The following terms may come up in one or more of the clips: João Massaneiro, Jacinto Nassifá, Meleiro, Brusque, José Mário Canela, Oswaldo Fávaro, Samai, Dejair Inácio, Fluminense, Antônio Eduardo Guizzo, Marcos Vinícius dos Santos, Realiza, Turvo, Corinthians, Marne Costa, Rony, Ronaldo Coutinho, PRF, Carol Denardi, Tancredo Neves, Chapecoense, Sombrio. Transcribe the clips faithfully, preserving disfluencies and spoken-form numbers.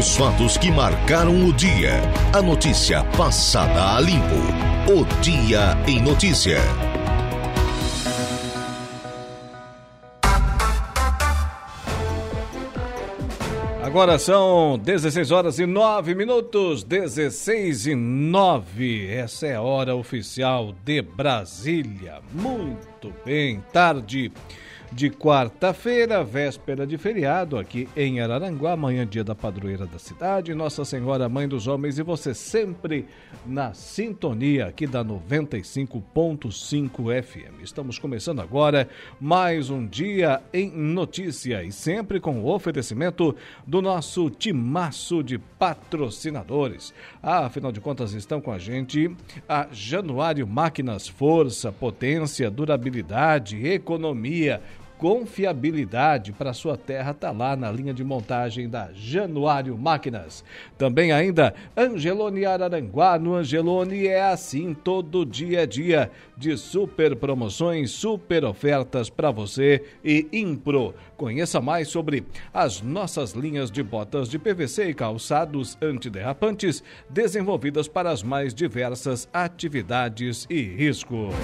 os fatos que marcaram o dia. A notícia passada a limpo. O Dia em Notícia. Agora são dezesseis horas e nove minutos, dezesseis e nove. Essa é a hora oficial de Brasília. Muito bem, tarde de quarta-feira, véspera de feriado aqui em Araranguá, amanhã dia da padroeira da cidade, Nossa Senhora Mãe dos Homens, e você sempre na sintonia aqui da noventa e cinco ponto cinco F M. Estamos começando agora mais um Dia em Notícia, e sempre com o oferecimento do nosso timaço de patrocinadores. Ah, afinal de contas, estão com a gente a Januário Máquinas, força, potência, durabilidade, economia, confiabilidade para sua terra, está lá na linha de montagem da Januário Máquinas. Também ainda Angeloni Araranguá, no Angeloni é assim todo dia a dia, de super promoções, super ofertas para você, e Impro. Conheça mais sobre as nossas linhas de botas de P V C e calçados antiderrapantes, desenvolvidas para as mais diversas atividades e riscos.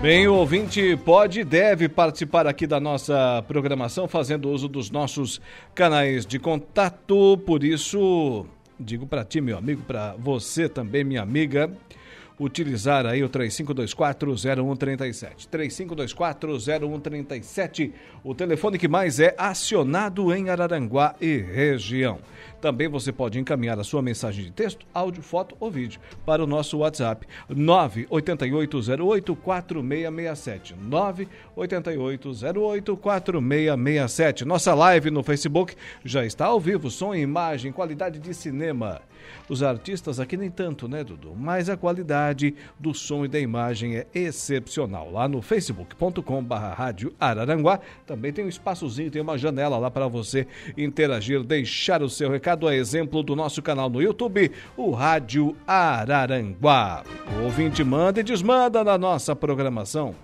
Bem, o ouvinte pode e deve participar aqui da nossa programação fazendo uso dos nossos canais de contato. Por isso, digo para ti, meu amigo, para você também, minha amiga, utilizar aí o três cinco dois quatro, zero um três sete. três cinco dois quatro, zero um três sete, o telefone que mais é acionado em Araranguá e região. Também você pode encaminhar a sua mensagem de texto, áudio, foto ou vídeo para o nosso WhatsApp nove oito oito zero oito quatro seis seis sete, nove oito oito zero oito quatro seis seis sete. Nossa live no Facebook já está ao vivo, som e imagem, qualidade de cinema. Os artistas aqui nem tanto, né, Dudu? Mas a qualidade do som e da imagem é excepcional. Lá no facebook ponto com ponto br Rádio Araranguá também tem um espaçozinho, tem uma janela lá para você interagir, deixar o seu recado. A exemplo do nosso canal no YouTube, o Rádio Araranguá. O ouvinte manda e desmanda na nossa programação.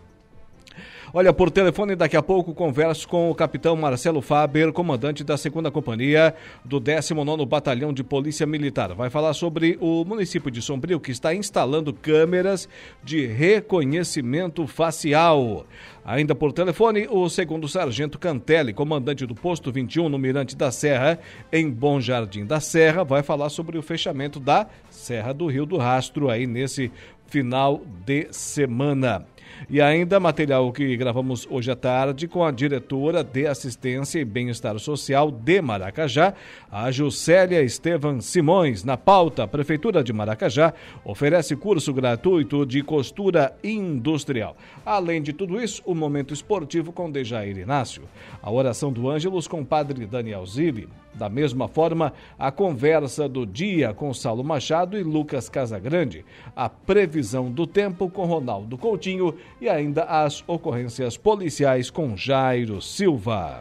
Olha, por telefone daqui a pouco converso com o capitão Marcelo Faber, comandante da segunda Companhia do décimo nono Batalhão de Polícia Militar. Vai falar sobre o município de Sombrio, que está instalando câmeras de reconhecimento facial. Ainda por telefone, o segundo sargento Cantelli, comandante do posto vinte e um no Mirante da Serra, em Bom Jardim da Serra, vai falar sobre o fechamento da Serra do Rio do Rastro aí nesse final de semana. E ainda material que gravamos hoje à tarde com a diretora de Assistência e Bem-Estar Social de Maracajá, a Juscelia Estevam Simões. Na pauta, a Prefeitura de Maracajá oferece curso gratuito de costura industrial. Além de tudo isso, o momento esportivo com Dejair Inácio, a oração do Ângelos com o padre Daniel Zilli. Da mesma forma, a conversa do dia com Saulo Machado e Lucas Casagrande, a previsão do tempo com Ronaldo Coutinho e ainda as ocorrências policiais com Jairo Silva.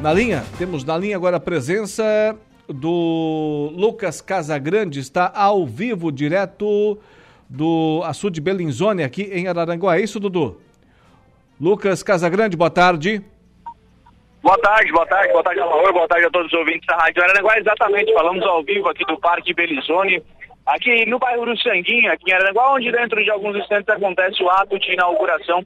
Na linha, temos na linha agora a presença do Lucas Casagrande, está ao vivo, direto do açude Belinzone aqui em Araranguá. É isso, Dudu? Lucas Casagrande, boa tarde. Boa tarde, boa tarde, boa tarde, Alaor, boa tarde a todos os ouvintes da Rádio Araranguá. Exatamente, falamos ao vivo aqui do Parque Belinzone, aqui no bairro do Sanguinho, aqui em Araranguá, onde dentro de alguns instantes acontece o ato de inauguração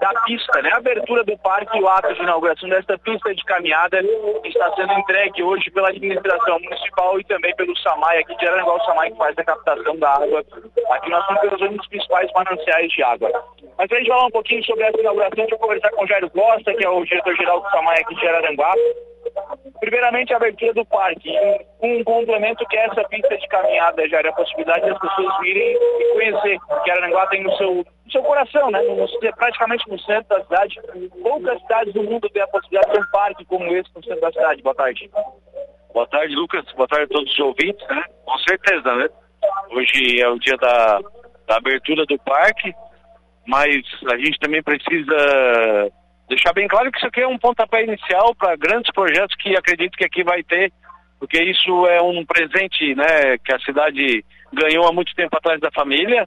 da pista, né? A abertura do parque e o ato de inauguração desta pista de caminhada está sendo entregue hoje pela administração municipal e também pelo Samai aqui de Araranguá, o Samai que faz a captação da água. Aqui nós temos pelos outros principais mananciais de água. Mas para a gente falar um pouquinho sobre essa inauguração, deixa eu conversar com o Jairo Costa, que é o diretor-geral do Samai aqui de Araranguá. Primeiramente, a abertura do parque. Um complemento que é essa pista de caminhada, Jairo, a possibilidade das pessoas virem e conhecer que Araranguá tem no seu, no seu coração, né? No, praticamente no centro da cidade. Poucas cidades do mundo têm a possibilidade de um parque como esse no centro da cidade. Boa tarde. Boa tarde, Lucas. Boa tarde a todos os ouvintes, né? Com certeza, né? Hoje é o dia da, da abertura do parque, mas a gente também precisa deixar bem claro que isso aqui é um pontapé inicial para grandes projetos que acredito que aqui vai ter, porque isso é um presente, né, que a cidade ganhou há muito tempo atrás da família,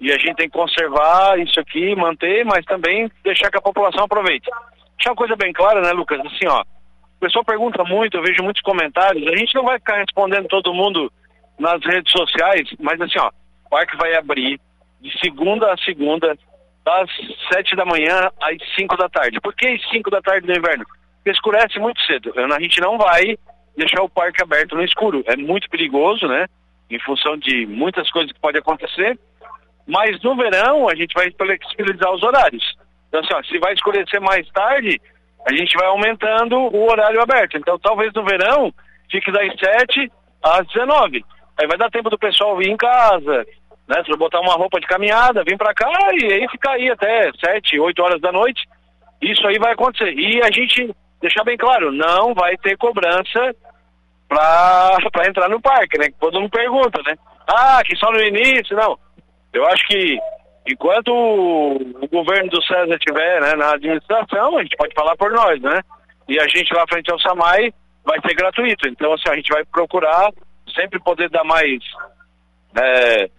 e a gente tem que conservar isso aqui, manter, mas também deixar que a população aproveite. Deixar uma coisa bem clara, né, Lucas, assim, ó, o pessoal pergunta muito, eu vejo muitos comentários, a gente não vai ficar respondendo todo mundo nas redes sociais, mas assim, ó, o parque vai abrir de segunda a segunda, das sete da manhã às cinco da tarde. Por que às cinco da tarde no inverno? Porque escurece muito cedo, a gente não vai deixar o parque aberto no escuro, é muito perigoso, né, em função de muitas coisas que podem acontecer, mas no verão a gente vai flexibilizar os horários. Então assim, ó, se vai escurecer mais tarde, a gente vai aumentando o horário aberto, então talvez no verão fique das sete às dezenove, aí vai dar tempo do pessoal vir em casa, né, se eu botar uma roupa de caminhada, vir pra cá e aí ficar aí até sete, oito horas da noite, isso aí vai acontecer, e a gente, deixar bem claro, não vai ter cobrança pra, pra entrar no parque, né, todo mundo pergunta, né, ah, que só no início, não, eu acho que enquanto o governo do César estiver, né, na administração, a gente pode falar por nós, né? E a gente lá frente ao Samai vai ser gratuito. Então, assim, a gente vai procurar sempre poder dar mais é,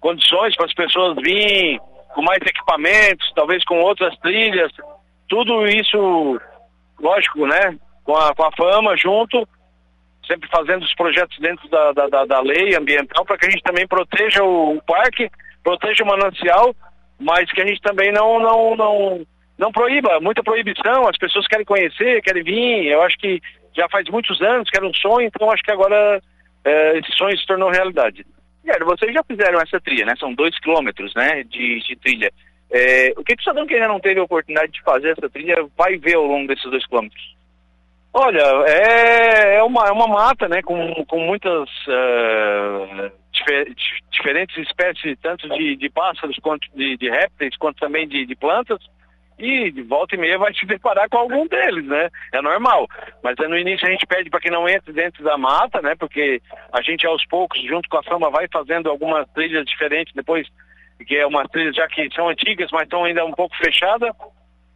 condições para as pessoas virem com mais equipamentos, talvez com outras trilhas. Tudo isso, lógico, né? Com a, com a fama junto, sempre fazendo os projetos dentro da, da, da lei ambiental para que a gente também proteja o, o parque, proteja o manancial, mas que a gente também não, não, não, não proíba, muita proibição, as pessoas querem conhecer, querem vir, eu acho que já faz muitos anos que era um sonho, então acho que agora é, esse sonho se tornou realidade. Jairo, vocês já fizeram essa trilha, né? São dois quilômetros, né, de, de trilha. É, o que que o cidadão que ainda não teve a oportunidade de fazer essa trilha vai ver ao longo desses dois quilômetros? Olha, é, é, uma, é uma mata, né, com, com muitas... Uh... diferentes espécies, tanto de, de pássaros quanto de, de répteis, quanto também de, de plantas, e de volta e meia vai se deparar com algum deles, né? É normal, mas no início a gente pede para que não entre dentro da mata, né? Porque a gente aos poucos, junto com a fama, vai fazendo algumas trilhas diferentes depois, que é umas trilhas já que são antigas, mas estão ainda um pouco fechadas,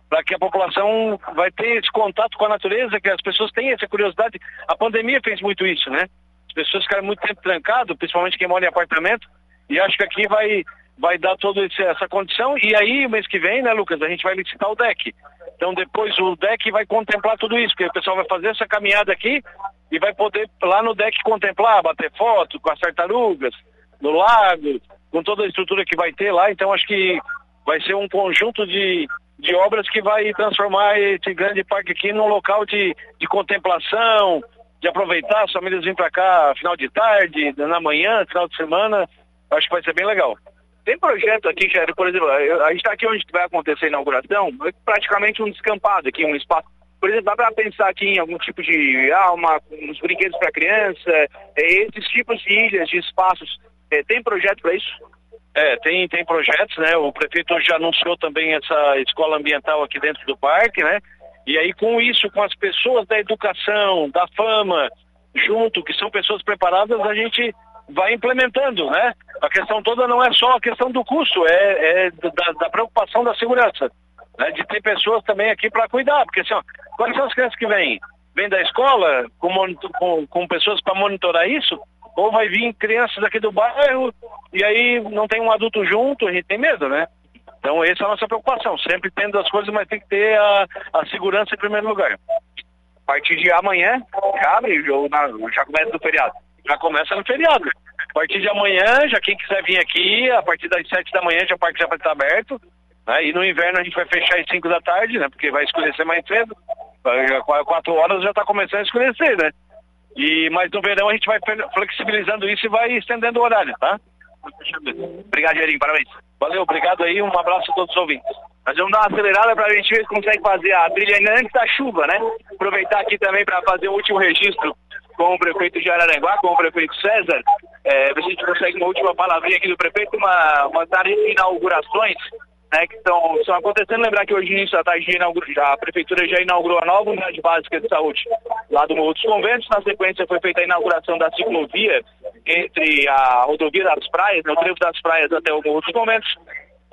para que a população vai ter esse contato com a natureza, que as pessoas têm essa curiosidade. A pandemia fez muito isso, né? Pessoas ficaram muito tempo trancado, principalmente quem mora em apartamento, e acho que aqui vai, vai dar toda essa condição, e aí mês que vem, né, Lucas, a gente vai licitar o deck, então depois o deck vai contemplar tudo isso, porque o pessoal vai fazer essa caminhada aqui, e vai poder lá no deck contemplar, bater foto com as tartarugas, no lago, com toda a estrutura que vai ter lá, então acho que vai ser um conjunto de, de obras que vai transformar esse grande parque aqui num local de, de contemplação, de aproveitar, as famílias vêm para cá final de tarde, na manhã, final de semana, acho que vai ser bem legal. Tem projeto aqui, Jairo, por exemplo, a gente está aqui onde vai acontecer a inauguração, praticamente um descampado aqui, um espaço, por exemplo, dá para pensar aqui em algum tipo de alma, ah, uns brinquedos para criança, é, esses tipos de ilhas, de espaços, é, tem projeto para isso? É, tem, tem projetos, né, o prefeito já anunciou também essa escola ambiental aqui dentro do parque, né, e aí com isso, com as pessoas da educação, da fama, junto, que são pessoas preparadas, a gente vai implementando, né? A questão toda não é só a questão do custo, é, é da, da preocupação da segurança, né? De ter pessoas também aqui para cuidar, porque assim, ó, quais são as crianças que vêm? Vêm da escola, com, monitor, com, com pessoas para monitorar isso, ou vai vir crianças aqui do bairro, e aí não tem um adulto junto, a gente tem medo, né? Então essa é a nossa preocupação, sempre tendo as coisas, mas tem que ter a, a segurança em primeiro lugar. A partir de amanhã, já abre, já começa no feriado. Já começa no feriado. A partir de amanhã, já quem quiser vir aqui, a partir das sete da manhã já o parque já vai estar aberto. Né? E no inverno a gente vai fechar às cinco da tarde, né? Porque vai escurecer mais cedo. Quatro horas já está começando a escurecer, né? E, mas no verão a gente vai flexibilizando isso e vai estendendo o horário, tá? Obrigado, Jairinho, parabéns. Valeu, obrigado aí, um abraço a todos os ouvintes. Nós vamos dar uma acelerada pra gente ver se consegue fazer a trilha ainda antes da chuva, né? Aproveitar aqui também para fazer o último registro com o prefeito de Araranguá, com o prefeito César, é, a gente consegue uma última palavrinha aqui do prefeito, uma, uma tarde de inaugurações, né, que estão, estão acontecendo. Lembrar que hoje no início da tarde a prefeitura já inaugurou a nova unidade básica de saúde lá do Morro dos Conventos, na sequência foi feita a inauguração da ciclovia entre a rodovia das Praias, né, o trevo das Praias até o Morro dos Conventos,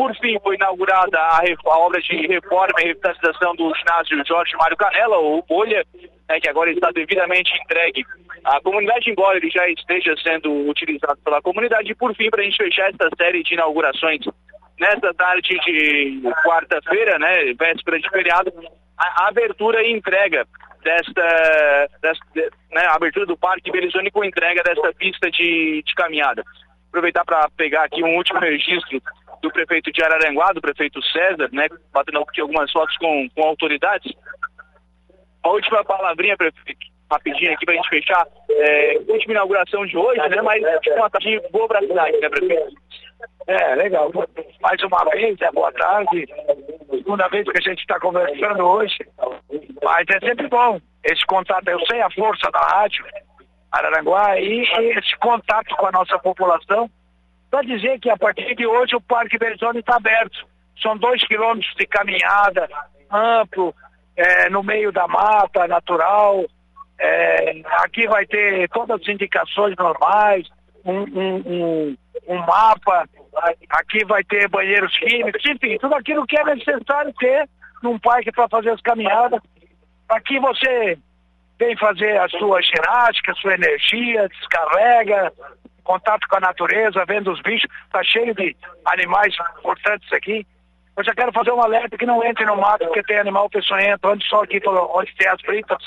Por fim, foi inaugurada a, a obra de reforma e revitalização do ginásio Jorge Mário Canella, ou Bolha, né, que agora está devidamente entregue à comunidade, embora ele já esteja sendo utilizado pela comunidade. E por fim, para a gente fechar esta série de inaugurações nesta tarde de quarta-feira, né, véspera de feriado, a, a abertura e entrega desta, desta né, a abertura do Parque Belinzone com entrega desta pista de, de caminhada. Aproveitar para pegar aqui um último registro do prefeito de Araranguá, do prefeito César, né, batendo aqui algumas fotos com, com autoridades. A última palavrinha, prefeito, rapidinho aqui para a gente fechar, é, última inauguração de hoje, né, mas tipo, uma tarde boa para a cidade, né, prefeito? É, legal. Mais uma vez, é boa tarde, segunda vez que a gente está conversando hoje, mas é sempre bom esse contato. Eu sei a força da rádio Araranguá e esse contato com a nossa população, para dizer que a partir de hoje o Parque Belinzone está aberto. São dois quilômetros de caminhada, amplo, é, no meio da mata, natural. É, aqui vai ter todas as indicações normais, um, um, um, um mapa, aqui vai ter banheiros químicos, enfim, tudo aquilo que é necessário ter num parque para fazer as caminhadas. Aqui você vem fazer a sua ginástica, a sua energia, descarrega, contato com a natureza, vendo os bichos, tá cheio de animais importantes aqui. Eu já quero fazer um alerta que não entre no mato, porque tem animal peçonhento, onde só aqui, onde tem as britas,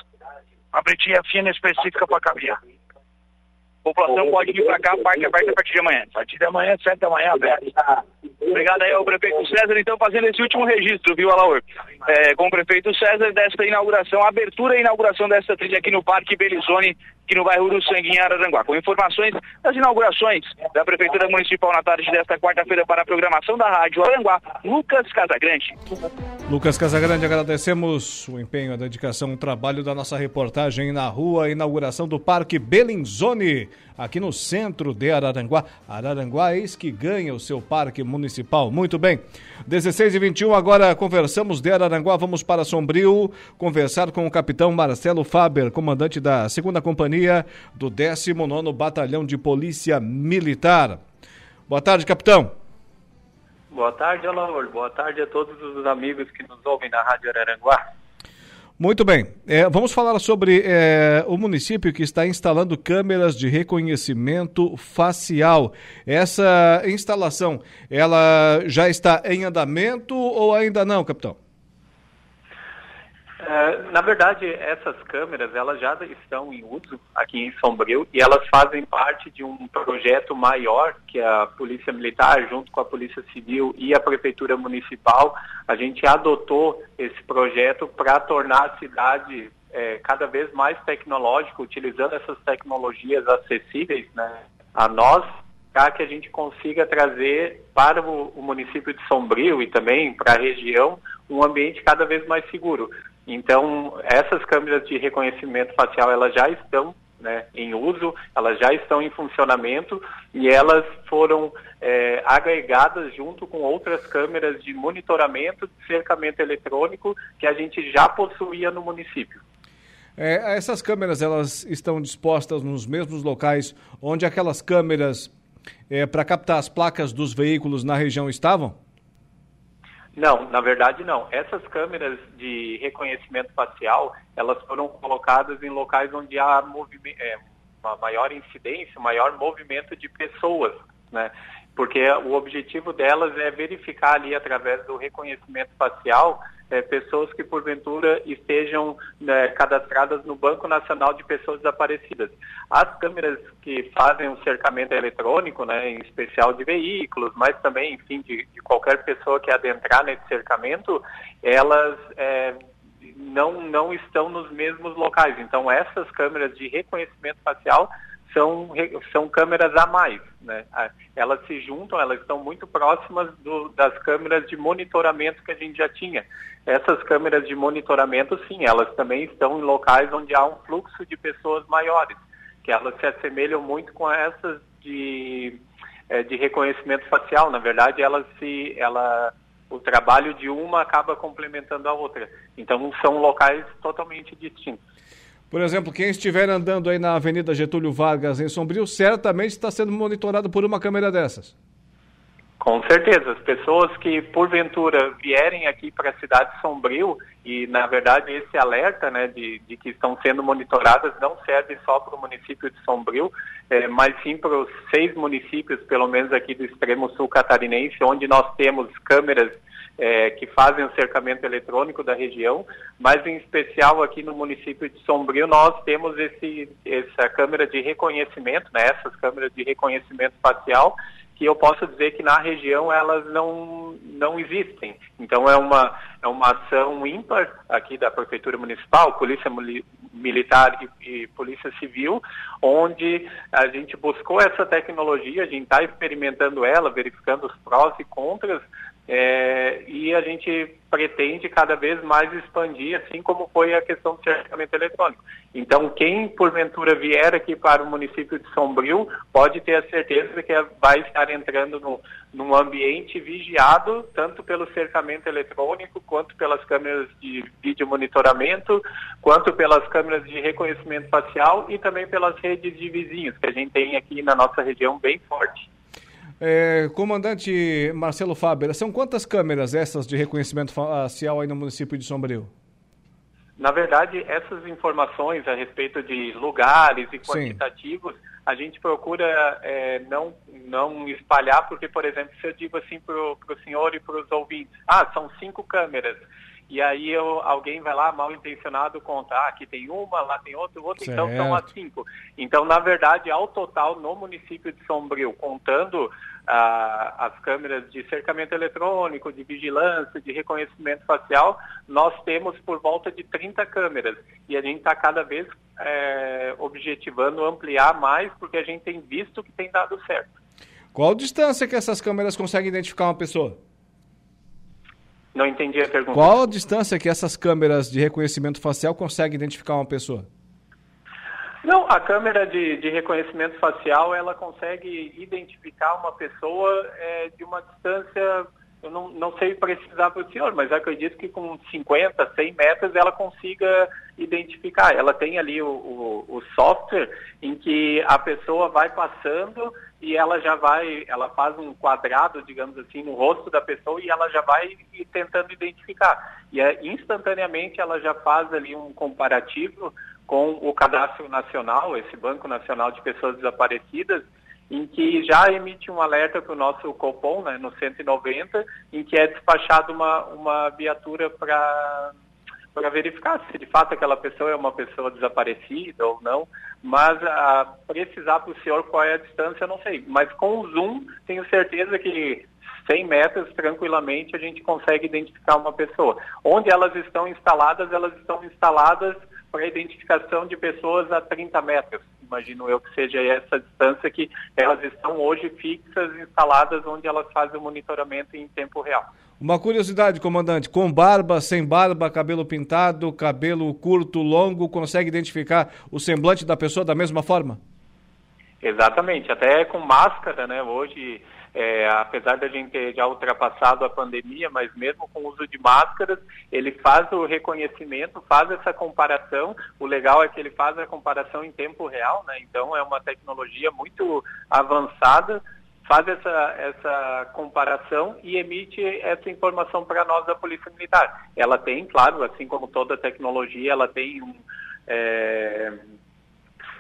a britinha fina específica para caminhar. A população pode vir para cá, o parque aberto a partir de amanhã. A partir de amanhã, sete da manhã, aberto. Obrigado aí ao prefeito César, então, fazendo esse último registro, viu, Alaor? É, com o prefeito César, desta inauguração, abertura e inauguração desta trilha aqui no Parque Belinzone, aqui no bairro do Sangue, em Araranguá. Com informações das inaugurações da Prefeitura Municipal na tarde desta quarta-feira para a programação da Rádio Araranguá, Lucas Casagrande. Lucas Casagrande, agradecemos o empenho, a dedicação, o trabalho da nossa reportagem na rua, a inauguração do Parque Belinzone, aqui no centro de Araranguá. Araranguá, eis que ganha o seu parque municipal. Muito bem, dezesseis e vinte e um, agora conversamos de Araranguá, vamos para Sombrio, conversar com o capitão Marcelo Faber, comandante da segunda Companhia do décimo nono Batalhão de Polícia Militar. Boa tarde, capitão. Boa tarde, Alaor. Boa tarde a todos os amigos que nos ouvem na Rádio Araranguá. Muito bem, é, vamos falar sobre é, o município que está instalando câmeras de reconhecimento facial. Essa instalação, ela já está em andamento ou ainda não, capitão? É, na verdade, essas câmeras, elas já estão em uso aqui em Sombrio e elas fazem parte de um projeto maior que a Polícia Militar, junto com a Polícia Civil e a Prefeitura Municipal, a gente adotou esse projeto para tornar a cidade é, cada vez mais tecnológica, utilizando essas tecnologias acessíveis, né, a nós, para que a gente consiga trazer para o, o município de Sombrio e também para a região um ambiente cada vez mais seguro. Então, essas câmeras de reconhecimento facial, elas já estão, né, em uso, elas já estão em funcionamento e elas foram é, agregadas junto com outras câmeras de monitoramento, de cercamento eletrônico que a gente já possuía no município. É, essas câmeras, elas estão dispostas nos mesmos locais onde aquelas câmeras é, para captar as placas dos veículos na região estavam? Não, na verdade não. Essas câmeras de reconhecimento facial, elas foram colocadas em locais onde há movime- é, uma maior incidência, um maior movimento de pessoas, né? Porque o objetivo delas é verificar ali, através do reconhecimento facial, é, pessoas que porventura estejam, né, cadastradas no Banco Nacional de Pessoas Desaparecidas. As câmeras que fazem o cercamento eletrônico, né, em especial de veículos, mas também, enfim, de, de qualquer pessoa que adentrar nesse cercamento, elas é, não, não estão nos mesmos locais. Então, essas câmeras de reconhecimento facial São, são câmeras a mais, né? Elas se juntam, elas estão muito próximas do, das câmeras de monitoramento que a gente já tinha. Essas câmeras de monitoramento, sim, elas também estão em locais onde há um fluxo de pessoas maiores, que elas se assemelham muito com essas de, é, de reconhecimento facial. Na verdade, elas se... Ela, o trabalho de uma acaba complementando a outra. Então, são locais totalmente distintos. Por exemplo, quem estiver andando aí na Avenida Getúlio Vargas, em Sombrio, certamente está sendo monitorado por uma câmera dessas. Com certeza, as pessoas que porventura vierem aqui para a cidade de Sombrio, e na verdade esse alerta, né, de, de que estão sendo monitoradas não serve só para o município de Sombrio, é, mas sim para os seis municípios, pelo menos aqui do extremo sul catarinense, onde nós temos câmeras é, que fazem o cercamento eletrônico da região, mas em especial aqui no município de Sombrio nós temos esse, essa câmera de reconhecimento, né, essas câmeras de reconhecimento facial, que eu posso dizer que na região elas não, não existem. Então é uma, é uma ação ímpar aqui da Prefeitura Municipal, Polícia Militar e, e Polícia Civil, onde a gente buscou essa tecnologia, a gente está experimentando ela, verificando os prós e contras, é, e a gente pretende cada vez mais expandir, assim como foi a questão do cercamento eletrônico. Então, quem porventura vier aqui para o município de Sombrio pode ter a certeza que vai estar entrando no, num ambiente vigiado, tanto pelo cercamento eletrônico, quanto pelas câmeras de vídeo monitoramento, quanto pelas câmeras de reconhecimento facial e também pelas redes de vizinhos, que a gente tem aqui na nossa região bem forte. É, comandante Marcelo Faber, são quantas câmeras essas de reconhecimento facial aí no município de Sombrio? Na verdade, essas informações a respeito de lugares e quantitativos, sim, a gente procura é, não, não espalhar, porque, por exemplo, se eu digo assim para o senhor e para os ouvintes, ah, são cinco câmeras, e aí eu, alguém vai lá mal intencionado conta, ah, aqui tem uma, lá tem outra, outra, certo. Então são as cinco. Então, na verdade, ao total, no município de Sombrio, contando ah, as câmeras de cercamento eletrônico, de vigilância, de reconhecimento facial, nós temos por volta de trinta câmeras, e a gente está cada vez é, objetivando ampliar mais, porque a gente tem visto que tem dado certo. Qual a distância que essas câmeras conseguem identificar uma pessoa? Não entendi a pergunta. Qual a distância que essas câmeras de reconhecimento facial conseguem identificar uma pessoa? Não, a câmera de, de reconhecimento facial, ela consegue identificar uma pessoa é, de uma distância, eu não, não sei precisar para o senhor, mas acredito que com cinquenta, cem metros ela consiga identificar. Ela tem ali o, o, o software em que a pessoa vai passando e ela já vai, ela faz um quadrado, digamos assim, no rosto da pessoa e ela já vai tentando identificar. E é, instantaneamente ela já faz ali um comparativo com o Cadastro Nacional, esse Banco Nacional de Pessoas Desaparecidas, em que já emite um alerta para o nosso Copom, né, no cento e noventa, em que é despachada uma, uma viatura para para verificar se de fato aquela pessoa é uma pessoa desaparecida ou não, mas a precisar para o senhor qual é a distância, eu não sei. Mas com o zoom, tenho certeza que cem metros, tranquilamente, a gente consegue identificar uma pessoa. Onde elas estão instaladas, elas estão instaladas para identificação de pessoas a trinta metros. Imagino eu que seja essa distância que elas estão hoje fixas, instaladas, onde elas fazem o monitoramento em tempo real. Uma curiosidade, comandante, com barba, sem barba, cabelo pintado, cabelo curto, longo, consegue identificar o semblante da pessoa da mesma forma? Exatamente, até com máscara, né, hoje... É, apesar da gente ter já ultrapassado a pandemia, mas mesmo com o uso de máscaras, ele faz o reconhecimento, faz essa comparação. O legal é que ele faz a comparação em tempo real, né? Então é uma tecnologia muito avançada, faz essa, essa comparação e emite essa informação para nós da Polícia Militar. Ela tem, claro, assim como toda tecnologia, ela tem um... É,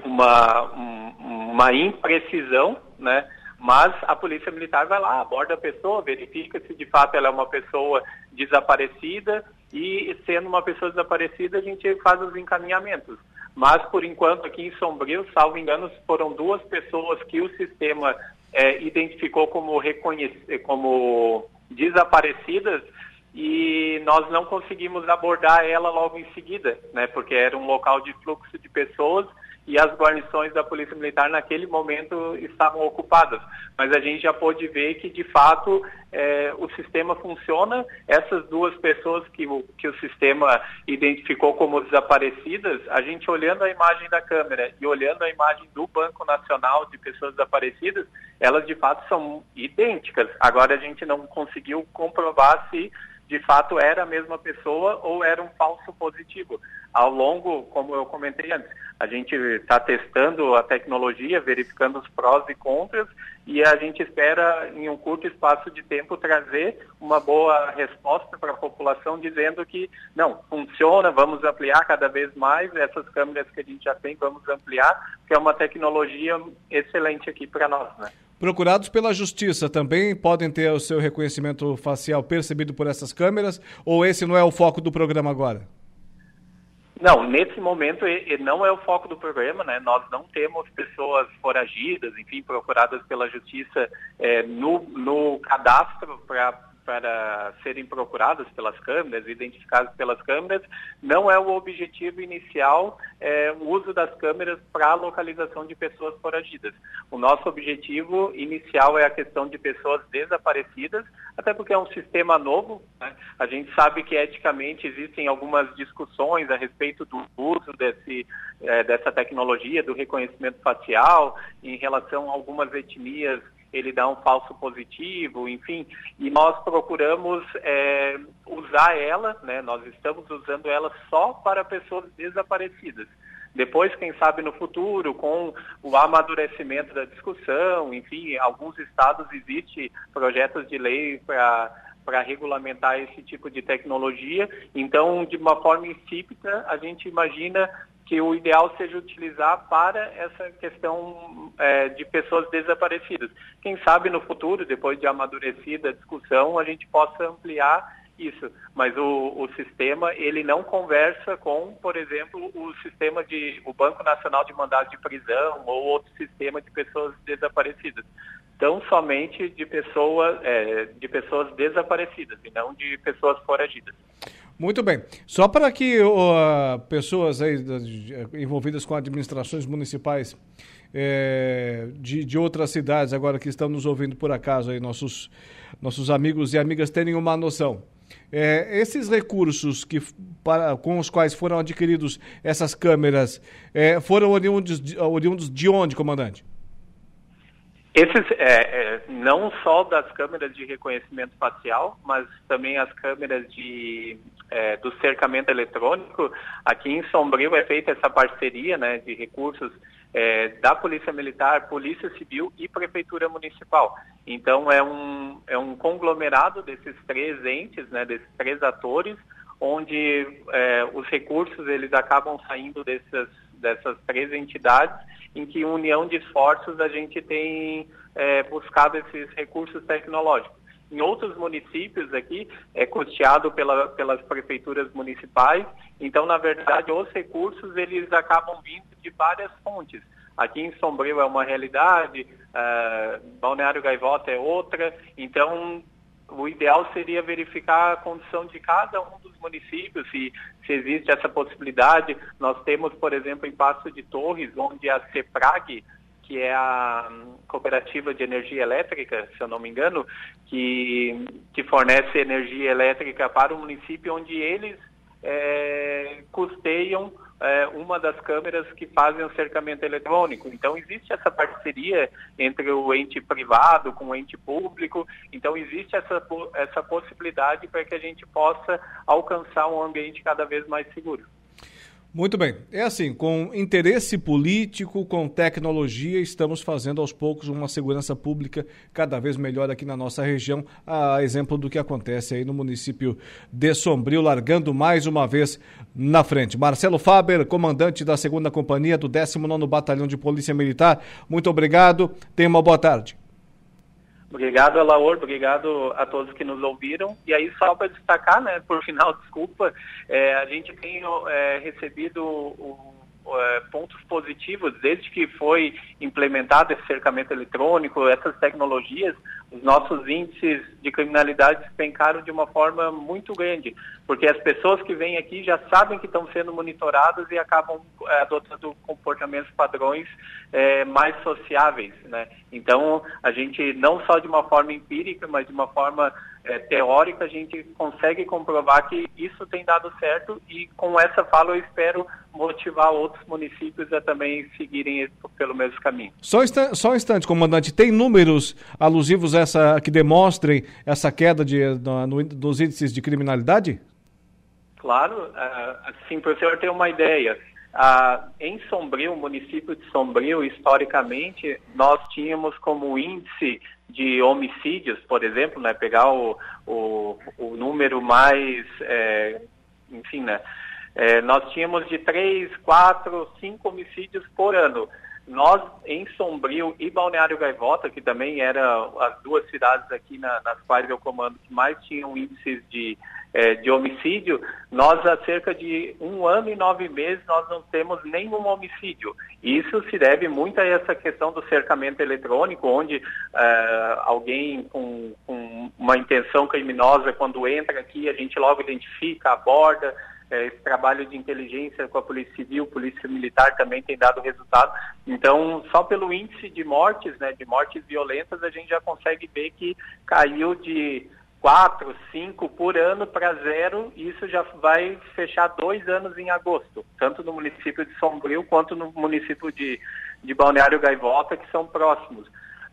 uma, um, uma imprecisão, né? Mas a Polícia Militar vai lá, aborda a pessoa, verifica se de fato ela é uma pessoa desaparecida e, sendo uma pessoa desaparecida, a gente faz os encaminhamentos. Mas, por enquanto, aqui em Sombrio, salvo engano, foram duas pessoas que o sistema é, identificou como, reconhec- como desaparecidas e nós não conseguimos abordar ela logo em seguida, né? Porque era um local de fluxo de pessoas e as guarnições da Polícia Militar naquele momento estavam ocupadas. Mas a gente já pôde ver que, de fato, é, o sistema funciona. Essas duas pessoas que o, que o sistema identificou como desaparecidas, a gente olhando a imagem da câmera e olhando a imagem do Banco Nacional de Pessoas Desaparecidas, elas, de fato, são idênticas. Agora, a gente não conseguiu comprovar se de fato era a mesma pessoa ou era um falso positivo. Ao longo, como eu comentei antes, a gente está testando a tecnologia, verificando os prós e contras, e a gente espera, em um curto espaço de tempo, trazer uma boa resposta para a população, dizendo que, não, funciona, vamos ampliar cada vez mais, essas câmeras que a gente já tem, vamos ampliar, que é uma tecnologia excelente aqui para nós, né? Procurados pela Justiça também podem ter o seu reconhecimento facial percebido por essas câmeras, ou esse não é o foco do programa agora? Não, nesse momento e, e não é o foco do programa, né? Nós não temos pessoas foragidas, enfim, procuradas pela Justiça é, no, no cadastro para... para serem procuradas pelas câmeras, identificadas pelas câmeras. Não é o objetivo inicial é, o uso das câmeras para a localização de pessoas foragidas. O nosso objetivo inicial é a questão de pessoas desaparecidas, até porque é um sistema novo, né? A gente sabe que eticamente existem algumas discussões a respeito do uso desse, é, dessa tecnologia, do reconhecimento facial, em relação a algumas etnias, ele dá um falso positivo, enfim, e nós procuramos é, usar ela, né? Nós estamos usando ela só para pessoas desaparecidas. Depois, quem sabe no futuro, com o amadurecimento da discussão, enfim, em alguns estados existem projetos de lei para... para regulamentar esse tipo de tecnologia. Então, de uma forma insípida, a gente imagina que o ideal seja utilizar para essa questão é, de pessoas desaparecidas. Quem sabe no futuro, depois de amadurecida a discussão, a gente possa ampliar isso. Mas o, o sistema, ele não conversa com, por exemplo, o sistema de o Banco Nacional de Mandados de Prisão ou outro sistema de pessoas desaparecidas. Tão somente de, pessoa, é, de pessoas desaparecidas e não de pessoas foragidas. Muito bem. Só para que uh, pessoas aí, uh, envolvidas com administrações municipais é, de, de outras cidades agora que estão nos ouvindo por acaso, aí, nossos, nossos amigos e amigas terem uma noção. É, esses recursos que, para, com os quais foram adquiridos essas câmeras é, foram oriundos de, oriundos de onde, comandante? Esses, é, é, não só das câmeras de reconhecimento facial, mas também as câmeras de, é, do cercamento eletrônico. Aqui em Sombrio é feita essa parceria, né, de recursos é, da Polícia Militar, Polícia Civil e Prefeitura Municipal. Então é um, é um conglomerado desses três entes, né, desses três atores, onde é, os recursos eles acabam saindo dessas, dessas três entidades, em que união de esforços a gente tem é, buscado esses recursos tecnológicos. Em outros municípios aqui, é custeado pela, pelas prefeituras municipais, então, na verdade, os recursos eles acabam vindo de várias fontes. Aqui em Sombrio é uma realidade, ah, Balneário Gaivota é outra, então... O ideal seria verificar a condição de cada um dos municípios, se, se existe essa possibilidade. Nós temos, por exemplo, em Passo de Torres, onde a CEPRAG, que é a Cooperativa de Energia Elétrica, se eu não me engano, que, que fornece energia elétrica para o município, onde eles é, custeiam é, uma das câmeras que fazem o cercamento eletrônico. Então, existe essa parceria entre o ente privado com o ente público. Então, existe essa, essa possibilidade para que a gente possa alcançar um ambiente cada vez mais seguro. Muito bem. É assim, com interesse político, com tecnologia, estamos fazendo aos poucos uma segurança pública cada vez melhor aqui na nossa região, a exemplo do que acontece aí no município de Sombrio, largando mais uma vez na frente. Marcelo Faber, comandante da segunda Companhia do décimo nono Batalhão de Polícia Militar, muito obrigado, tenha uma boa tarde. Obrigado, Alaor, obrigado a todos que nos ouviram. E aí, só para destacar, né, por final, desculpa, é, a gente tem é, recebido o, o, é, pontos positivos desde que foi implementado esse cercamento eletrônico, essas tecnologias. Os nossos índices de criminalidade despencaram de uma forma muito grande, porque as pessoas que vêm aqui já sabem que estão sendo monitoradas e acabam é, adotando comportamentos padrões é, mais sociáveis, né? Então, a gente não só de uma forma empírica, mas de uma forma é, teórica, a gente consegue comprovar que isso tem dado certo, e com essa fala eu espero motivar outros municípios a também seguirem pelo mesmo caminho. Só instante, só instante, comandante, tem números alusivos a essa, que demonstrem essa queda de, no, no, dos índices de criminalidade? Claro, assim, para o senhor ter uma ideia, ah, em Sombrio, município de Sombrio, historicamente, nós tínhamos como índice de homicídios, por exemplo, né, pegar o, o, o número mais, é, enfim, né, é, nós tínhamos de três, quatro, cinco homicídios por ano. Nós, em Sombrio e Balneário Gaivota, que também eram as duas cidades aqui na, nas quais eu comando, que mais tinham índices de, é, de homicídio, nós há cerca de um ano e nove meses nós não temos nenhum homicídio. Isso se deve muito a essa questão do cercamento eletrônico, onde uh, alguém com, com uma intenção criminosa, quando entra aqui, a gente logo identifica, aborda. Esse trabalho de inteligência com a Polícia Civil, Polícia Militar também tem dado resultado. Então, só pelo índice de mortes, né, de mortes violentas, a gente já consegue ver que caiu de quatro, cinco por ano para zero, e isso já vai fechar dois anos em agosto, tanto no município de Sombrio quanto no município de, de Balneário Gaivota, que são próximos.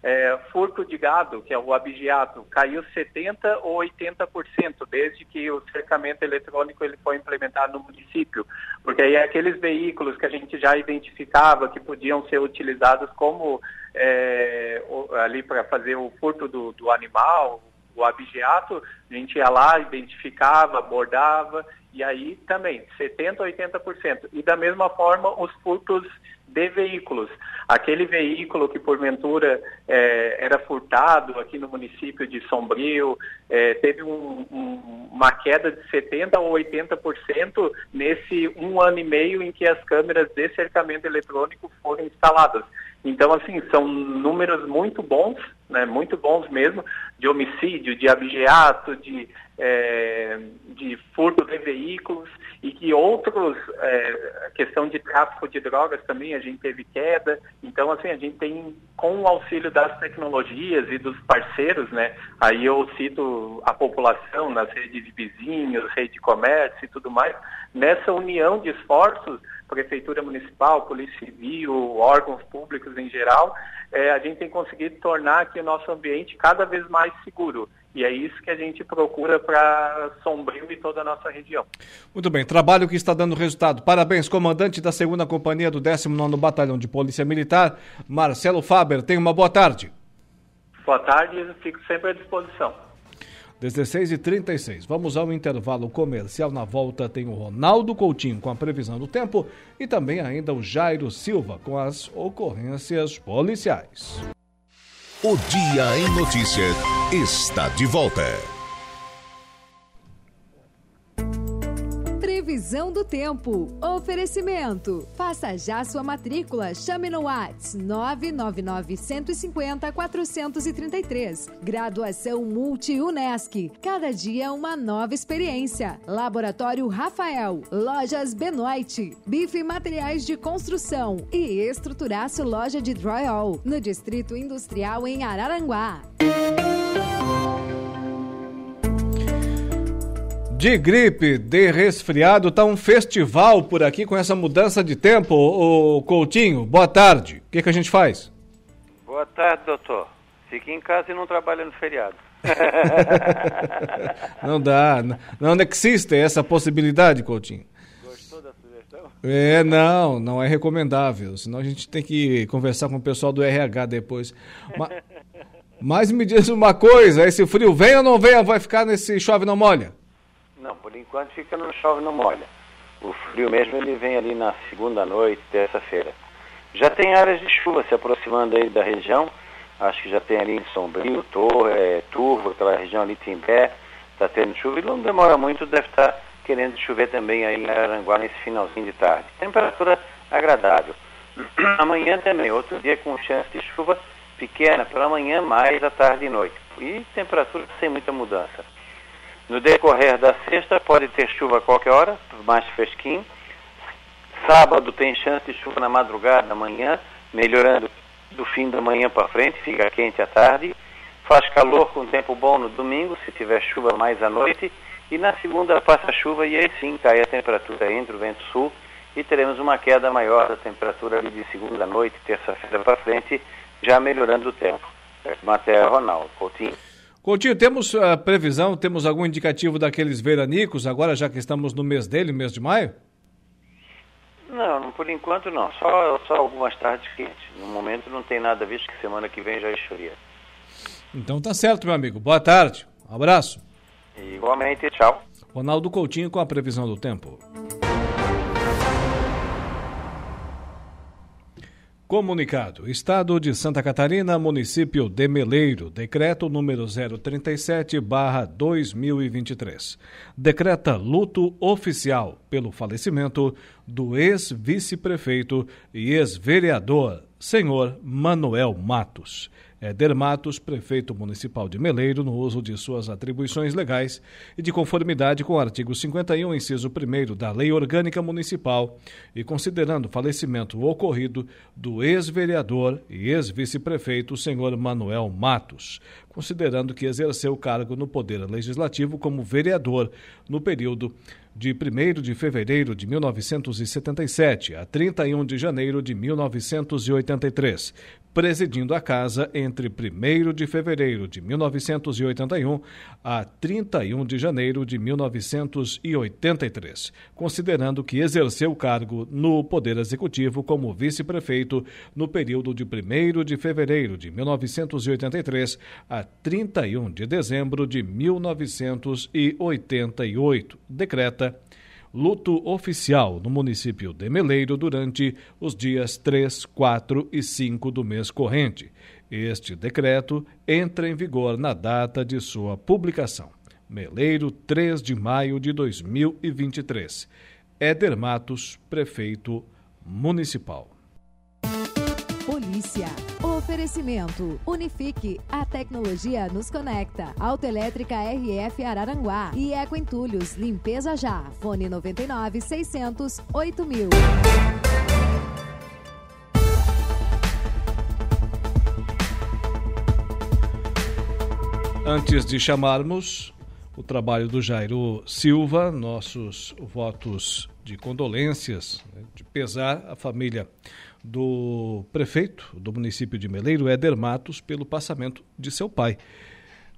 É, furto de gado, que é o abigeato, caiu setenta ou oitenta por cento desde que o cercamento eletrônico ele foi implementado no município, porque aí aqueles veículos que a gente já identificava que podiam ser utilizados como é, ali para fazer o furto do, do animal, o abigeato, a gente ia lá, identificava, abordava, e aí também setenta, oitenta por cento. E da mesma forma os furtos de veículos. Aquele veículo que porventura eh, era furtado aqui no município de Sombrio, eh, teve um, um, uma queda de setenta ou oitenta por cento nesse um ano e meio em que as câmeras de cercamento eletrônico foram instaladas. Então, assim, são números muito bons, né, muito bons mesmo, de homicídio, de abigeato, de, é, de furto de veículos, e que outros, é, a questão de tráfico de drogas também, a gente teve queda. Então, assim, a gente tem, com o auxílio das tecnologias e dos parceiros, né, aí eu cito a população, nas redes de vizinhos, rede de comércio e tudo mais, nessa união de esforços, Prefeitura Municipal, Polícia Civil, órgãos públicos em geral, é, a gente tem conseguido tornar aqui o nosso ambiente cada vez mais seguro. E é isso que a gente procura para Sombrio e toda a nossa região. Muito bem, trabalho que está dando resultado. Parabéns, comandante da segunda Companhia do décimo nono Batalhão de Polícia Militar, Marcelo Faber. Tenha uma boa tarde. Boa tarde, fico sempre à disposição. dezesseis e trinta e seis. Vamos ao intervalo comercial. Na volta tem o Ronaldo Coutinho com a previsão do tempo e também ainda o Jairo Silva com as ocorrências policiais. O Dia em Notícias está de volta. Previsão do tempo. Oferecimento. Faça já sua matrícula. Chame no WhatsApp nove nove nove, um cinco zero, quatro três três. Graduação Multi-Unesc. Cada dia uma nova experiência. Laboratório Rafael. Lojas Benoit. Bife Materiais de Construção. E Estruturaço Loja de Drywall. No Distrito Industrial em Araranguá. De gripe, de resfriado, tá um festival por aqui com essa mudança de tempo, ô Coutinho. Boa tarde. O que que a gente faz? Boa tarde, doutor. Fique em casa e não trabalha no feriado. Não dá. Não, não existe essa possibilidade, Coutinho. Gostou da sugestão? É, não, não é recomendável. Senão a gente tem que conversar com o pessoal do R H depois. Mas, mas me diz uma coisa, esse frio vem ou não vem? Vai ficar nesse chove não molha? Não, por enquanto fica no chove não molha. O frio mesmo ele vem ali na segunda noite, terça-feira. Já tem áreas de chuva se aproximando aí da região. Acho que já tem ali em Sombrio, Torre, é, Turvo, aquela região ali, Timbé. Está tendo chuva e não demora muito, deve estar querendo chover também aí em Araranguá nesse finalzinho de tarde. Temperatura agradável. Amanhã também, outro dia com chance de chuva pequena, pela manhã mais à tarde e noite. E temperatura sem muita mudança. No decorrer da sexta, pode ter chuva a qualquer hora, mais fresquinho. Sábado tem chance de chuva na madrugada, na manhã, melhorando do fim da manhã para frente, fica quente à tarde. Faz calor com tempo bom no domingo, se tiver chuva mais à noite, e na segunda passa chuva e aí sim cai a temperatura entre o vento sul e teremos uma queda maior da temperatura ali de segunda noite, terça-feira para frente, já melhorando o tempo. Matéria Ronaldo Coutinho. Coutinho, temos a previsão, temos algum indicativo daqueles veranicos, agora já que estamos no mês dele, mês de maio? Não, por enquanto não, só, só algumas tardes quentes. No momento não tem nada visto, que semana que vem já esfria. Então tá certo, meu amigo. Boa tarde, um abraço. Igualmente, tchau. Ronaldo Coutinho com a previsão do tempo. Comunicado. Estado de Santa Catarina, município de Meleiro. Decreto número zero trinta e sete barra dois mil e vinte e três. Decreta luto oficial pelo falecimento do ex-vice-prefeito e ex-vereador, senhor Manuel Matos. Éder Matos, prefeito municipal de Meleiro, no uso de suas atribuições legais e de conformidade com o artigo cinquenta e um, inciso primeiro da Lei Orgânica Municipal e considerando o falecimento ocorrido do ex-vereador e ex-vice-prefeito, senhor Manuel Matos, considerando que exerceu o cargo no Poder Legislativo como vereador no período de primeiro de fevereiro de mil novecentos e setenta e sete a trinta e um de janeiro de mil novecentos e oitenta e três, presidindo a casa entre primeiro de fevereiro de mil novecentos e oitenta e um a trinta e um de janeiro de mil novecentos e oitenta e três, considerando que exerceu o cargo no Poder Executivo como vice-prefeito no período de primeiro de fevereiro de mil novecentos e oitenta e três a trinta e um de dezembro de mil novecentos e oitenta e oito. Decreta luto oficial no município de Meleiro durante os dias três, quatro e cinco do mês corrente. Este decreto entra em vigor na data de sua publicação. Meleiro, três de maio de dois mil e vinte e três. Éder Matos, prefeito municipal. Polícia. Oferecimento. Unifique. A tecnologia nos conecta. Autoelétrica R F Araranguá. E Eco Entulhos. Limpeza já. Fone noventa e nove, seiscentos, oito mil. Antes de chamarmos o trabalho do Jairo Silva, nossos votos de condolências, de pesar à família do prefeito do município de Meleiro, Éder Matos, pelo passamento de seu pai,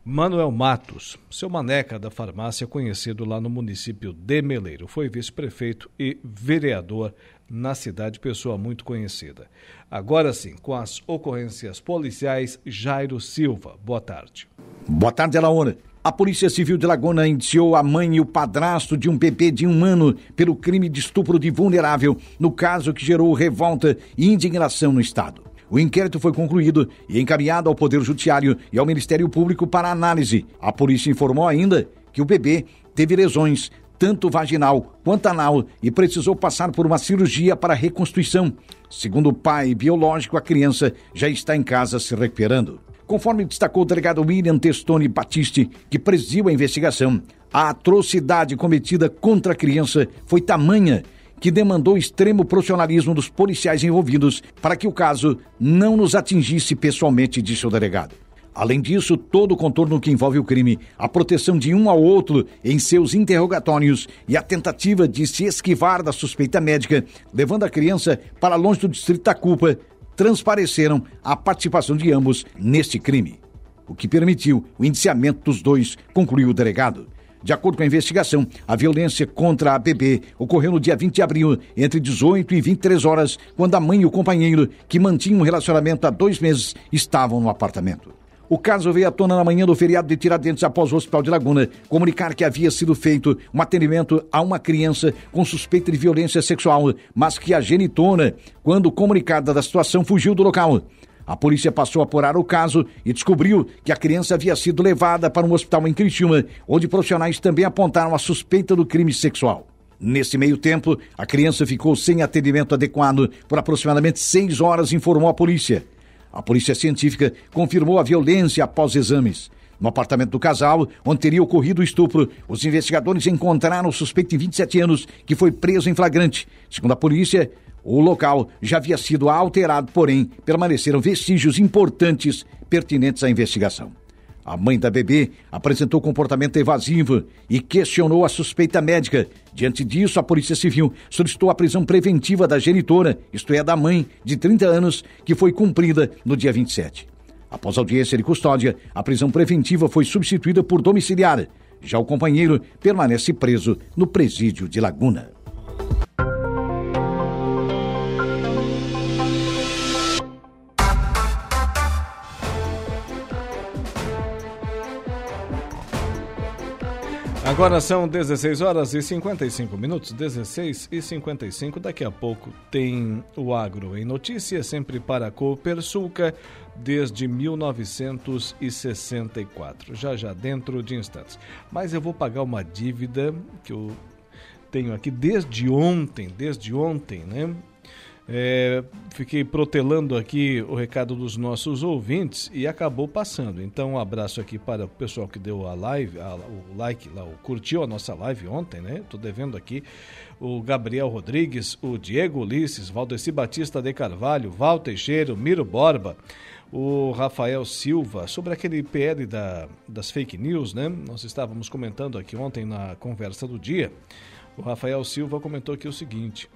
Manuel Matos, seu Maneca da farmácia, conhecido lá no município de Meleiro. Foi vice-prefeito e vereador na cidade, pessoa muito conhecida. Agora sim, com as ocorrências policiais, Jairo Silva, boa tarde. Boa tarde, Alaona. A Polícia Civil de Laguna indiciou a mãe e o padrasto de um bebê de um ano pelo crime de estupro de vulnerável, no caso que gerou revolta e indignação no estado. O inquérito foi concluído e encaminhado ao Poder Judiciário e ao Ministério Público para análise. A polícia informou ainda que o bebê teve lesões, tanto vaginal quanto anal, e precisou passar por uma cirurgia para reconstrução. Segundo o pai biológico, a criança já está em casa se recuperando. Conforme destacou o delegado William Testoni Batiste, que presidiu a investigação, a atrocidade cometida contra a criança foi tamanha que demandou extremo profissionalismo dos policiais envolvidos para que o caso não nos atingisse pessoalmente, disse o delegado. Além disso, todo o contorno que envolve o crime, a proteção de um ao outro em seus interrogatórios e a tentativa de se esquivar da suspeita médica, levando a criança para longe do distrito da culpa, transpareceram a participação de ambos neste crime, o que permitiu o indiciamento dos dois, concluiu o delegado. De acordo com a investigação, a violência contra a bebê ocorreu no dia vinte de abril, entre dezoito e vinte e três horas, quando a mãe e o companheiro, que mantinham um relacionamento há dois meses, estavam no apartamento. O caso veio à tona na manhã do feriado de Tiradentes após o Hospital de Laguna comunicar que havia sido feito um atendimento a uma criança com suspeita de violência sexual, mas que a genitora, quando comunicada da situação, fugiu do local. A polícia passou a apurar o caso e descobriu que a criança havia sido levada para um hospital em Criciúma, onde profissionais também apontaram a suspeita do crime sexual. Nesse meio tempo, a criança ficou sem atendimento adequado por aproximadamente seis horas, informou a polícia. A polícia científica confirmou a violência após exames. No apartamento do casal, onde teria ocorrido o estupro, os investigadores encontraram o suspeito de vinte e sete anos, que foi preso em flagrante. Segundo a polícia, o local já havia sido alterado, porém, permaneceram vestígios importantes pertinentes à investigação. A mãe da bebê apresentou comportamento evasivo e questionou a suspeita médica. Diante disso, a Polícia Civil solicitou a prisão preventiva da genitora, isto é, da mãe, de trinta anos, que foi cumprida no dia vinte e sete. Após audiência de custódia, a prisão preventiva foi substituída por domiciliar. Já o companheiro permanece preso no presídio de Laguna. Agora são dezesseis horas e cinquenta e cinco minutos, dezesseis e cinquenta e cinco. Daqui a pouco tem o Agro em Notícias, sempre para a Copersuca, desde mil novecentos e sessenta e quatro, já já dentro de instantes. Mas eu vou pagar uma dívida que eu tenho aqui desde ontem, desde ontem, né? É, fiquei protelando aqui o recado dos nossos ouvintes e acabou passando. Então um abraço aqui para o pessoal que deu a live, a, o like, lá, o curtiu a nossa live ontem, né? Estou devendo aqui o Gabriel Rodrigues, o Diego Ulisses, Valdeci Batista de Carvalho, Val Teixeira, Miro Borba, o Rafael Silva, sobre aquele P L da, das fake news, né? Nós estávamos comentando aqui ontem na conversa do dia. O Rafael Silva comentou aqui o seguinte: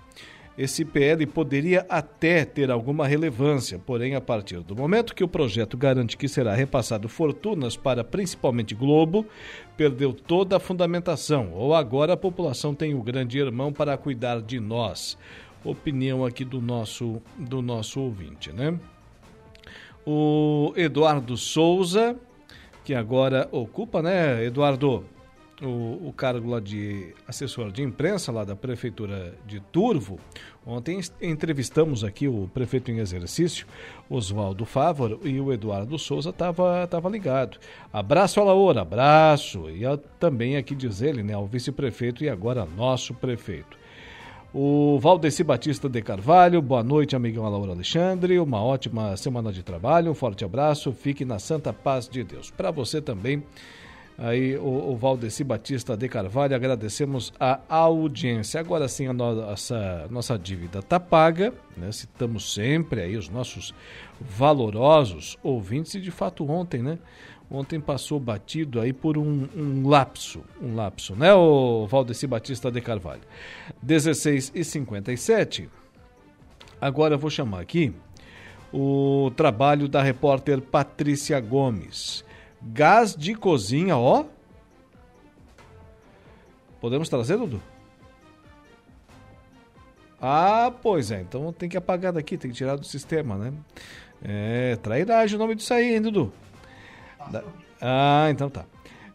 esse P L poderia até ter alguma relevância, porém, a partir do momento que o projeto garante que será repassado fortunas para principalmente Globo, perdeu toda a fundamentação, ou agora a população tem o grande irmão para cuidar de nós. Opinião aqui do nosso, do nosso ouvinte, né? O Eduardo Souza, que agora ocupa, né, Eduardo, O, o cargo lá de assessor de imprensa lá da Prefeitura de Turvo. Ontem entrevistamos aqui o prefeito em exercício, Oswaldo Fávaro, e o Eduardo Souza estava tava ligado. Abraço a Laura, abraço. E a, também aqui diz ele, né, ao vice-prefeito e agora nosso prefeito. O Valdeci Batista de Carvalho, boa noite, amigão Alaura Alexandre, uma ótima semana de trabalho, um forte abraço, fique na santa paz de Deus. Para você também, aí o, o Valdeci Batista de Carvalho, agradecemos a audiência. Agora sim a nossa, nossa dívida está paga, né? Citamos sempre aí os nossos valorosos ouvintes e de fato ontem, né? Ontem passou batido aí por um, um lapso, um lapso, né, o Valdeci Batista de Carvalho. dezesseis e cinquenta e sete, agora eu vou chamar aqui o trabalho da repórter Patrícia Gomes. Gás de cozinha, ó. Podemos trazer, Dudu? Ah, pois é. Então tem que apagar daqui, tem que tirar do sistema, né? É, trairagem o nome disso aí, hein, Dudu? Ah, então tá.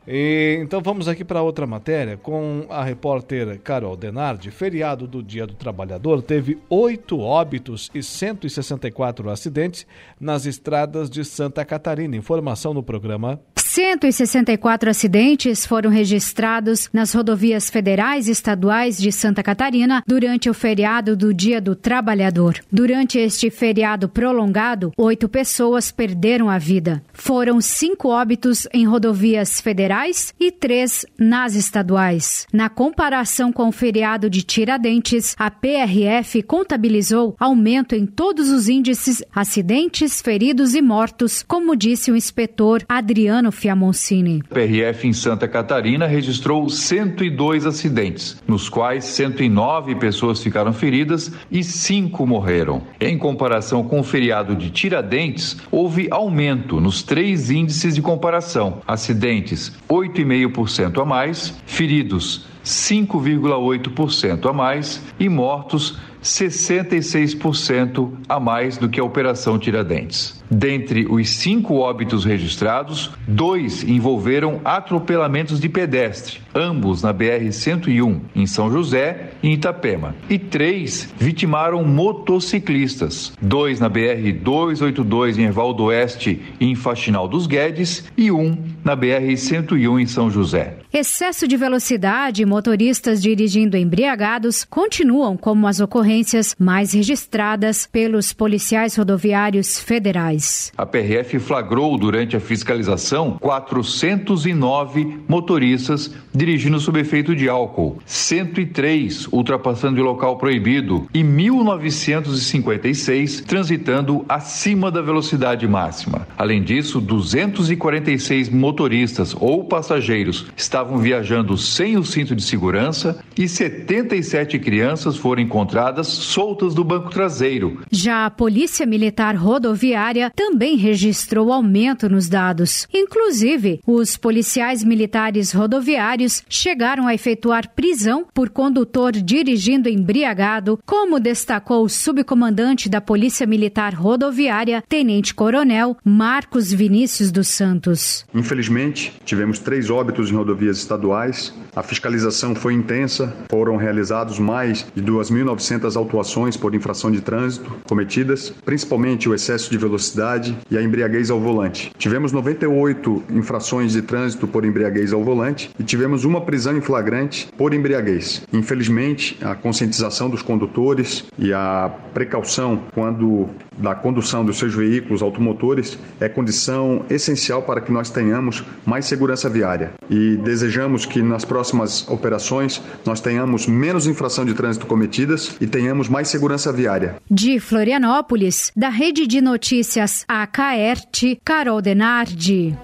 E, então vamos aqui para outra matéria com a repórter Carol Denardi. Feriado do Dia do Trabalhador teve oito óbitos e cento e sessenta e quatro acidentes nas estradas de Santa Catarina. Informação no programa. cento e sessenta e quatro acidentes foram registrados nas rodovias federais e estaduais de Santa Catarina durante o feriado do Dia do Trabalhador. Durante este feriado prolongado, oito pessoas perderam a vida. Foram cinco óbitos em rodovias federais e três nas estaduais. Na comparação com o feriado de Tiradentes, a P R F contabilizou aumento em todos os índices, acidentes, feridos e mortos, como disse o inspetor Adriano Ferreira. A P R F em Santa Catarina registrou cento e dois acidentes, nos quais cento e nove pessoas ficaram feridas e cinco morreram. Em comparação com o feriado de Tiradentes, houve aumento nos três índices de comparação: acidentes oito vírgula cinco por cento a mais, feridos cinco vírgula oito por cento a mais e mortos sessenta e seis por cento a mais do que a Operação Tiradentes. Dentre os cinco óbitos registrados, dois envolveram atropelamentos de pedestre, ambos na B R cento e um, em São José e em Itapema, e três vitimaram motociclistas, dois na B R duzentos e oitenta e dois em Evaldo Oeste e em Faxinal dos Guedes e um na B R cento e um em São José. Excesso de velocidade e motoristas dirigindo embriagados continuam como as ocorrências ocorrências mais registradas pelos policiais rodoviários federais. A P R F flagrou durante a fiscalização quatrocentos e nove motoristas dirigindo sob efeito de álcool, cento e três ultrapassando o local proibido e mil novecentos e cinquenta e seis transitando acima da velocidade máxima. Além disso, duzentos e quarenta e seis motoristas ou passageiros estavam viajando sem o cinto de segurança e setenta e sete crianças foram encontradas soltas do banco traseiro. Já a Polícia Militar Rodoviária também registrou aumento nos dados. Inclusive, os policiais militares rodoviários chegaram a efetuar prisão por condutor dirigindo embriagado, como destacou o subcomandante da Polícia Militar Rodoviária, Tenente Coronel Marcos Vinícius dos Santos. Infelizmente, tivemos três óbitos em rodovias estaduais. A fiscalização foi intensa, foram realizados mais de duas mil e novecentas autuações por infração de trânsito cometidas, principalmente o excesso de velocidade e a embriaguez ao volante. Tivemos noventa e oito infrações de trânsito por embriaguez ao volante e tivemos uma prisão em flagrante por embriaguez. Infelizmente, a conscientização dos condutores e a precaução quando da condução dos seus veículos automotores é condição essencial para que nós tenhamos mais segurança viária. E desejamos que nas próximas operações nós tenhamos menos infração de trânsito cometidas e tenhamos mais segurança viária. De Florianópolis, da Rede de Notícias A C A E R T, Carol Denardi.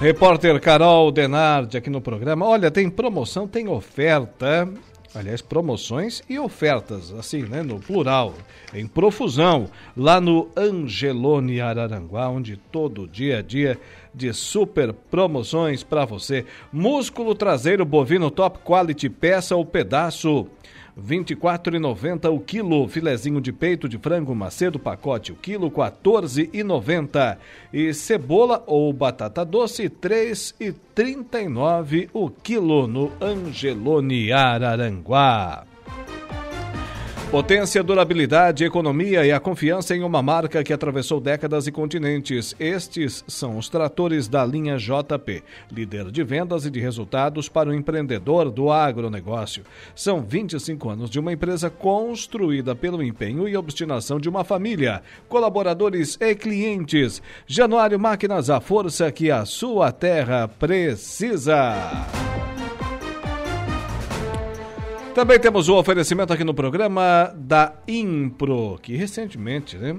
Repórter Carol Denardi aqui no programa. Olha, tem promoção, tem oferta. Aliás, promoções e ofertas, assim, né, no plural, em profusão, lá no Angeloni Araranguá, onde todo dia a dia de super promoções para você. Músculo traseiro bovino top quality, peça ou pedaço, vinte e quatro reais e noventa centavos o quilo. Filezinho de peito de frango macedo, pacote o quilo, quatorze reais e noventa centavos. E cebola ou batata doce, três reais e trinta e nove centavos o quilo no Angeloni Araranguá. Potência, durabilidade, economia e a confiança em uma marca que atravessou décadas e continentes. Estes são os tratores da linha J P, líder de vendas e de resultados para o empreendedor do agronegócio. São vinte e cinco anos de uma empresa construída pelo empenho e obstinação de uma família, colaboradores e clientes. Januário Máquinas, a força que a sua terra precisa. Também temos o oferecimento aqui no programa da Impro, que recentemente, né,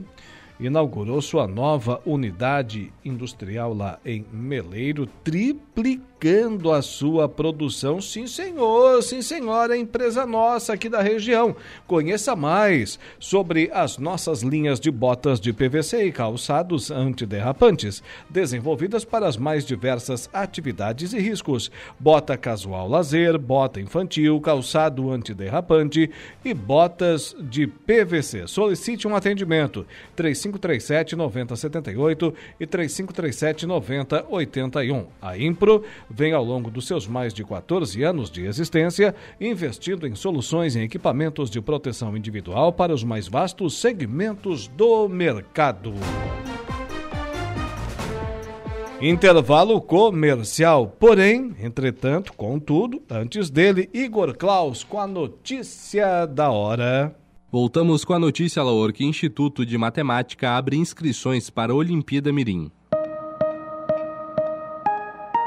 inaugurou sua nova unidade industrial lá em Meleiro, triplicando a sua produção. Sim, senhor, sim, senhora, é empresa nossa aqui da região. Conheça mais sobre as nossas linhas de botas de P V C e calçados antiderrapantes, desenvolvidas para as mais diversas atividades e riscos. Bota casual lazer, bota infantil, calçado antiderrapante e botas de P V C. Solicite um atendimento. três cinco três sete, nove zero sete oito e três cinco três sete, nove zero oito um. A Impro vem ao longo dos seus mais de quatorze anos de existência investindo em soluções e equipamentos de proteção individual para os mais vastos segmentos do mercado. Intervalo comercial, porém, entretanto, contudo, antes dele, Igor Klaus com a notícia da hora. Voltamos com a notícia, Laor, que Instituto de Matemática abre inscrições para a Olimpíada Mirim.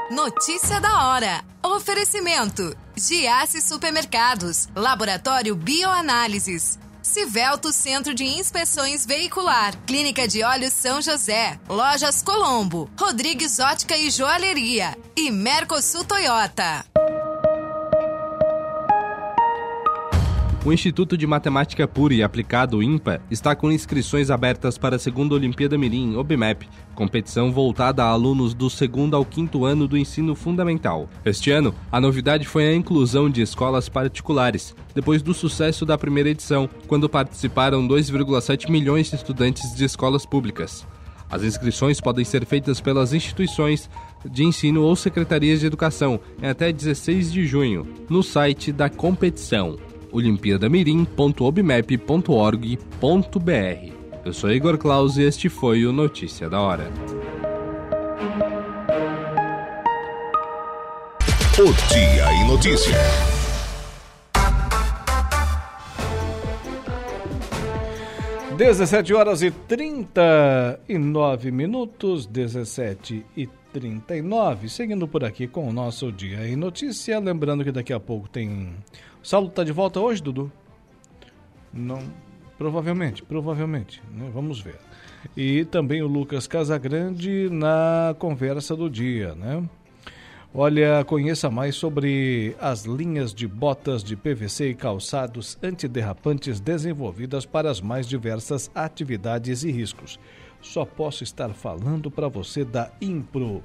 Notícia da hora. Oferecimento. Giasse Supermercados. Laboratório Bioanálises. Civelto Centro de Inspeções Veicular, Clínica de Olhos São José, Lojas Colombo, Rodrigues Ótica e Joalheria e Mercosul Toyota. O Instituto de Matemática Pura e Aplicado, INPA, está com inscrições abertas para a segunda Olimpíada Mirim, OBMEP, competição voltada a alunos do segundo ao quinto ano do ensino fundamental. Este ano, a novidade foi a inclusão de escolas particulares, depois do sucesso da primeira edição, quando participaram dois vírgula sete milhões de estudantes de escolas públicas. As inscrições podem ser feitas pelas instituições de ensino ou secretarias de educação em até dezesseis de junho, no site da competição. olimpíada mirim ponto obmep ponto org ponto br. Eu sou Igor Klaus e este foi o Notícia da Hora. O Dia em Notícia. dezessete horas e trinta e nove minutos, dezessete e trinta e nove. Seguindo por aqui com o nosso Dia em Notícia. Lembrando que daqui a pouco tem... O Saulo tá de volta hoje, Dudu? Não, provavelmente, provavelmente, né? Vamos ver. E também o Lucas Casagrande na conversa do dia, né? Olha, conheça mais sobre as linhas de botas de P V C e calçados antiderrapantes desenvolvidas para as mais diversas atividades e riscos. Só posso estar falando para você da Impro.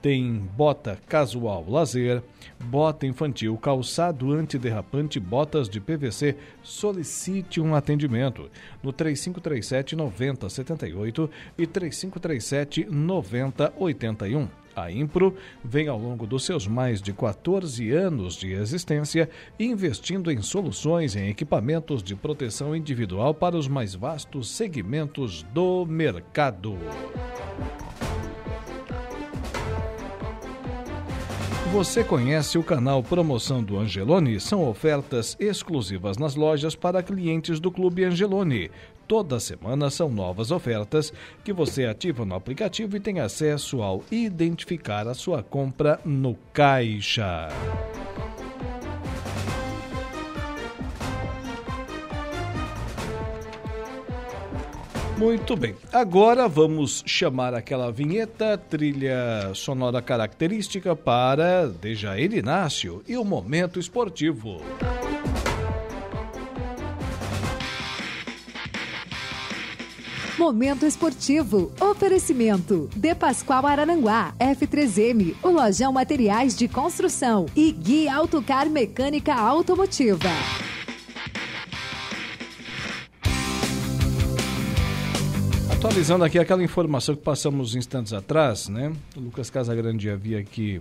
Tem bota casual lazer, bota infantil, calçado antiderrapante, botas de P V C. Solicite um atendimento no três cinco três sete, nove zero sete oito e três cinco três sete, nove zero oito um. A Impro vem ao longo dos seus mais de quatorze anos de existência investindo em soluções em equipamentos de proteção individual para os mais vastos segmentos do mercado. Você conhece o canal Promoção do Angeloni? São ofertas exclusivas nas lojas para clientes do Clube Angeloni. Toda semana são novas ofertas que você ativa no aplicativo e tem acesso ao identificar a sua compra no caixa. Muito bem, agora vamos chamar aquela vinheta, trilha sonora característica para Dejair Inácio e o Momento Esportivo. Momento Esportivo, oferecimento De Pascoal Araranguá, F três M, o Lojão Materiais de Construção e Gui Autocar Mecânica Automotiva. Atualizando aqui aquela informação que passamos instantes atrás, né? O Lucas Casagrande havia aqui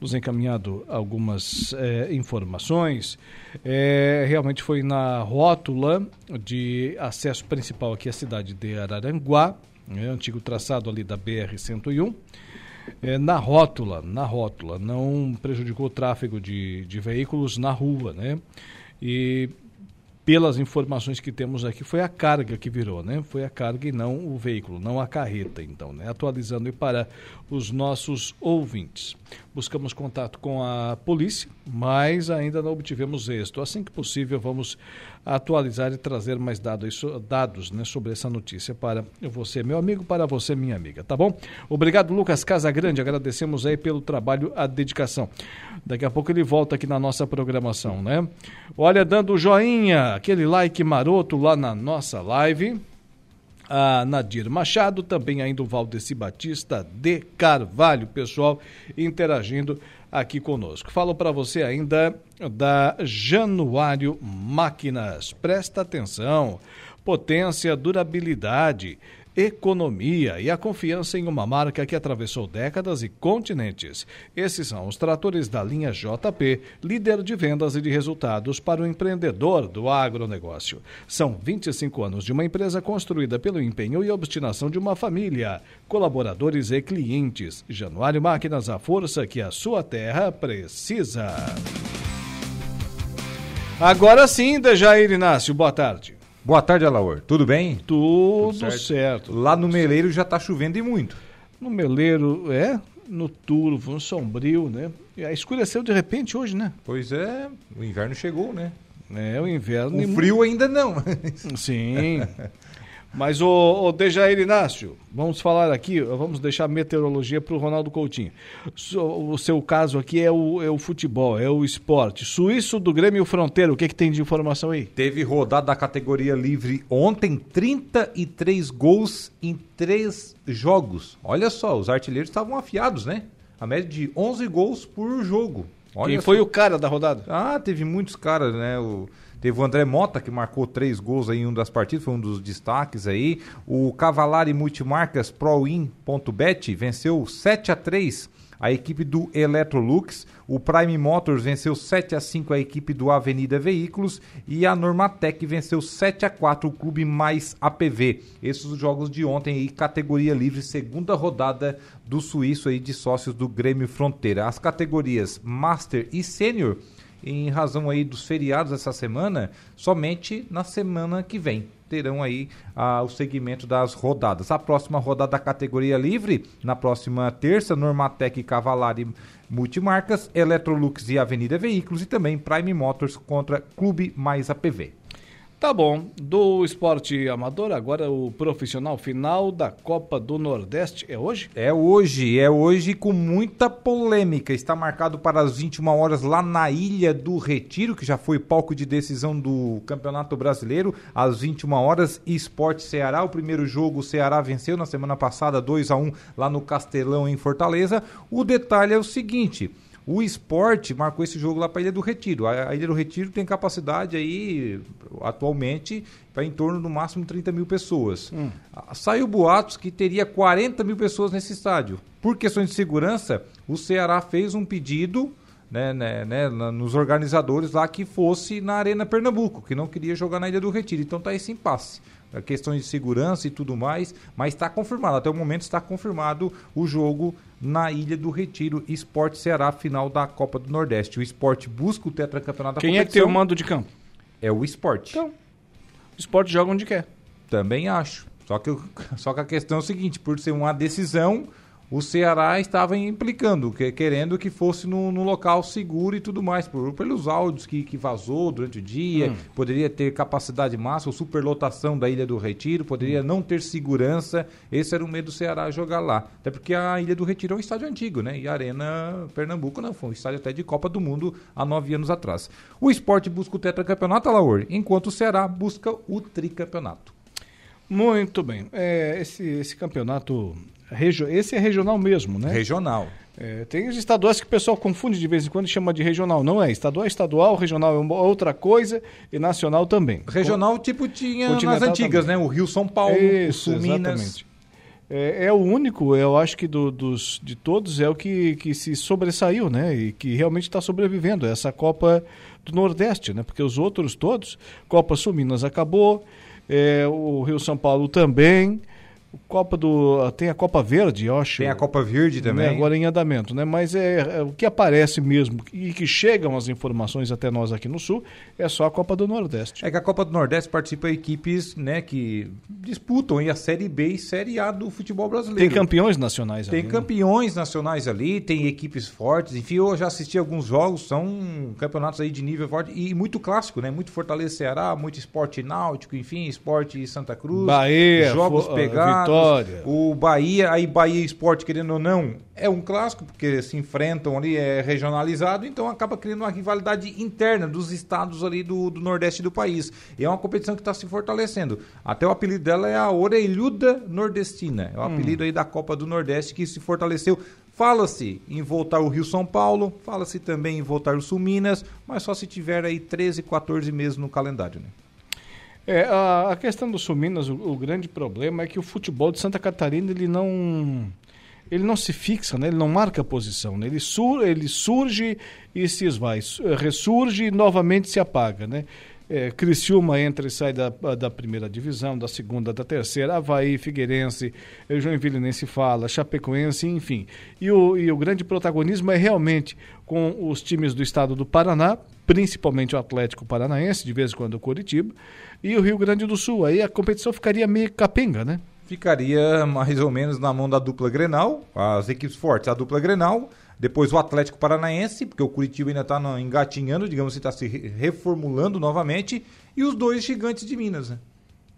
nos encaminhado algumas é, informações. É, realmente foi na rótula de acesso principal aqui à cidade de Araranguá, né? Antigo traçado ali da B R cento e um. É, na rótula, na rótula, não prejudicou o tráfego de, de veículos na rua, né? E... pelas informações que temos aqui, foi a carga que virou, né? Foi a carga e não o veículo, não a carreta, então, né? Atualizando e para os nossos ouvintes. Buscamos contato com a polícia, mas ainda não obtivemos êxito. Assim que possível, vamos atualizar e trazer mais dados, dados, né, sobre essa notícia para você, meu amigo, para você, minha amiga, tá bom? Obrigado, Lucas Casagrande. Agradecemos aí pelo trabalho, a dedicação. Daqui a pouco ele volta aqui na nossa programação, né? Olha, dando o joinha, aquele like maroto lá na nossa live. A Nadir Machado, também ainda o Valdeci Batista de Carvalho, pessoal interagindo aqui conosco. Falo para você ainda da Januário Máquinas. Presta atenção, potência, durabilidade, economia e a confiança em uma marca que atravessou décadas e continentes. Esses são os tratores da linha J P, líder de vendas e de resultados para o empreendedor do agronegócio. São vinte e cinco anos de uma empresa construída pelo empenho e obstinação de uma família, colaboradores e clientes. Januário Máquinas, a força que a sua terra precisa. Agora sim, Dejair Inácio, boa tarde. Boa tarde, Alaor. Tudo bem? Tudo, Tudo certo. certo. Lá no Meleiro já está chovendo e muito. No Meleiro, é? No Turvo, no Sombrio, né? E a escureceu de repente hoje, né? Pois é, o inverno chegou, né? É, o inverno... O frio muito... ainda não. Sim. Mas, ô, ô Dejair Inácio, vamos falar aqui, vamos deixar a meteorologia para o Ronaldo Coutinho. O seu caso aqui é o, é o futebol, é o esporte. Suíço do Grêmio Fronteiro, o que, que tem de informação aí? Teve rodada da categoria livre ontem, trinta e três gols em três jogos. Olha só, os artilheiros estavam afiados, né? A média de onze gols por jogo. Olha Quem foi só. o cara da rodada? Ah, teve muitos caras, né? O... Teve o André Mota, que marcou três gols aí em um das partidas, foi um dos destaques aí. O Cavalari Multimarcas ProWin.bet venceu sete a três a equipe do Electrolux. O Prime Motors venceu sete a cinco a equipe do Avenida Veículos. E a Normatec venceu sete a quatro o Clube Mais A P V. Esses os jogos de ontem aí, categoria livre, segunda rodada do Suíço aí de sócios do Grêmio Fronteira. As categorias Master e Sênior em razão aí dos feriados essa semana, somente na semana que vem terão aí ah, o segmento das rodadas. A próxima rodada da categoria livre, na próxima terça, Normatec, Cavalari Multimarcas, Eletrolux e Avenida Veículos, e também Prime Motors contra Clube Mais A P V. Tá bom, do esporte amador, agora o profissional, final da Copa do Nordeste, é hoje? É hoje, é hoje com muita polêmica, está marcado para as vinte e uma horas lá na Ilha do Retiro, que já foi palco de decisão do Campeonato Brasileiro, às vinte e uma horas, Sport Ceará, o primeiro jogo o Ceará venceu na semana passada, dois a um lá no Castelão em Fortaleza. O detalhe é o seguinte... O Sport marcou esse jogo lá para a Ilha do Retiro. A Ilha do Retiro tem capacidade aí, atualmente, para em torno do máximo trinta mil pessoas. Hum. Saiu boatos que teria quarenta mil pessoas nesse estádio. Por questões de segurança, o Ceará fez um pedido, né, né, né, nos organizadores lá, que fosse na Arena Pernambuco, que não queria jogar na Ilha do Retiro. Então tá esse impasse. Questões de segurança e tudo mais, mas está confirmado, até o momento está confirmado o jogo na Ilha do Retiro, Sport Ceará, final da Copa do Nordeste. O Sport busca o tetracampeonato da competição. Quem é que tem o mando de campo? É o Sport. Então, o Sport joga onde quer. Também acho, só que, só que a questão é o seguinte, por ser uma decisão, o Ceará estava implicando, que, querendo que fosse no, no local seguro e tudo mais, por, pelos áudios que, que vazou durante o dia, hum. poderia ter capacidade máxima, superlotação da Ilha do Retiro, poderia hum. não ter segurança, esse era o medo do Ceará jogar lá, até porque a Ilha do Retiro é um estádio antigo, né? E a Arena Pernambuco não, foi um estádio até de Copa do Mundo há nove anos atrás. O Sport busca o tetracampeonato, Alaor, enquanto o Ceará busca o tricampeonato. Muito bem, é, esse, esse campeonato... Esse é regional mesmo, né? Regional. É, tem os estaduais que o pessoal confunde de vez em quando e chama de regional. Não é. Estadual é estadual, regional é uma outra coisa e nacional também. Regional, tipo, tinha nas antigas, também, né? O Rio, São Paulo, isso, o Sul, Minas. É, é o único, eu acho que do, dos, de todos, é o que, que se sobressaiu, né? E que realmente está sobrevivendo, essa Copa do Nordeste, né? Porque os outros todos, Copa Sul, Minas acabou, é, o Rio, São Paulo também... Copa do, tem a Copa Verde, eu acho. Tem a Copa Verde também. Né, agora em andamento, né? Mas é, é o que aparece mesmo e que chegam as informações até nós aqui no Sul, é só a Copa do Nordeste. É que a Copa do Nordeste participa equipes, né, que disputam aí a Série B e Série A do futebol brasileiro. Tem campeões nacionais ali. Tem campeões nacionais ali, tem equipes fortes, enfim, eu já assisti alguns jogos, são campeonatos aí de nível forte e muito clássico, né? Muito Fortaleza Ceará, muito Esporte Náutico, enfim, Esporte Santa Cruz. Bahia, jogos for, pegados. Vitória. O Bahia, aí Bahia Sport, querendo ou não, é um clássico, porque se enfrentam ali, é regionalizado, então acaba criando uma rivalidade interna dos estados ali do, do Nordeste do país. E é uma competição que está se fortalecendo. Até o apelido dela é a Orelhuda Nordestina. É o hum. apelido aí da Copa do Nordeste que se fortaleceu. Fala-se em voltar o Rio-São Paulo, fala-se também em voltar o Sul-Minas, mas só se tiver aí treze, quatorze meses no calendário, né? É, a, a questão do Sul-Minas, o, o grande problema é que o futebol de Santa Catarina, ele não, ele não se fixa, né? Ele não marca posição, né? Ele, sur, ele surge e se esvai, ressurge e novamente se apaga, né? É, Criciúma entra e sai da, da primeira divisão, da segunda, da terceira, Avaí, Figueirense, Joinville nem se fala, Chapecoense, enfim. E o, e o grande protagonismo é realmente com os times do estado do Paraná, principalmente o Atlético Paranaense, de vez em quando o Coritiba, e o Rio Grande do Sul. Aí a competição ficaria meio capenga, né? Ficaria mais ou menos na mão da dupla Grenal, as equipes fortes, a dupla Grenal, depois o Atlético Paranaense, porque o Curitiba ainda está engatinhando, digamos assim, está se reformulando novamente, e os dois gigantes de Minas, né?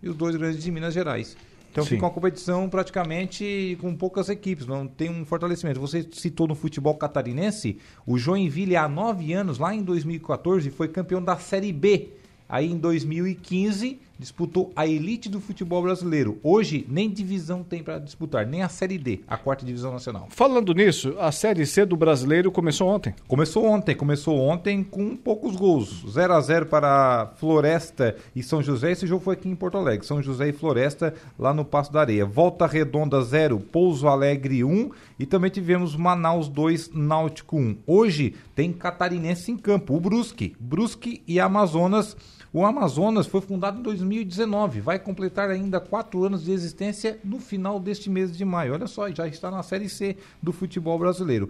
E os dois grandes de Minas Gerais. Então, sim, fica uma competição praticamente com poucas equipes, não tem um fortalecimento. Você citou no futebol catarinense, o Joinville há nove anos, lá em dois mil e quatorze, foi campeão da Série B. Aí em dois mil e quinze disputou a elite do futebol brasileiro. Hoje nem divisão tem para disputar, nem a Série D, a quarta divisão nacional. Falando nisso, a Série C do brasileiro começou ontem? Começou ontem, começou ontem com poucos gols. zero a zero para Floresta e São José, esse jogo foi aqui em Porto Alegre. São José e Floresta lá no Passo da Areia. Volta Redonda zero, Pouso Alegre um e também tivemos Manaus dois, Náutico um. Hoje tem catarinense em campo, o Brusque. Brusque e Amazonas. O Amazonas foi fundado em dois mil e dezenove, vai completar ainda quatro anos de existência no final deste mês de maio. Olha só, já está na Série C do futebol brasileiro.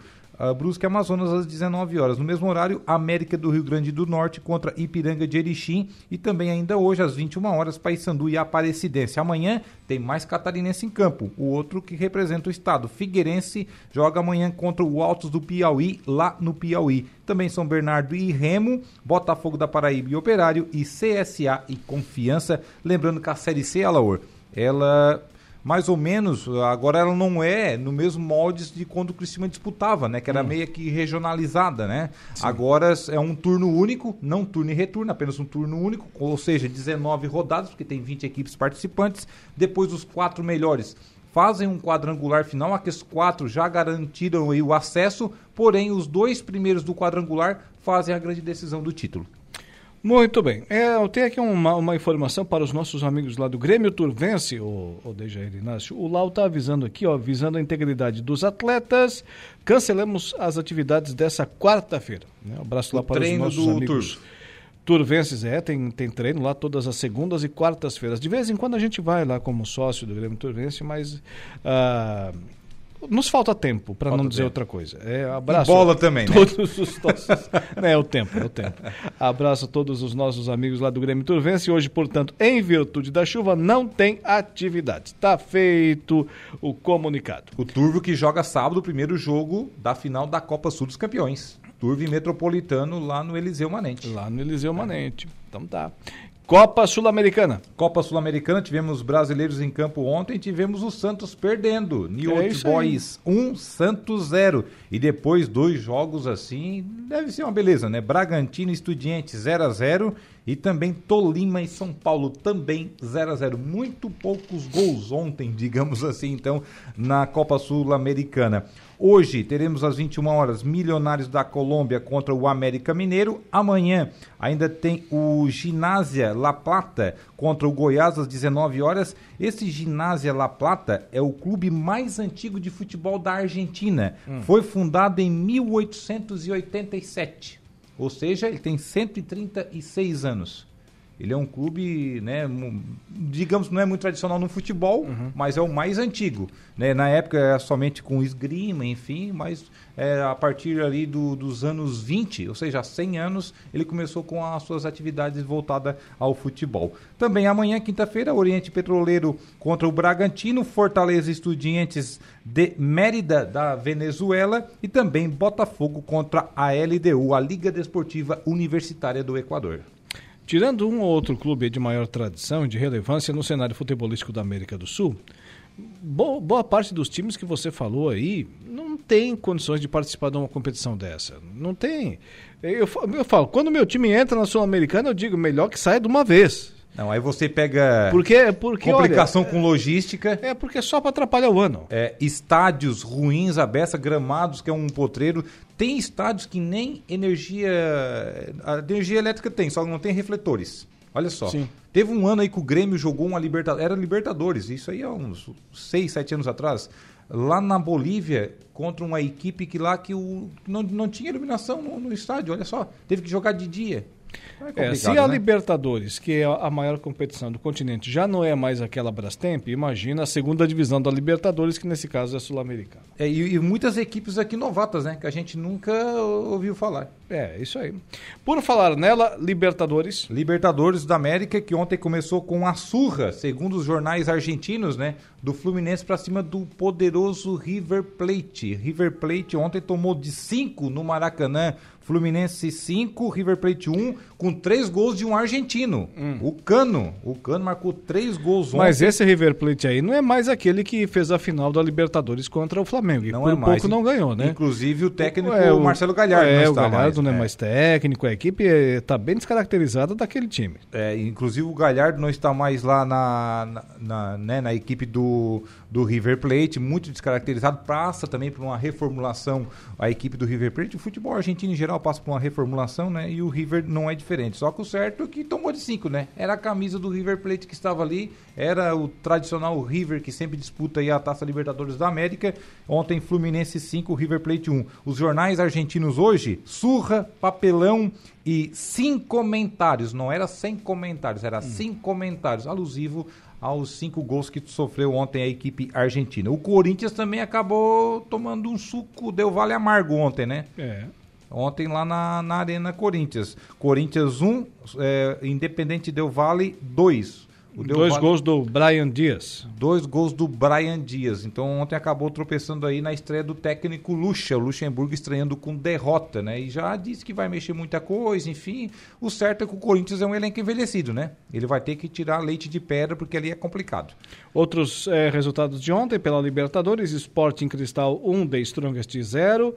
uh, Brusque Amazonas às dezenove horas. No mesmo horário, América do Rio Grande do Norte contra Ipiranga de Erechim, e também ainda hoje às vinte e uma horas, Paysandu e Aparecidense. Amanhã tem mais catarinense em campo. O outro que representa o estado, Figueirense, joga amanhã contra o Altos do Piauí, lá no Piauí. Também São Bernardo e Remo, Botafogo da Paraíba e Operário, e C S A e Confiança. Lembrando que a Série C, Alaor, ela... mais ou menos, agora ela não é no mesmo molde de quando o Criciúma disputava, né? Que era hum. meio que regionalizada, né? Sim. Agora é um turno único, não turno e retorno, apenas um turno único, ou seja, dezenove rodadas, porque tem vinte equipes participantes. Depois os quatro melhores fazem um quadrangular final, aqueles quatro já garantiram aí o acesso, porém os dois primeiros do quadrangular fazem a grande decisão do título. Muito bem. É, eu tenho aqui uma, uma informação para os nossos amigos lá do Grêmio Turvense, o, o Dejair Inácio. O Lau está avisando aqui, ó, visando a integridade dos atletas, cancelamos as atividades dessa quarta-feira. Né? Um abraço o lá para os nossos amigos turvenses. É, tem, tem treino lá todas as segundas e quartas-feiras. De vez em quando a gente vai lá como sócio do Grêmio Turvense, mas... Ah, nos falta tempo, para não dizer tempo. Outra coisa. É, abraço e bola também, todos, né? Os nossos... é o tempo, é o tempo. Abraço a todos os nossos amigos lá do Grêmio Turvense. Hoje, portanto, em virtude da chuva, não tem atividade. Tá feito o comunicado. O Turvo que joga sábado o primeiro jogo da final da Copa Sul dos Campeões. Turvo e Metropolitano lá no Eliseu Manente. Lá no Eliseu Manente. Então tá. Copa Sul-Americana. Copa Sul-Americana, tivemos brasileiros em campo ontem, tivemos o Santos perdendo. New Old é Boys um, Santos zero. E depois dois jogos assim, deve ser uma beleza, né? Bragantino e Estudiantes zero a zero e também Tolima e São Paulo também zero a zero. Muito poucos gols ontem, digamos assim, então, na Copa Sul-Americana. Hoje teremos às vinte e uma horas Milionários da Colômbia contra o América Mineiro. Amanhã ainda tem o Ginásia La Plata contra o Goiás às dezenove horas. Esse Ginásia La Plata é o clube mais antigo de futebol da Argentina. Hum. Foi fundado em mil oitocentos e oitenta e sete, ou seja, ele tem cento e trinta e seis anos. Ele é um clube, né, digamos, não é muito tradicional no futebol, uhum. mas é o mais antigo. Né? Na época era somente com esgrima, enfim, mas é, a partir ali do, dos anos vinte, ou seja, há cem anos, ele começou com as suas atividades voltadas ao futebol. Também amanhã, quinta-feira, Oriente Petroleiro contra o Bragantino, Fortaleza e Estudiantes de Mérida, da Venezuela, e também Botafogo contra a L D U, a Liga Desportiva Universitária do Equador. Tirando um ou outro clube de maior tradição e de relevância no cenário futebolístico da América do Sul, bo- boa parte dos times que você falou aí não tem condições de participar de uma competição dessa. Não tem. Eu, eu falo, quando meu time entra na Sul-Americana, eu digo, melhor que saia de uma vez. Não, aí você pega porque, porque, complicação olha, com logística. É, porque é só para atrapalhar o ano. É, estádios ruins, a beça, gramados, que é um potreiro. Tem estádios que nem energia... A energia elétrica tem, só não tem refletores. Olha só. Sim. Teve um ano aí que o Grêmio jogou uma Libertadores. Era Libertadores, isso aí há uns seis, sete anos atrás. Lá na Bolívia, contra uma equipe que lá que o, não, não tinha iluminação no, no estádio, olha só. Teve que jogar de dia. É é, se a né? Libertadores, que é a maior competição do continente, já não é mais aquela Brastemp, imagina a segunda divisão da Libertadores, que nesse caso é Sul-Americana. É, e, e muitas equipes aqui novatas, né? Que a gente nunca ouviu falar. É, isso aí. Por falar nela, Libertadores. Libertadores da América, que ontem começou com a surra, segundo os jornais argentinos, né? Do Fluminense para cima do poderoso River Plate. River Plate ontem tomou de cinco no Maracanã. Fluminense cinco, River Plate um, com três gols de um argentino. Hum. O Cano. O Cano marcou três gols ontem. Mas esse River Plate aí não é mais aquele que fez a final da Libertadores contra o Flamengo. E não por é mais. Pouco não ganhou, né? Inclusive o técnico, é, o Marcelo Gallardo. É, não o Gallardo mais, não é, é mais técnico. A equipe está bem descaracterizada daquele time. É, inclusive o Gallardo não está mais lá na, na, na, né, na equipe do, do River Plate. Muito descaracterizado. Passa também por uma reformulação a equipe do River Plate. O futebol argentino em geral passa por uma reformulação, né? E o River não é diferente. Só que o certo é que tomou de cinco, né? Era a camisa do River Plate que estava ali, era o tradicional River que sempre disputa aí a Taça Libertadores da América. Ontem Fluminense cinco, River Plate um. Os jornais argentinos hoje, surra, papelão e sem comentários. Não era sem comentários, era hum. sem comentários, alusivo aos cinco gols que sofreu ontem a equipe argentina. O Corinthians também acabou tomando um suco, deu vale amargo ontem, né? É. Ontem lá na, na Arena Corinthians. Corinthians um, é, Independente Del Valle dois. O Del dois Valle... gols do Bryan Dias. Dois gols do Bryan Dias. Então ontem acabou tropeçando aí na estreia do técnico Lucha. O Luxemburgo estreando com derrota, né? E já disse que vai mexer muita coisa, enfim. O certo é que o Corinthians é um elenco envelhecido, né? Ele vai ter que tirar leite de pedra porque ali é complicado. Outros é, resultados de ontem pela Libertadores. Sporting Cristal um, The Strongest zero.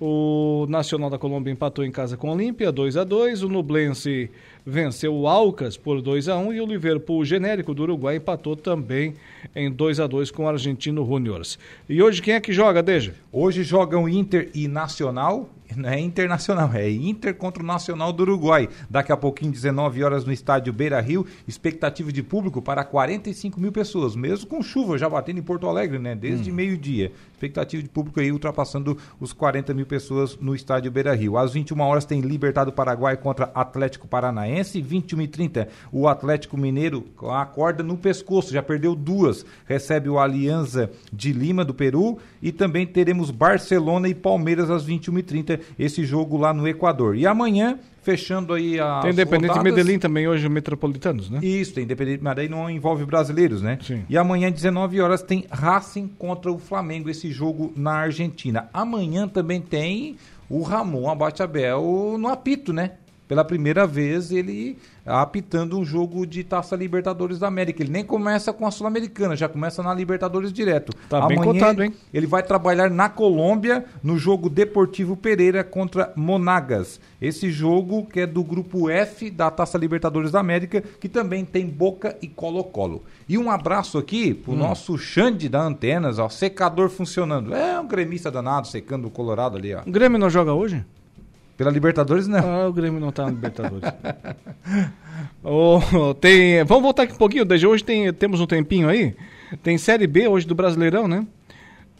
O Nacional da Colômbia empatou em casa com o Olímpia, dois a dois. O Nublense venceu o Alcas por dois a um. E o Liverpool genérico do Uruguai empatou também em dois a dois com o Argentino Júnior. E hoje quem é que joga, Deja? Hoje jogam Inter e Nacional. Não é internacional, é Inter contra o Nacional do Uruguai. Daqui a pouquinho, dezenove horas, no estádio Beira-Rio. Expectativa de público para quarenta e cinco mil pessoas, mesmo com chuva já batendo em Porto Alegre, né? Desde hum. meio-dia. Expectativa de público aí ultrapassando os quarenta mil pessoas no estádio Beira-Rio. Às vinte e uma horas tem Libertad do Paraguai contra Atlético Paranaense. vinte e uma e trinta, o Atlético Mineiro com a corda no pescoço, já perdeu duas. Recebe o Alianza de Lima do Peru. E também teremos Barcelona e Palmeiras às vinte e uma e trinta. Esse jogo lá no Equador. E amanhã, fechando aí a. Tem Independente rodadas, Medellín também hoje, o Metropolitanos, né? Isso, tem Independente, mas daí não envolve brasileiros, né? Sim. E amanhã, dezenove horas, tem Racing contra o Flamengo, esse jogo na Argentina. Amanhã também tem o Ramon Abateabel no apito, né? Pela primeira vez ele apitando um jogo de Taça Libertadores da América. Ele nem começa com a Sul-Americana, já começa na Libertadores direto. Tá amanhã bem contado, hein? Ele vai trabalhar na Colômbia no jogo Deportivo Pereira contra Monagas. Esse jogo que é do grupo F da Taça Libertadores da América, que também tem Boca e Colo-Colo. E um abraço aqui pro hum. nosso Xande da Antenas, ó, secador funcionando. É um gremista danado, secando o Colorado ali, ó. O Grêmio não joga hoje? Pela Libertadores, não. Ah, o Grêmio não tá na Libertadores. oh, tem, vamos voltar aqui um pouquinho, desde hoje tem, temos um tempinho aí. Tem Série B hoje do Brasileirão, né?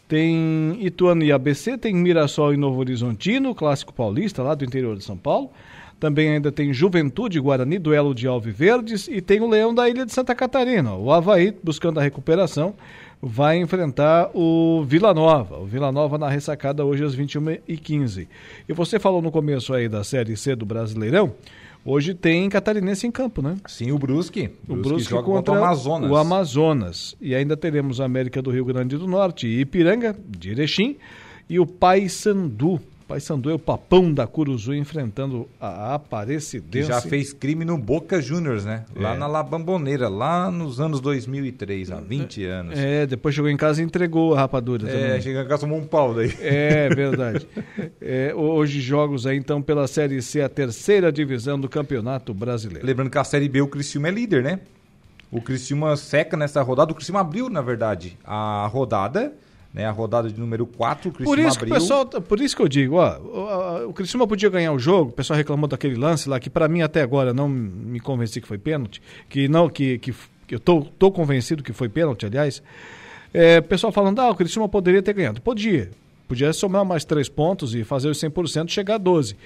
Tem Ituano e A B C, tem Mirassol e Novo Horizontino, Clássico Paulista lá do interior de São Paulo. Também ainda tem Juventude, Guarani, duelo de Alviverdes. E tem o Leão da Ilha de Santa Catarina, o Avaí, buscando a recuperação. Vai enfrentar o Vila Nova. O Vila Nova na ressacada hoje às vinte e uma e quinze. E você falou no começo aí da Série C do Brasileirão. Hoje tem catarinense em campo, né? Sim, o Brusque. O Brusque, Brusque joga contra, contra o, Amazonas. o Amazonas. E ainda teremos a América do Rio Grande do Norte, Ipiranga, de Erechim, e o Paysandu. Paysandu é o papão da Curuzu enfrentando a Aparecidense. Já fez crime no Boca Juniors, né? Lá é. na La Bombonera, lá nos anos dois mil e três, há vinte anos. É, depois chegou em casa e entregou a rapadura é, também. É, chegou em casa e tomou um pau daí. É, verdade. é, hoje jogos aí então pela Série C, a terceira divisão do Campeonato Brasileiro. Lembrando que a Série B, o Criciúma é líder, né? O Criciúma seca nessa rodada, o Criciúma abriu, na verdade, a rodada... Né, a rodada de número quatro, o Criciúma por isso abriu. Que o pessoal, por isso que eu digo, ó, o, o Criciúma podia ganhar o jogo, o pessoal reclamou daquele lance lá, que para mim até agora não me convenci que foi pênalti, que não, que, que, que eu tô, tô convencido que foi pênalti, aliás. É, pessoal falando, ah, o Criciúma poderia ter ganhado. Podia, podia somar mais três pontos e fazer os cem por cento, chegar a doze.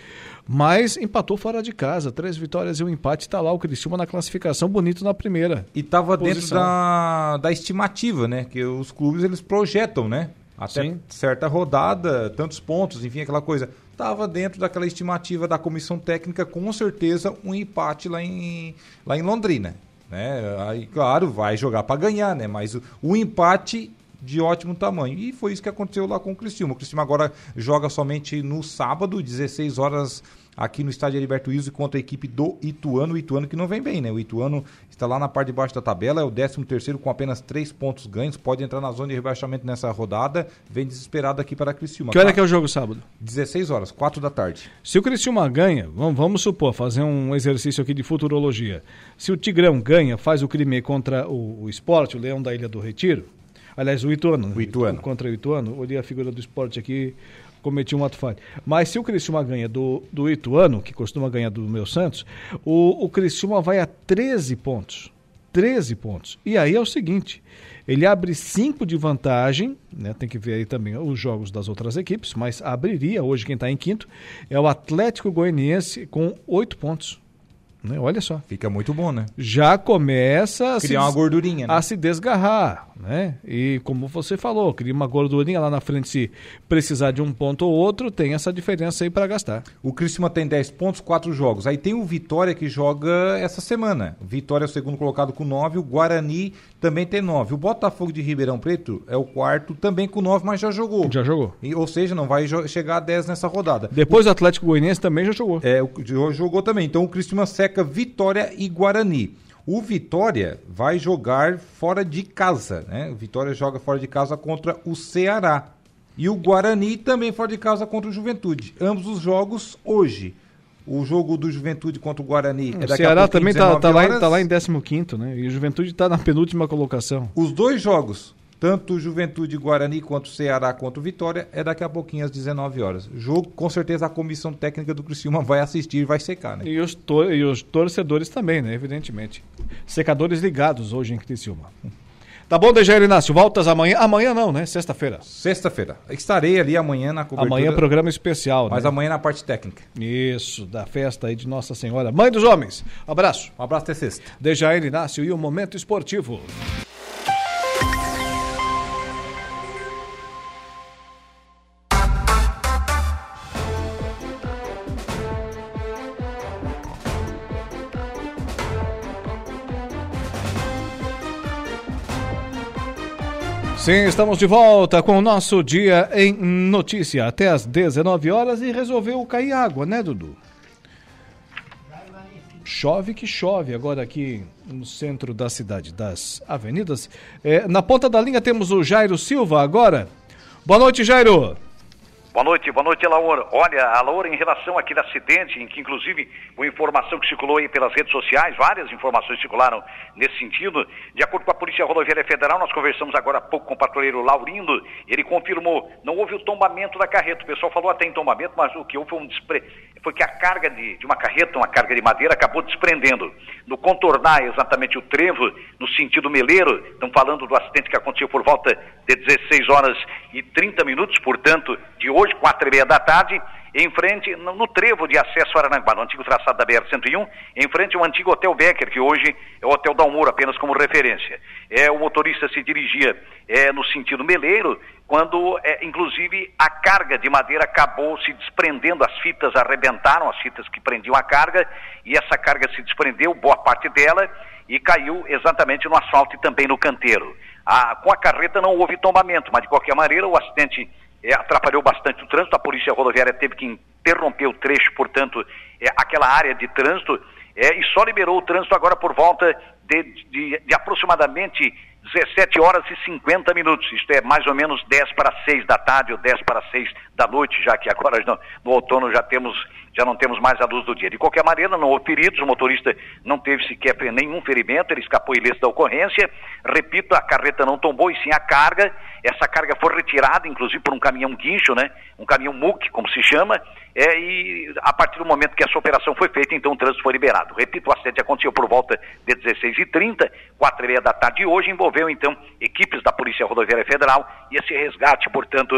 Mas empatou fora de casa, três vitórias e um empate, tá lá o Criciúma na classificação, bonito na primeira. E tava posição. Dentro da, da estimativa, né? Que os clubes, eles projetam, né? Até Sim. certa rodada, tantos pontos, enfim, aquela coisa. Tava dentro daquela estimativa da comissão técnica, com certeza, um empate lá em, lá em Londrina, né? Aí, claro, vai jogar para ganhar, né? Mas o, o empate... de ótimo tamanho, e foi isso que aconteceu lá com o Criciúma. O Criciúma agora joga somente no sábado, dezesseis horas, aqui no estádio Heriberto Wilson, contra a equipe do Ituano, o Ituano que não vem bem, né? O Ituano está lá na parte de baixo da tabela, é o décimo terceiro com apenas três pontos ganhos, pode entrar na zona de rebaixamento nessa rodada, vem desesperado aqui para a Criciúma. Que hora tá? Que é o jogo sábado? dezesseis horas, quatro da tarde. Se o Criciúma ganha, vamos, vamos supor, fazer um exercício aqui de futurologia, se o Tigrão ganha, faz o crime contra o, o Sport, o Leão da Ilha do Retiro, aliás, o Ituano, o Ituano. Contra o Ituano, olhei a figura do Sport aqui, cometi um ato falho. Mas se o Criciúma ganha do, do Ituano, que costuma ganhar do meu Santos, o, o Criciúma vai a treze pontos. treze pontos. E aí é o seguinte, ele abre cinco de vantagem, né? Tem que ver aí também os jogos das outras equipes, mas abriria hoje quem está em quinto, é o Atlético Goianiense com oito pontos. Né? Olha só. Fica muito bom, né? Já começa a criar se, uma gordurinha, né? A se desgarrar, né? E como você falou, cria uma gordurinha lá na frente, se precisar de um ponto ou outro, tem essa diferença aí para gastar. O Criciúma tem dez pontos, quatro jogos. Aí tem o Vitória que joga essa semana. Vitória é o segundo colocado com nove, o Guarani também tem nove. O Botafogo de Ribeirão Preto é o quarto também com nove, mas já jogou. Já jogou. E, ou seja, não vai jo- chegar a dez nessa rodada. Depois o, o Atlético Goianiense também já jogou. É, o, jogou também. Então o Criciúma seca Vitória e Guarani. O Vitória vai jogar fora de casa, né? O Vitória joga fora de casa contra o Ceará. E o Guarani também fora de casa contra o Juventude. Ambos os jogos hoje. O jogo do Juventude contra o Guarani é daqui a pouco. O Ceará também tá, tá, lá, tá lá em décimo quinto, né? E o Juventude tá na penúltima colocação. Os dois jogos, tanto o Juventude Guarani quanto o Ceará contra o Vitória, é daqui a pouquinho às dezenove horas. Jogo, com certeza, a comissão técnica do Criciúma vai assistir e vai secar, né? E os, tor- e os torcedores também, né? Evidentemente. Secadores ligados hoje em Criciúma. Tá bom, Dejair Inácio? Voltas amanhã? Amanhã não, né? Sexta-feira. Sexta-feira. Estarei ali amanhã na cobertura. Amanhã é programa especial, né? Mas amanhã na parte técnica. Isso, da festa aí de Nossa Senhora. Mãe dos Homens. Abraço. Um abraço até sexta. Dejair Inácio e o Momento Esportivo. Sim, estamos de volta com o nosso Dia em Notícia, até às dezenove horas, e resolveu cair água, né, Dudu? Chove que chove agora aqui no centro da cidade, das avenidas. É, na ponta da linha temos o Jairo Silva agora. Boa noite, Jairo. Boa noite, boa noite, Alaor. Olha, Alaor, em relação àquele acidente, em que inclusive uma informação que circulou aí pelas redes sociais, várias informações circularam nesse sentido. De acordo com a Polícia Rodoviária Federal, nós conversamos agora há pouco com o patrulheiro Laurindo, ele confirmou, não houve o tombamento da carreta. O pessoal falou até em tombamento, mas o que houve foi, um despre... foi que a carga de, de uma carreta, uma carga de madeira, acabou desprendendo. No contornar exatamente o trevo, no sentido Meleiro, estamos falando do acidente que aconteceu por volta de dezesseis horas e trinta minutos, portanto, de hoje. Hoje, quatro e meia da tarde, em frente, no, no trevo de acesso a Araranguá, no antigo traçado da B R cento e um, em frente ao antigo Hotel Becker, que hoje é o Hotel Dalmoura, apenas como referência. É, o motorista se dirigia é, no sentido Meleiro, quando, é, inclusive, a carga de madeira acabou se desprendendo, as fitas arrebentaram, as fitas que prendiam a carga, e essa carga se desprendeu, boa parte dela, e caiu exatamente no asfalto e também no canteiro. A, com a carreta não houve tombamento, mas, de qualquer maneira, o acidente... É, atrapalhou bastante o trânsito, a Polícia Rodoviária teve que interromper o trecho, portanto, é, aquela área de trânsito, é, e só liberou o trânsito agora por volta de, de, de aproximadamente dezessete horas e cinquenta minutos, isto é, mais ou menos dez para seis da tarde ou dez para seis da noite, já que agora no, no outono já temos, já não temos mais a luz do dia. De qualquer maneira, não houve feridos, o motorista não teve sequer nenhum ferimento, ele escapou ileso da ocorrência. Repito, a carreta não tombou e sim a carga. Essa carga foi retirada, inclusive, por um caminhão guincho, né? Um caminhão M U C, como se chama, é, e a partir do momento que essa operação foi feita, então o trânsito foi liberado. Repito, o acidente aconteceu por volta de dezesseis e trinta, quatro e meia da tarde, e hoje envolveu, então, equipes da Polícia Rodoviária Federal e esse resgate, portanto,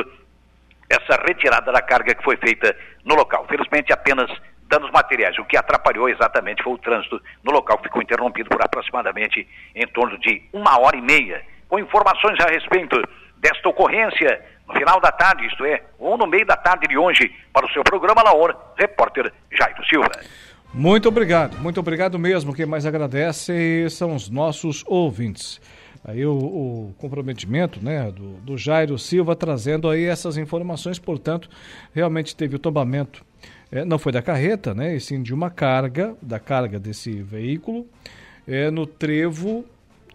essa retirada da carga que foi feita no local. Felizmente, apenas danos materiais. O que atrapalhou exatamente foi o trânsito no local, que ficou interrompido por aproximadamente em torno de uma hora e meia. Com informações a respeito desta ocorrência, no final da tarde, isto é, ou no meio da tarde de hoje, para o seu programa Laor, repórter Jairo Silva. Muito obrigado, muito obrigado mesmo. Quem mais agradece são os nossos ouvintes. Aí o, o comprometimento, né, do, do Jairo Silva, trazendo aí essas informações, portanto, realmente teve o tombamento, é, não foi da carreta, né, e sim de uma carga, da carga desse veículo, é, no trevo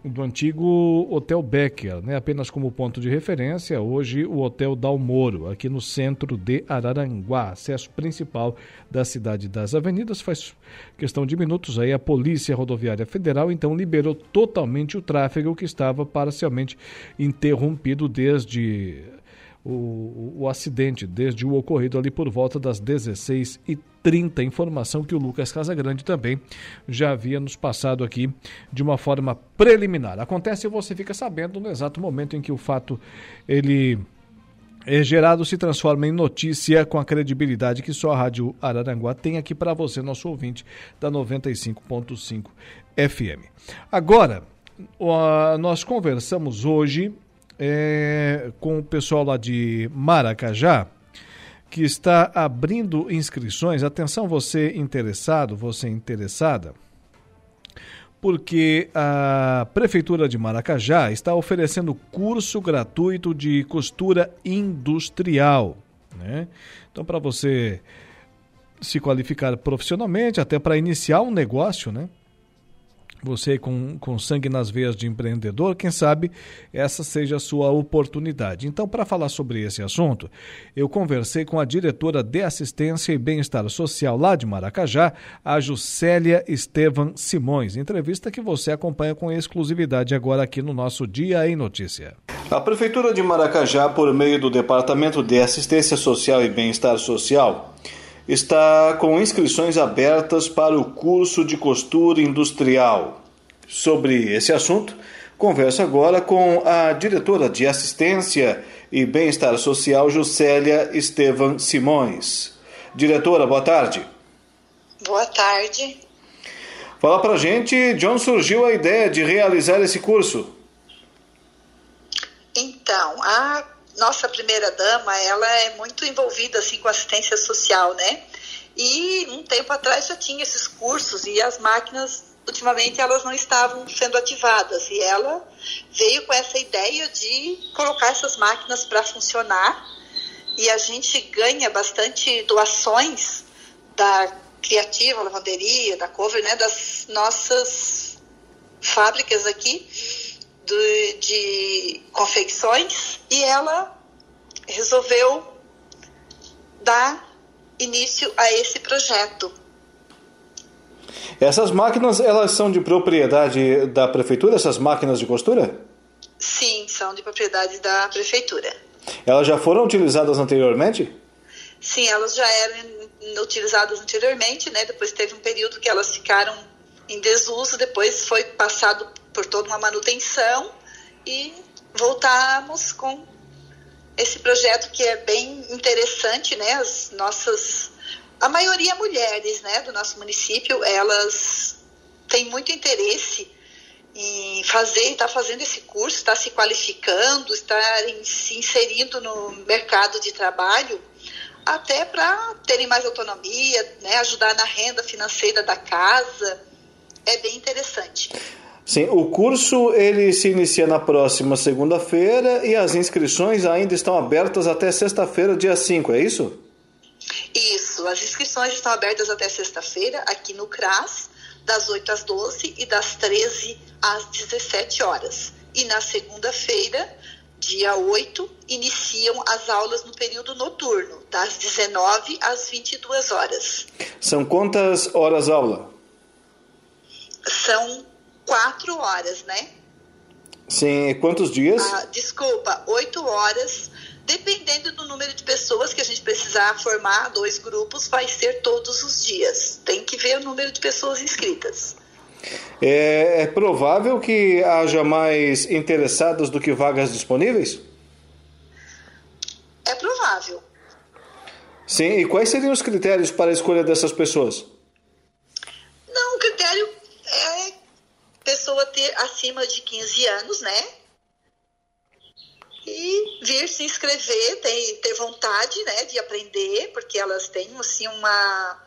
do antigo Hotel Becker, né? Apenas como ponto de referência, hoje o Hotel Dalmoro, aqui no centro de Araranguá, acesso principal da cidade das avenidas. Faz questão de minutos aí, a Polícia Rodoviária Federal então liberou totalmente o tráfego que estava parcialmente interrompido desde o, o acidente, desde o ocorrido ali por volta das dezesseis e trinta, informação que o Lucas Casagrande também já havia nos passado aqui de uma forma preliminar. Acontece e você fica sabendo no exato momento em que o fato ele é gerado se transforma em notícia com a credibilidade que só a Rádio Araranguá tem aqui para você, nosso ouvinte da noventa e cinco ponto cinco F M. Agora, ó, nós conversamos hoje é, com o pessoal lá de Maracajá, que está abrindo inscrições. Atenção, você interessado, você interessada, porque a Prefeitura de Maracajá está oferecendo curso gratuito de costura industrial, né? Então, para você se qualificar profissionalmente, até para iniciar um negócio, né? Você com, com sangue nas veias de empreendedor, quem sabe essa seja a sua oportunidade. Então, para falar sobre esse assunto, eu conversei com a diretora de Assistência e Bem-Estar Social lá de Maracajá, a Juscelia Estevam Simões. Entrevista que você acompanha com exclusividade agora aqui no nosso Dia em Notícia. A Prefeitura de Maracajá, por meio do Departamento de Assistência Social e Bem-Estar Social, está com inscrições abertas para o curso de costura industrial. Sobre esse assunto, converso agora com a diretora de Assistência e Bem-Estar Social, Juscelia Estevam Simões. Diretora, boa tarde. Boa tarde. Fala pra gente de onde surgiu a ideia de realizar esse curso. Então, a nossa primeira-dama, ela é muito envolvida assim, com assistência social, né? E um tempo atrás já tinha esses cursos e as máquinas, ultimamente, elas não estavam sendo ativadas. E ela veio com essa ideia de colocar essas máquinas para funcionar. E a gente ganha bastante doações da Criativa, Lavanderia, da Cover, né? Das nossas fábricas aqui. De, de confecções, e ela resolveu dar início a esse projeto. Essas máquinas, elas são de propriedade da prefeitura, essas máquinas de costura? Sim, são de propriedade da prefeitura. Elas já foram utilizadas anteriormente? Sim, elas já eram utilizadas anteriormente, né? Depois teve um período que elas ficaram em desuso, depois foi passado por toda uma manutenção e voltamos com esse projeto que é bem interessante, né? As nossas, a maioria mulheres, né, do nosso município, elas têm muito interesse em fazer, está fazendo esse curso, está se qualificando, está em, se inserindo no mercado de trabalho, até para terem mais autonomia, né, ajudar na renda financeira da casa. É bem interessante. Sim, o curso ele se inicia na próxima segunda-feira e as inscrições ainda estão abertas até sexta-feira, dia cinco, é isso? Isso, as inscrições estão abertas até sexta-feira aqui no CRAS, das oito às doze e das treze às dezessete horas. E na segunda-feira, dia oito, iniciam as aulas no período noturno, das dezenove às vinte e duas horas. São quantas horas aula? São quatro horas, né? Sim, quantos dias? Ah, desculpa, oito horas. Dependendo do número de pessoas que a gente precisar formar, dois grupos, vai ser todos os dias. Tem que ver o número de pessoas inscritas. É, é provável que haja mais interessados do que vagas disponíveis? É provável. Sim, e quais seriam os critérios para a escolha dessas pessoas? Não, o critério é pessoa ter acima de quinze anos, né? E vir se inscrever, ter, ter vontade, né, de aprender, porque elas têm, assim, uma,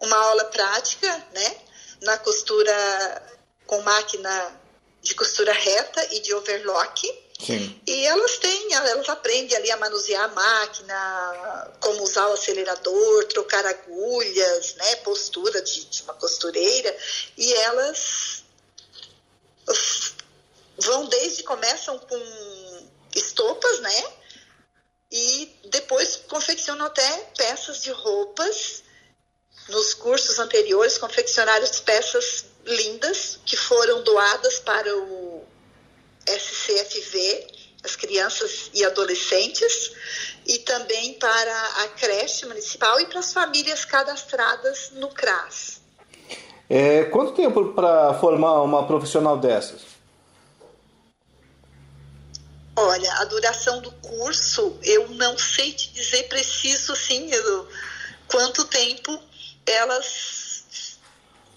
uma aula prática, né? Na costura com máquina de costura reta e de overlock. Sim. E elas têm, elas aprendem ali a manusear a máquina, como usar o acelerador, trocar agulhas, né? Postura de, de uma costureira. E elas vão desde, começam com estopas, né? E depois confeccionam até peças de roupas. Nos cursos anteriores, confeccionaram peças lindas que foram doadas para o S C F V, as crianças e adolescentes, e também para a creche municipal e para as famílias cadastradas no CRAS. É, quanto tempo para formar uma profissional dessas? Olha, a duração do curso, eu não sei te dizer preciso, assim, eu, quanto tempo elas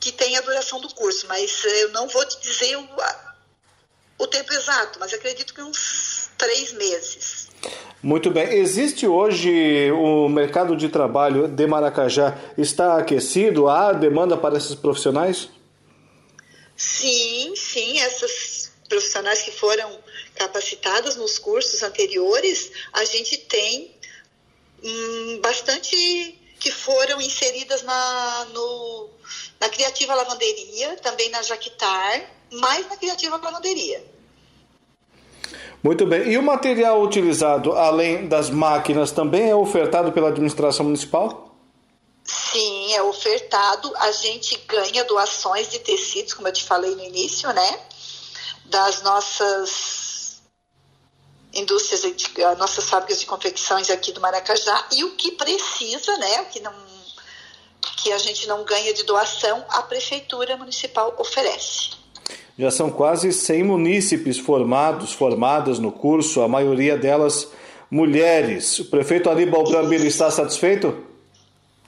que tem a duração do curso, mas eu não vou te dizer o, o tempo exato, mas acredito que uns três meses. Muito bem. Existe hoje o mercado de trabalho de Maracajá? Está aquecido? Há demanda para esses profissionais? Sim, sim. Essas profissionais que foram capacitadas nos cursos anteriores, a gente tem hum, bastante que foram inseridas na, no, na Criativa Lavanderia, também na Jaquitar, mas na Criativa Lavanderia. Muito bem. E o material utilizado, além das máquinas, também é ofertado pela administração municipal? Sim, é ofertado. A gente ganha doações de tecidos, como eu te falei no início, né? Das nossas indústrias, das nossas fábricas de confecções aqui do Maracajá. E o que precisa, né? Que, não, que a gente não ganha de doação, a Prefeitura Municipal oferece. Já são quase cem munícipes formados, formadas no curso, a maioria delas mulheres. O prefeito Ari Balbrambilla está satisfeito?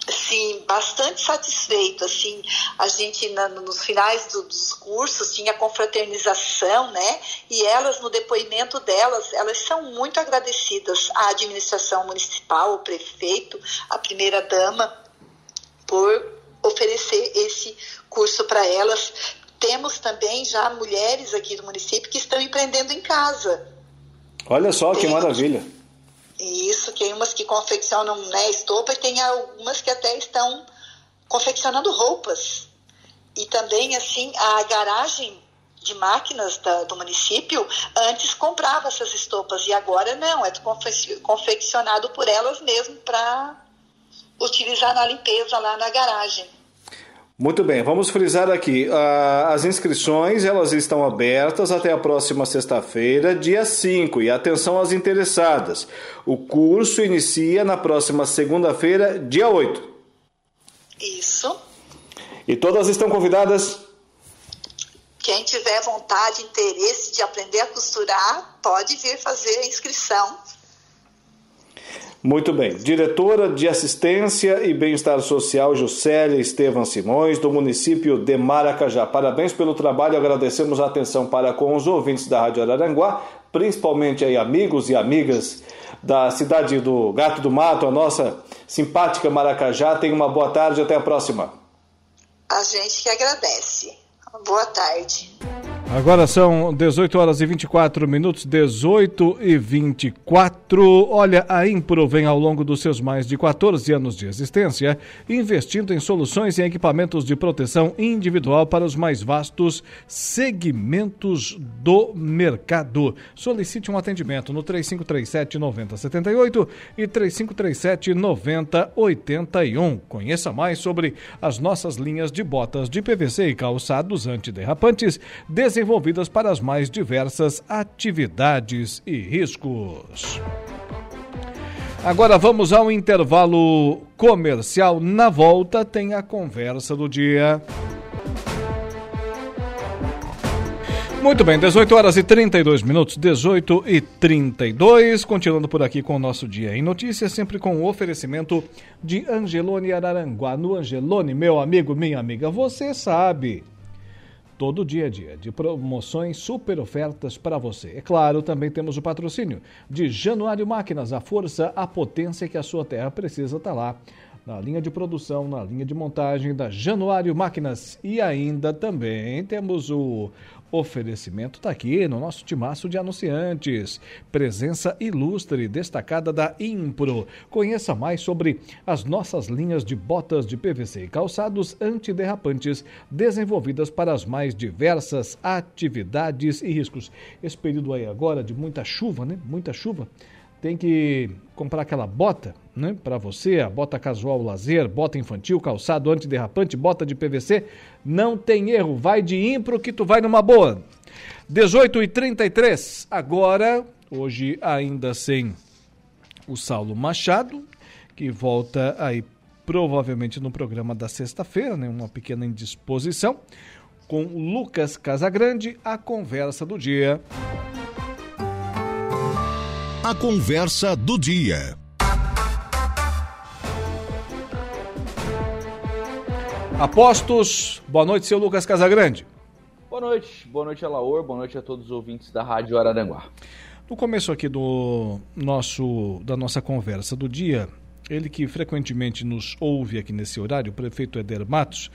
Sim, bastante satisfeito. Assim, a gente, na, nos finais do, dos cursos, tinha confraternização, né? E elas, no depoimento delas, elas são muito agradecidas à administração municipal, ao prefeito, à primeira-dama, por oferecer esse curso para elas. Temos também já mulheres aqui do município que estão empreendendo em casa. Olha só, tem, que maravilha. Isso, tem umas que confeccionam, né, estopa, e tem algumas que até estão confeccionando roupas. E também, assim, a garagem de máquinas da, do município antes comprava essas estopas e agora não, é confeccionado por elas mesmo para utilizar na limpeza lá na garagem. Muito bem, vamos frisar aqui, as inscrições elas estão abertas até a próxima sexta-feira, dia cinco, e atenção às interessadas, o curso inicia na próxima segunda-feira, dia oito. Isso. E todas estão convidadas? Quem tiver vontade, interesse de aprender a costurar, pode vir fazer a inscrição. Muito bem. Diretora de Assistência e Bem-Estar Social, Juscelia Estevam Simões, do município de Maracajá. Parabéns pelo trabalho, agradecemos a atenção para com os ouvintes da Rádio Araranguá, principalmente aí amigos e amigas da cidade do Gato do Mato, a nossa simpática Maracajá. Tenha uma boa tarde, até a próxima. A gente que agradece. Boa tarde. Agora são dezoito horas e vinte e quatro minutos, dezoito e vinte e quatro. Olha, a Impro vem ao longo dos seus mais de quatorze anos de existência, investindo em soluções e equipamentos de proteção individual para os mais vastos segmentos do mercado. Solicite um atendimento no três cinco três sete, nove zero sete oito e três cinco três sete, nove zero oito um. Conheça mais sobre as nossas linhas de botas de P V C e calçados antiderrapantes, desenvolvidas para as mais diversas atividades e riscos. Agora vamos ao intervalo comercial. Na volta tem a conversa do dia. Muito bem, dezoito horas e trinta e dois minutos, dezoito e trinta e dois, continuando por aqui com o nosso Dia em Notícias, sempre com o oferecimento de Angeloni Araranguá. No Angeloni, meu amigo, minha amiga, você sabe, todo dia a dia, de promoções, super ofertas para você. É claro, também temos o patrocínio de Januário Máquinas, a força, a potência que a sua terra precisa, está lá, na linha de produção, na linha de montagem da Januário Máquinas. E ainda também temos o oferecimento, está aqui no nosso timaço de anunciantes, presença ilustre, destacada da Impro. Conheça mais sobre as nossas linhas de botas de P V C e calçados antiderrapantes, desenvolvidas para as mais diversas atividades e riscos. Esse período aí agora de muita chuva, né? Muita chuva. Tem que comprar aquela bota, né? Para você, a bota casual lazer, bota infantil, calçado antiderrapante, bota de P V C. Não tem erro, vai de Impro que tu vai numa boa. dezoito e trinta e três, agora, hoje ainda sem o Saulo Machado, que volta aí provavelmente no programa da sexta-feira, né? Uma pequena indisposição, com Lucas Casagrande, a conversa do dia. a conversa do dia. Apostos, boa noite, seu Lucas Casagrande. Boa noite, boa noite a Laor, boa noite a todos os ouvintes da Rádio Araranguá. No começo aqui do nosso, da nossa conversa do dia, ele que frequentemente nos ouve aqui nesse horário, o prefeito Éder Matos,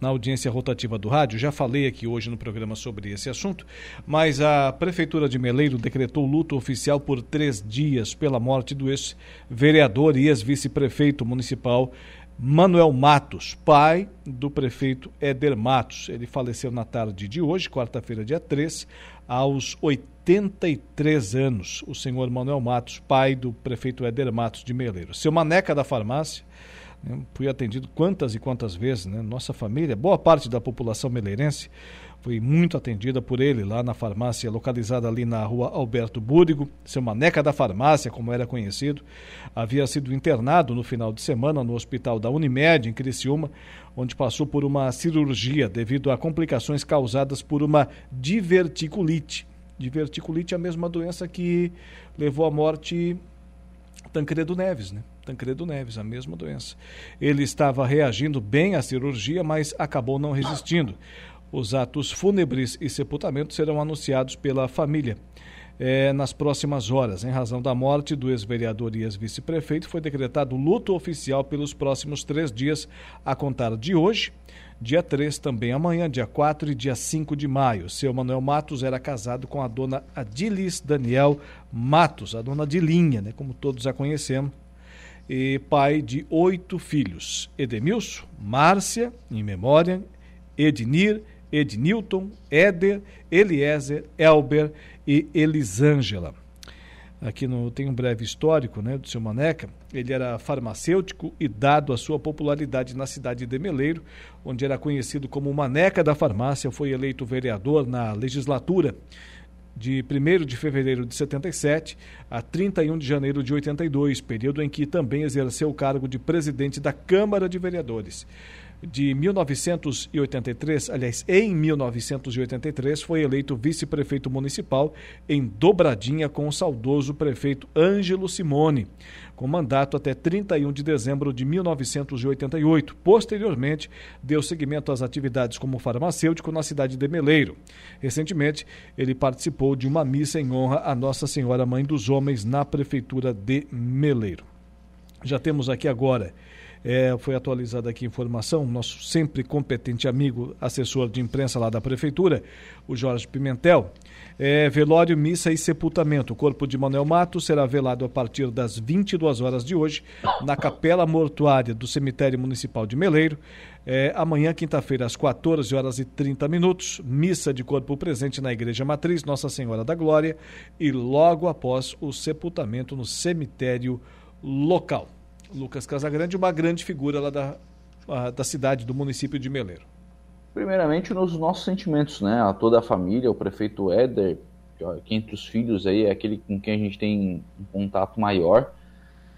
na audiência rotativa do rádio, já falei aqui hoje no programa sobre esse assunto, mas a Prefeitura de Meleiro decretou luto oficial por três dias pela morte do ex-vereador e ex-vice-prefeito municipal Manuel Matos, pai do prefeito Éder Matos. Ele faleceu na tarde de hoje, quarta-feira, dia três, aos oitenta e três anos. O senhor Manuel Matos, pai do prefeito Éder Matos de Meleiro. Seu Maneca da farmácia, né, fui atendido quantas e quantas vezes, né? Nossa família, boa parte da população meleirense foi muito atendida por ele lá na farmácia localizada ali na rua Alberto Búrigo, seu Maneca da farmácia, como era conhecido. Havia sido internado no final de semana no hospital da Unimed, em Criciúma, onde passou por uma cirurgia devido a complicações causadas por uma diverticulite. Diverticulite é a mesma doença que levou à morte Tancredo Neves, né? Tancredo Neves, a mesma doença. Ele estava reagindo bem à cirurgia, mas acabou não resistindo. Os atos fúnebres e sepultamento serão anunciados pela família eh, nas próximas horas. Em razão da morte do ex-vereador e ex-vice-prefeito, foi decretado luto oficial pelos próximos três dias, a contar de hoje, dia três, também amanhã, dia quatro e dia cinco de maio. Seu Manuel Matos era casado com a dona Adilis Daniel Matos, a dona Adilinha, né, como todos a conhecemos, e pai de oito filhos: Edemilson, Márcia, em memória, Ednir, Ednilton, Éder, Eliezer, Elber e Elisângela. Aqui no, tem um breve histórico, né, do seu Maneca. Ele era farmacêutico e, dado a sua popularidade na cidade de Meleiro, onde era conhecido como Maneca da farmácia, foi eleito vereador na legislatura de primeiro de fevereiro de setenta e sete a trinta e um de janeiro de oitenta e dois, período em que também exerceu o cargo de presidente da Câmara de Vereadores. De mil novecentos e oitenta e três, aliás, em mil novecentos e oitenta e três, foi eleito vice-prefeito municipal em dobradinha com o saudoso prefeito Ângelo Simone, com mandato até trinta e um de dezembro de mil novecentos e oitenta e oito. Posteriormente, deu seguimento às atividades como farmacêutico na cidade de Meleiro. Recentemente, ele participou de uma missa em honra a Nossa Senhora Mãe dos Homens na prefeitura de Meleiro. Já temos aqui agora... É, foi atualizada aqui a informação, nosso sempre competente amigo, assessor de imprensa lá da Prefeitura, o Jorge Pimentel. É, velório, missa e sepultamento. O corpo de Manuel Matos será velado a partir das vinte e duas horas de hoje, na Capela Mortuária do Cemitério Municipal de Meleiro. É, amanhã, quinta-feira, às quatorze horas e trinta minutos, missa de corpo presente na Igreja Matriz Nossa Senhora da Glória e logo após o sepultamento no cemitério local. Lucas Casagrande, uma grande figura lá da, da cidade, do município de Meleiro. Primeiramente, nos nossos sentimentos, né? A toda a família, o prefeito Éder, que entre os filhos aí é aquele com quem a gente tem um contato maior,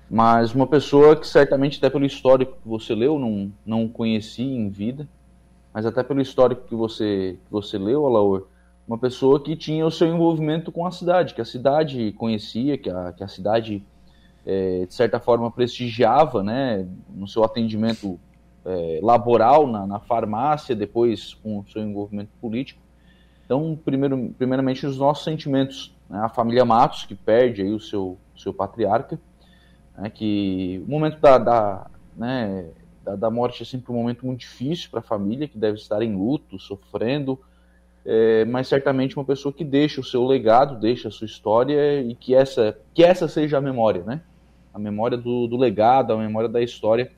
mas uma pessoa que certamente, até pelo histórico que você leu, não, não conheci em vida, mas até pelo histórico que você, que você leu, Alaor, uma pessoa que tinha o seu envolvimento com a cidade, que a cidade conhecia, que a, que a cidade... É, de certa forma prestigiava, né, no seu atendimento é, laboral na, na farmácia, depois com o seu envolvimento político. Então, primeiro, primeiramente, os nossos sentimentos, né, a família Matos, que perde aí o seu, seu patriarca, né, que o momento da, da, né, da, da morte é sempre um momento muito difícil para a família, que deve estar em luto, sofrendo, é, mas certamente uma pessoa que deixa o seu legado, deixa a sua história e que essa, que essa seja a memória, né? A memória do, do legado, a memória da história que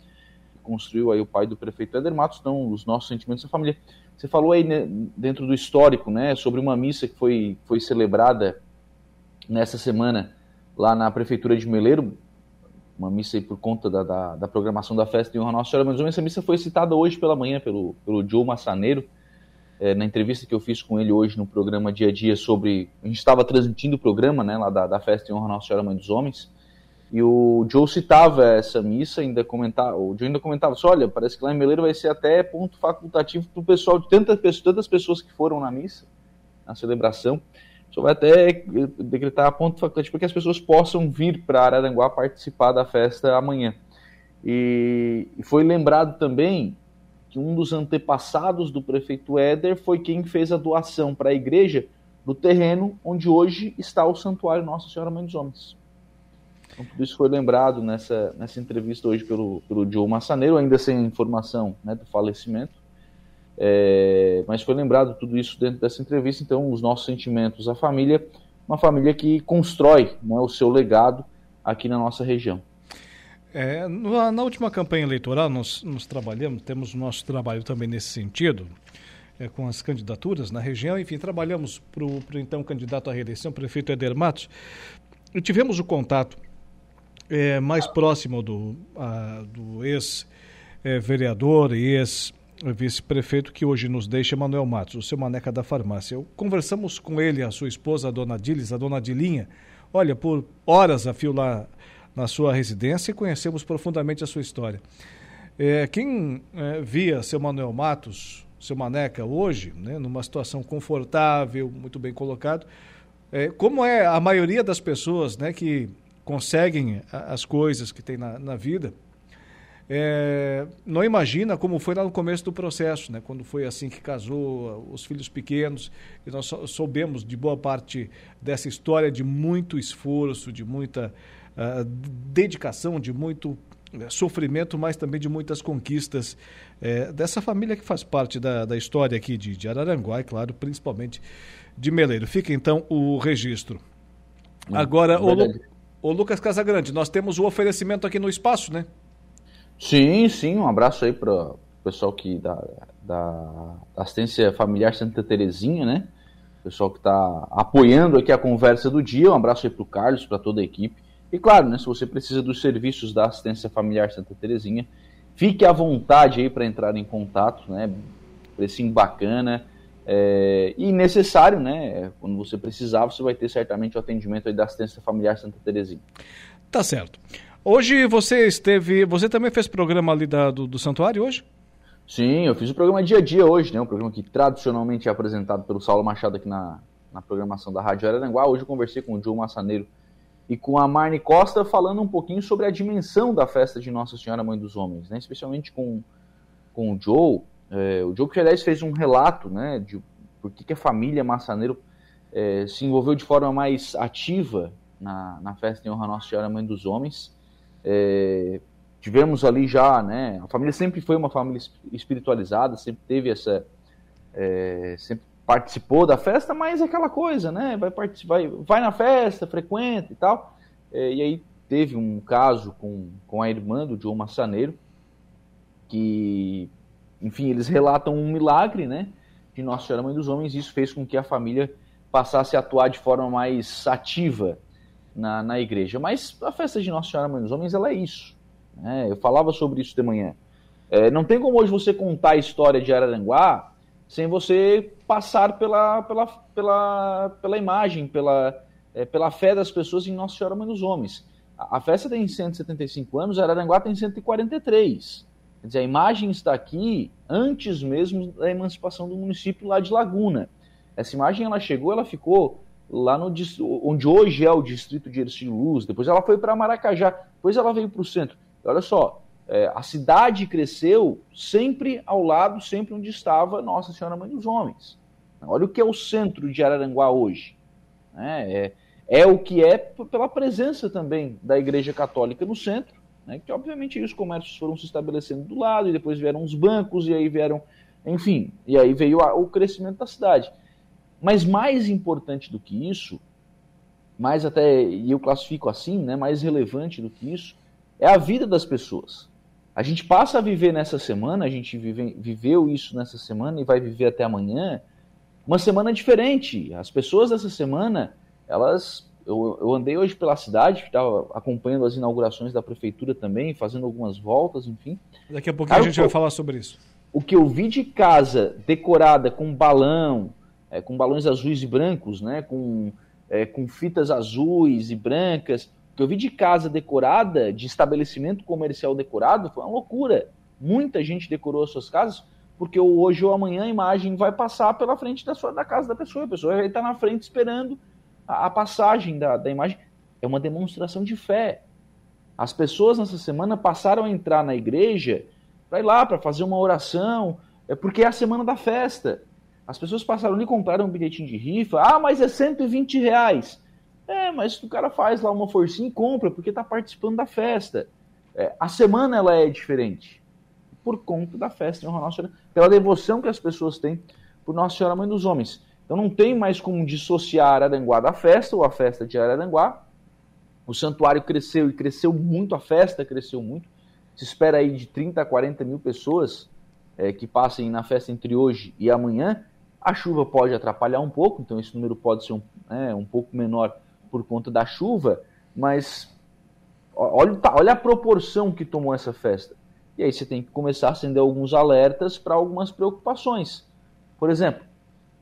construiu aí o pai do prefeito Éder Matos. Então, os nossos sentimentos da família. Você falou aí, né, dentro do histórico, né, sobre uma missa que foi, foi celebrada nessa semana lá na Prefeitura de Meleiro, uma missa aí por conta da, da, da programação da festa de honra Nossa Senhora, mas essa missa foi citada hoje pela manhã pelo, pelo João Massaneiro. É, na entrevista que eu fiz com ele hoje no programa Dia a Dia sobre... A gente estava transmitindo o programa, né, lá da, da Festa em Honra Nossa Senhora Mãe dos Homens, e o Joe citava essa missa, ainda comentava, o Joe ainda comentava assim, olha, parece que lá em Meleiro vai ser até ponto facultativo para o pessoal, de tantas, tantas pessoas que foram na missa, na celebração. Só vai até decretar ponto vacante para que as pessoas possam vir para Araranguá participar da festa amanhã. E foi lembrado também que um dos antepassados do prefeito Éder foi quem fez a doação para a igreja do terreno onde hoje está o Santuário Nossa Senhora Mãe dos Homens. Então, tudo isso foi lembrado nessa, nessa entrevista hoje pelo, pelo João Massaneiro, ainda sem informação, né, do falecimento. É, mas foi lembrado tudo isso dentro dessa entrevista, então os nossos sentimentos à família, uma família que constrói, né, o seu legado aqui na nossa região. É, na, na última campanha eleitoral nós, nós trabalhamos, temos o nosso trabalho também nesse sentido, é, com as candidaturas na região, enfim, trabalhamos para o então candidato à reeleição, o prefeito Éder Matos, e tivemos o contato é, mais próximo do, a, do ex-vereador e ex o vice-prefeito que hoje nos deixa, Manuel Matos, o seu Maneca da Farmácia. Eu, conversamos com ele, a sua esposa, a dona Dilis, a dona Adilinha, olha, por horas a fio lá na sua residência, e conhecemos profundamente a sua história. É, quem é, via seu Manuel Matos, seu Maneca, hoje, né, numa situação confortável, muito bem colocado, é, como é a maioria das pessoas, né, que conseguem a, as coisas que tem na, na vida, É, não imagina como foi lá no começo do processo, né? Quando foi assim que casou, os filhos pequenos, e nós soubemos de boa parte dessa história de muito esforço, de muita uh, dedicação, de muito sofrimento, mas também de muitas conquistas uh, dessa família que faz parte da, da história aqui de, de Araranguá, e claro, principalmente de Meleiro. Fica então o registro. Agora, o, Lu, o Lucas Casagrande, nós temos o oferecimento aqui no espaço, né? Sim, sim, um abraço aí para o pessoal que da, da assistência familiar Santa Terezinha, né? O pessoal que está apoiando aqui a conversa do dia, um abraço aí para o Carlos, para toda a equipe. E claro, né, se você precisa dos serviços da assistência familiar Santa Terezinha, fique à vontade aí para entrar em contato, né? Precinho bacana é, e necessário, né? Quando você precisar, você vai ter certamente o atendimento aí da assistência familiar Santa Terezinha. Tá certo. Hoje você esteve, você também fez programa ali da, do, do Santuário hoje? Sim, eu fiz o programa Dia a Dia hoje, né? Um programa que tradicionalmente é apresentado pelo Saulo Machado aqui na, na programação da Rádio Araranguá. Hoje eu conversei com o João Massaneiro e com a Marne Costa falando um pouquinho sobre a dimensão da festa de Nossa Senhora Mãe dos Homens, né? Especialmente com, com o Joe. É, o Joe que, aliás, fez um relato, né, de por que, que a família Massaneiro é, se envolveu de forma mais ativa na, na festa em honra a Nossa Senhora Mãe dos Homens. É, tivemos ali já, né, a família sempre foi uma família espiritualizada, sempre teve essa é, sempre participou da festa, mas é aquela coisa, né, vai, vai, vai na festa, frequenta e tal, é, e aí teve um caso com, com a irmã do João Massaneiro que, enfim, eles relatam um milagre, né, de Nossa Senhora Mãe dos Homens, e isso fez com que a família passasse a atuar de forma mais ativa Na, na igreja. Mas a festa de Nossa Senhora Mãe dos Homens, ela é isso, né? Eu falava sobre isso de manhã. É, não tem como hoje você contar a história de Araranguá sem você passar pela, pela, pela, pela imagem, pela, é, pela fé das pessoas em Nossa Senhora Mãe dos Homens. A, a festa tem cento e setenta e cinco anos, Araranguá tem cento e quarenta e três. Quer dizer, a imagem está aqui antes mesmo da emancipação do município lá de Laguna. Essa imagem, ela chegou, ela ficou lá no, onde hoje é o distrito de Hercílio Luz, depois ela foi para Maracajá, depois ela veio para o centro. E olha só, é, a cidade cresceu sempre ao lado, sempre onde estava Nossa Senhora Mãe dos Homens. Olha o que é o centro de Araranguá hoje. É, é, é o que é pela presença também da Igreja Católica no centro, né, que obviamente os comércios foram se estabelecendo do lado, e depois vieram os bancos, e aí vieram, enfim, e aí veio a, o crescimento da cidade. Mas mais importante do que isso, mais até, e eu classifico assim, né, mais relevante do que isso, é a vida das pessoas. A gente passa a viver nessa semana, a gente vive, viveu isso nessa semana e vai viver até amanhã, uma semana diferente. As pessoas dessa semana, elas, eu, eu andei hoje pela cidade, estava acompanhando as inaugurações da prefeitura também, fazendo algumas voltas, enfim. Daqui a pouquinho Aí, a gente o, vai falar sobre isso. O que eu vi de casa decorada com balão, É, com balões azuis e brancos, né? com, é, com fitas azuis e brancas. O que eu vi de casa decorada, de estabelecimento comercial decorado, foi uma loucura. Muita gente decorou as suas casas porque hoje ou amanhã a imagem vai passar pela frente da, sua, da casa da pessoa, a pessoa vai estar na frente esperando a, a passagem da, da imagem. É uma demonstração de fé. As pessoas nessa semana passaram a entrar na igreja para ir lá, para fazer uma oração, é porque é a semana da festa. As pessoas passaram ali, compraram um bilhetinho de rifa, ah, mas é cento e vinte reais. É, mas o cara faz lá uma forcinha e compra, porque está participando da festa. É, a semana ela é diferente. Por conta da festa, Senhora, pela devoção que as pessoas têm por Nossa Senhora Mãe dos Homens. Então não tem mais como dissociar Araranguá da festa, ou a festa de Araranguá. O santuário cresceu, e cresceu muito, a festa cresceu muito. Se espera aí de trinta a quarenta mil pessoas é, que passem na festa entre hoje e amanhã. A chuva pode atrapalhar um pouco, então esse número pode ser um, é, um pouco menor por conta da chuva, mas olha, olha a proporção que tomou essa festa. E aí você tem que começar a acender alguns alertas para algumas preocupações. Por exemplo,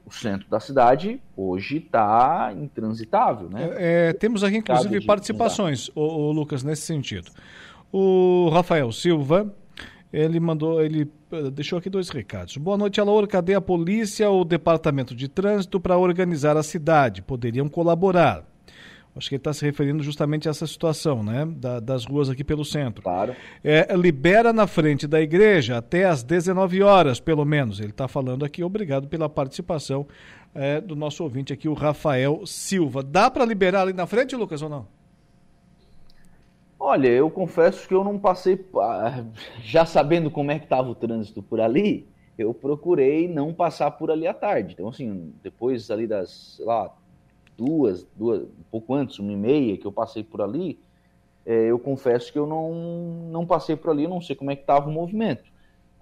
o centro da cidade hoje está intransitável, né? É, é, temos aqui, inclusive, participações, o, o Lucas, nesse sentido. O Rafael Silva, ele mandou, ele deixou aqui dois recados. Boa noite, Alaor. Cadê a polícia ou o departamento de trânsito para organizar a cidade? Poderiam colaborar. Acho que ele está se referindo justamente a essa situação, né? Da, das ruas aqui pelo centro. Claro. É, libera na frente da igreja até às dezenove horas, pelo menos. Ele está falando aqui. Obrigado pela participação é, do nosso ouvinte aqui, o Rafael Silva. Dá para liberar ali na frente, Lucas, ou não? Olha, eu confesso que eu não passei... Já sabendo como é que estava o trânsito por ali, eu procurei não passar por ali à tarde. Então, assim, depois ali das... sei lá, Duas, duas, um pouco antes, uma e meia, que eu passei por ali, é, eu confesso que eu não, não passei por ali, eu não sei como é que estava o movimento.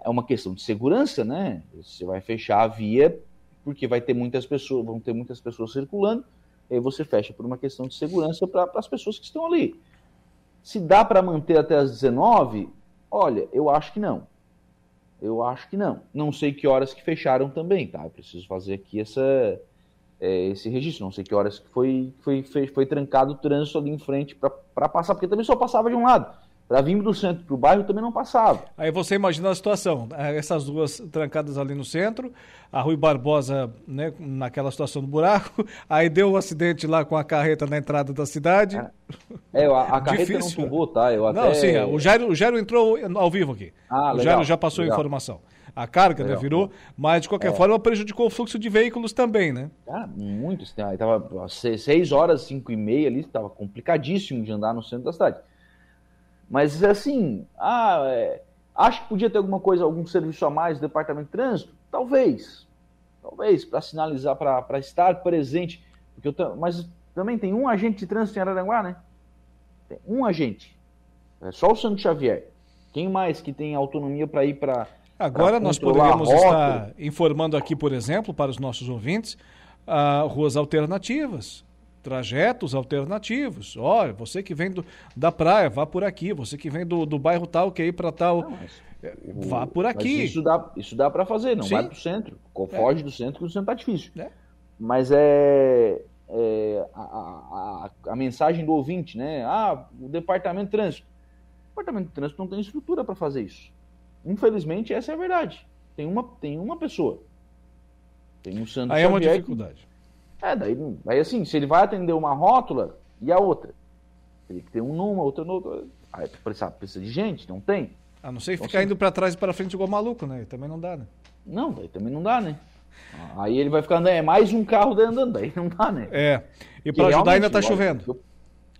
É uma questão de segurança, né? Você vai fechar a via, porque vai ter muitas pessoas, vão ter muitas pessoas circulando, aí você fecha por uma questão de segurança para as pessoas que estão ali. Se dá para manter até as dezenove, olha, eu acho que não. Eu acho que não. Não sei que horas que fecharam também, tá? Eu preciso fazer aqui essa... esse registro, não sei que horas que foi, foi, foi, foi trancado o trânsito ali em frente para passar, porque também só passava de um lado, para vir do centro para o bairro também não passava. Aí você imagina a situação, essas ruas trancadas ali no centro, a Rui Barbosa, né, naquela situação do buraco, aí deu um acidente lá com a carreta na entrada da cidade. É, a, a carreta não tombou, tá? Eu até... Não, sim, o Jairo, o Jairo entrou ao vivo aqui, ah, o Jairo já passou a informação. A carga, né, virou, mas de qualquer é. forma prejudicou o fluxo de veículos também, né? Ah, muito. Estava seis horas, cinco e meia ali, estava complicadíssimo de andar no centro da cidade. Mas assim, ah, é, acho que podia ter alguma coisa, algum serviço a mais do Departamento de Trânsito? Talvez. Talvez, para sinalizar, para estar presente. Porque eu, mas também tem um agente de trânsito em Araranguá, né? Tem um agente. É só o Santo Xavier. Quem mais que tem autonomia para ir para... Agora nós poderíamos estar informando aqui, por exemplo, para os nossos ouvintes, uh, ruas alternativas, trajetos alternativos. Olha, você que vem do, da praia, vá por aqui. Você que vem do, do bairro tal, que é ir para tal, não, o, vá por aqui. Isso dá, isso dá para fazer, não Sim. vai para o centro. Foge é. do centro, que o centro está difícil. É. Mas é, é a, a, a mensagem do ouvinte, né? Ah, o Departamento de Trânsito. O Departamento de Trânsito não tem estrutura para fazer isso. Infelizmente, essa é a verdade. Tem uma, tem uma pessoa. Tem um Santo Aí Xavier é uma dificuldade. Que... É, daí, daí assim, se ele vai atender uma rótula e a outra. Teria que ter um numa, outra noutra. Aí precisa, precisa de gente, não tem. A não ser ficar assim, indo pra trás e pra frente igual maluco, né? Aí também não dá, né? Não, daí também não dá, né? Aí ele vai ficar andando, é mais um carro andando, daí não dá, né? É. E pra que ajudar ainda tá chovendo.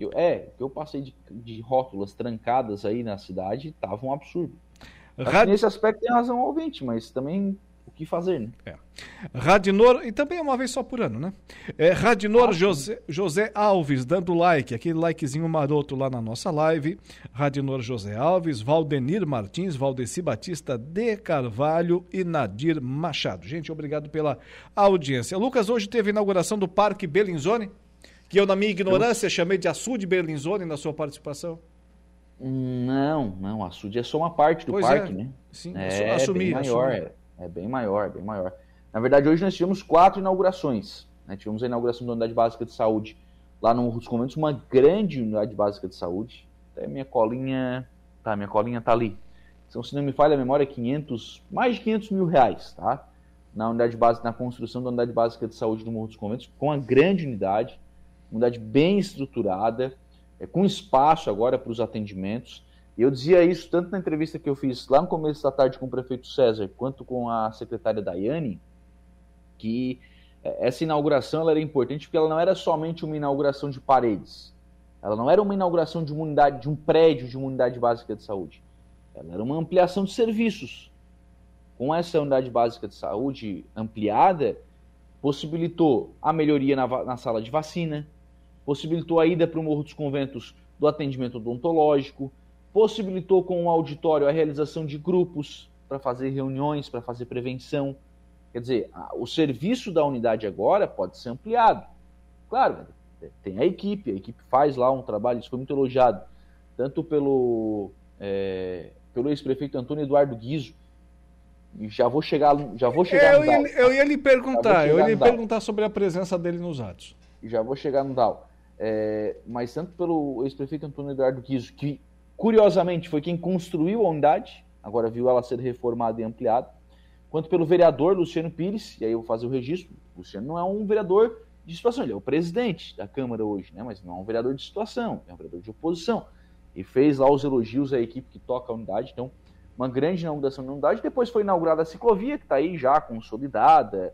Eu, eu, é, eu passei de, de rótulas trancadas aí na cidade, tava um absurdo. Rad... Nesse aspecto tem razão ao ouvinte, mas também o que fazer, né? É. Radinor, e também é uma vez só por ano, né? É, Radinor ah, José, José Alves, dando like, aquele likezinho maroto lá na nossa live. Radinor José Alves, Valdenir Martins, Valdeci Batista de Carvalho e Nadir Machado. Gente, obrigado pela audiência. Lucas, hoje teve a inauguração do Parque Belinzone, que eu, na minha ignorância, eu... chamei de açude Belinzone na sua participação. Não, não, a açude é só uma parte do pois parque, é. né? Sim, é assumir, bem maior, assumir. É, é bem maior, bem maior. Na verdade, hoje nós tivemos quatro inaugurações, né? Tivemos a inauguração da Unidade Básica de Saúde lá no Morro dos Conventos, uma grande Unidade Básica de Saúde. Até minha colinha, tá, minha colinha tá ali. são, se não me falha a memória, quinhentos, mais de quinhentos mil reais, tá? Na unidade básica, na construção da unidade básica de saúde do Morro dos Conventos, com uma grande unidade, unidade bem estruturada, é, com espaço agora para os atendimentos. E eu dizia isso tanto na entrevista que eu fiz lá no começo da tarde com o prefeito César, quanto com a secretária Daiane, que essa inauguração ela era importante porque ela não era somente uma inauguração de paredes. Ela não era uma inauguração de uma unidade, de um prédio de uma unidade básica de saúde. Ela era uma ampliação de serviços. Com essa unidade básica de saúde ampliada, possibilitou a melhoria na, na sala de vacina, possibilitou a ida para o Morro dos Conventos do atendimento odontológico, possibilitou com o auditório a realização de grupos para fazer reuniões, para fazer prevenção. Quer dizer, o serviço da unidade agora pode ser ampliado. Claro, tem a equipe, a equipe faz lá um trabalho, isso foi muito elogiado, tanto pelo, é, pelo ex-prefeito Antônio Eduardo Guizzo, e já vou chegar... Já vou chegar eu, no ia, eu ia lhe perguntar, eu ia lhe perguntar sobre a presença dele nos atos. E já vou chegar no D A U. É, mas tanto pelo ex-prefeito Antônio Eduardo Guizzo, que curiosamente foi quem construiu a unidade, agora viu ela ser reformada e ampliada, quanto pelo vereador Luciano Pires, e aí eu vou fazer o registro, o Luciano não é um vereador de situação, ele é o presidente da Câmara hoje, né? Mas não é um vereador de situação, é um vereador de oposição, e fez lá os elogios à equipe que toca a unidade, então uma grande inauguração da unidade, depois foi inaugurada a ciclovia, que está aí já consolidada,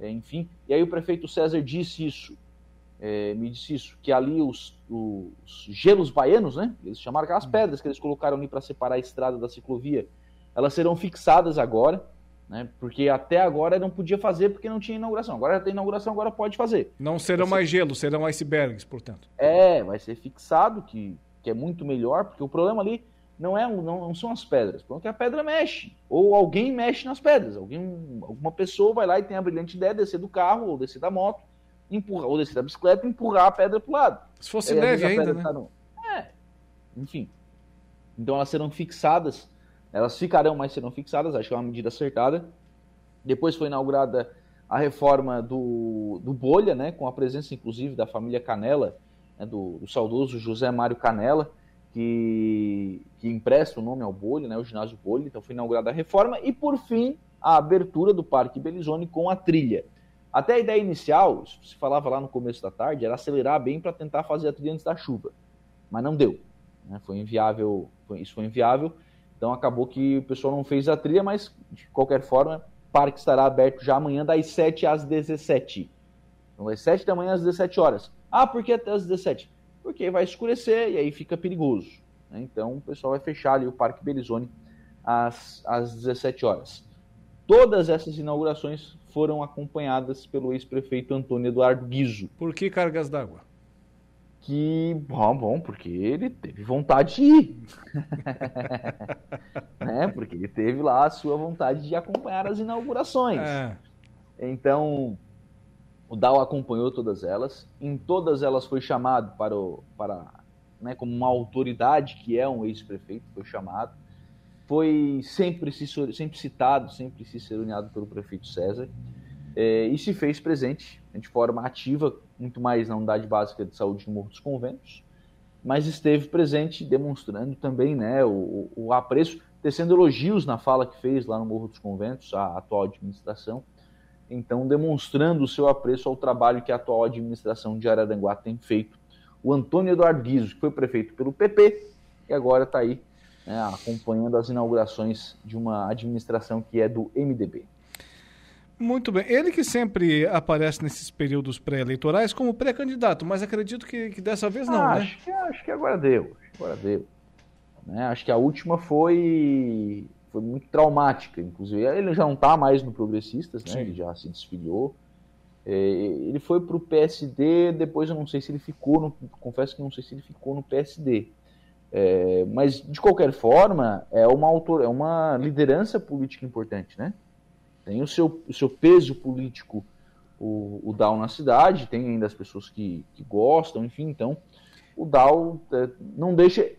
enfim, e aí o prefeito César disse isso, é, me disse isso, que ali os, os gelos baianos, né? Eles chamaram aquelas pedras que eles colocaram ali para separar a estrada da ciclovia, elas serão fixadas agora, né? Porque até agora não podia fazer porque não tinha inauguração. Agora já tem inauguração, agora pode fazer. Não serão ser... mais gelos, serão icebergs, portanto. É, vai ser fixado, que, que é muito melhor, porque o problema ali não, é, não, não são as pedras, o problema é que a pedra mexe, ou alguém mexe nas pedras. Alguém, alguma pessoa vai lá e tem a brilhante ideia de descer do carro, ou descer da moto, empurrar, ou descer da bicicleta e empurrar a pedra para o lado. Se fosse aí, neve ainda, né? Tá no... É, enfim. Então elas serão fixadas, elas ficarão, mas serão fixadas, acho que é uma medida acertada. Depois foi inaugurada a reforma do, do Bolha, né? Com a presença, inclusive, da família Canela, né? do, do saudoso José Mário Canela, que, que empresta o nome ao Bolha, né? O ginásio Bolha. Então foi inaugurada a reforma e, por fim, a abertura do Parque Belinzone com a trilha. Até a ideia inicial, isso se falava lá no começo da tarde, era acelerar bem para tentar fazer a trilha antes da chuva, mas não deu, né? Foi inviável, foi, isso foi inviável. Então acabou que o pessoal não fez a trilha, mas de qualquer forma, o parque estará aberto já amanhã das sete às dezessete. Então das sete da manhã às dezessete horas. Ah, por que até às dezessete? Porque vai escurecer e aí fica perigoso, né? Então o pessoal vai fechar ali o Parque Belinzone às, às dezessete horas. Todas essas inaugurações foram acompanhadas pelo ex-prefeito Antônio Eduardo Guizzo. Por que cargas d'água? Que, bom, bom, porque ele teve vontade de ir, né? Porque ele teve lá a sua vontade de acompanhar as inaugurações. É. Então, o D A U acompanhou todas elas, em todas elas foi chamado para, o, para né, como uma autoridade que é um ex-prefeito, foi chamado, foi sempre, sempre citado, sempre ciceroneado pelo prefeito César, é, e se fez presente de forma ativa, muito mais na unidade básica de saúde do Morro dos Conventos, mas esteve presente demonstrando também, né, o, o apreço, tecendo elogios na fala que fez lá no Morro dos Conventos, a atual administração, então demonstrando o seu apreço ao trabalho que a atual administração de Araranguá tem feito. O Antônio Eduardo Guizzo, que foi prefeito pelo P P, e agora está aí, né, acompanhando as inaugurações de uma administração que é do M D B. Muito bem. Ele que sempre aparece nesses períodos pré-eleitorais como pré-candidato, mas acredito que, que dessa vez não, ah, né? Acho que, acho que agora deu. Acho que, agora deu. Né? Acho que a última foi, foi muito traumática, inclusive. Ele já não está mais no Progressistas, né? Ele já se desfiliou. É, ele foi para o P S D, depois eu não sei se ele ficou, no, confesso que não sei se ele ficou no P S D. É, mas, de qualquer forma, é uma, autor, é uma liderança política importante, né? Tem o seu, o seu peso político, o, o D A U na cidade, tem ainda as pessoas que, que gostam, enfim, então o D A U é, não deixa,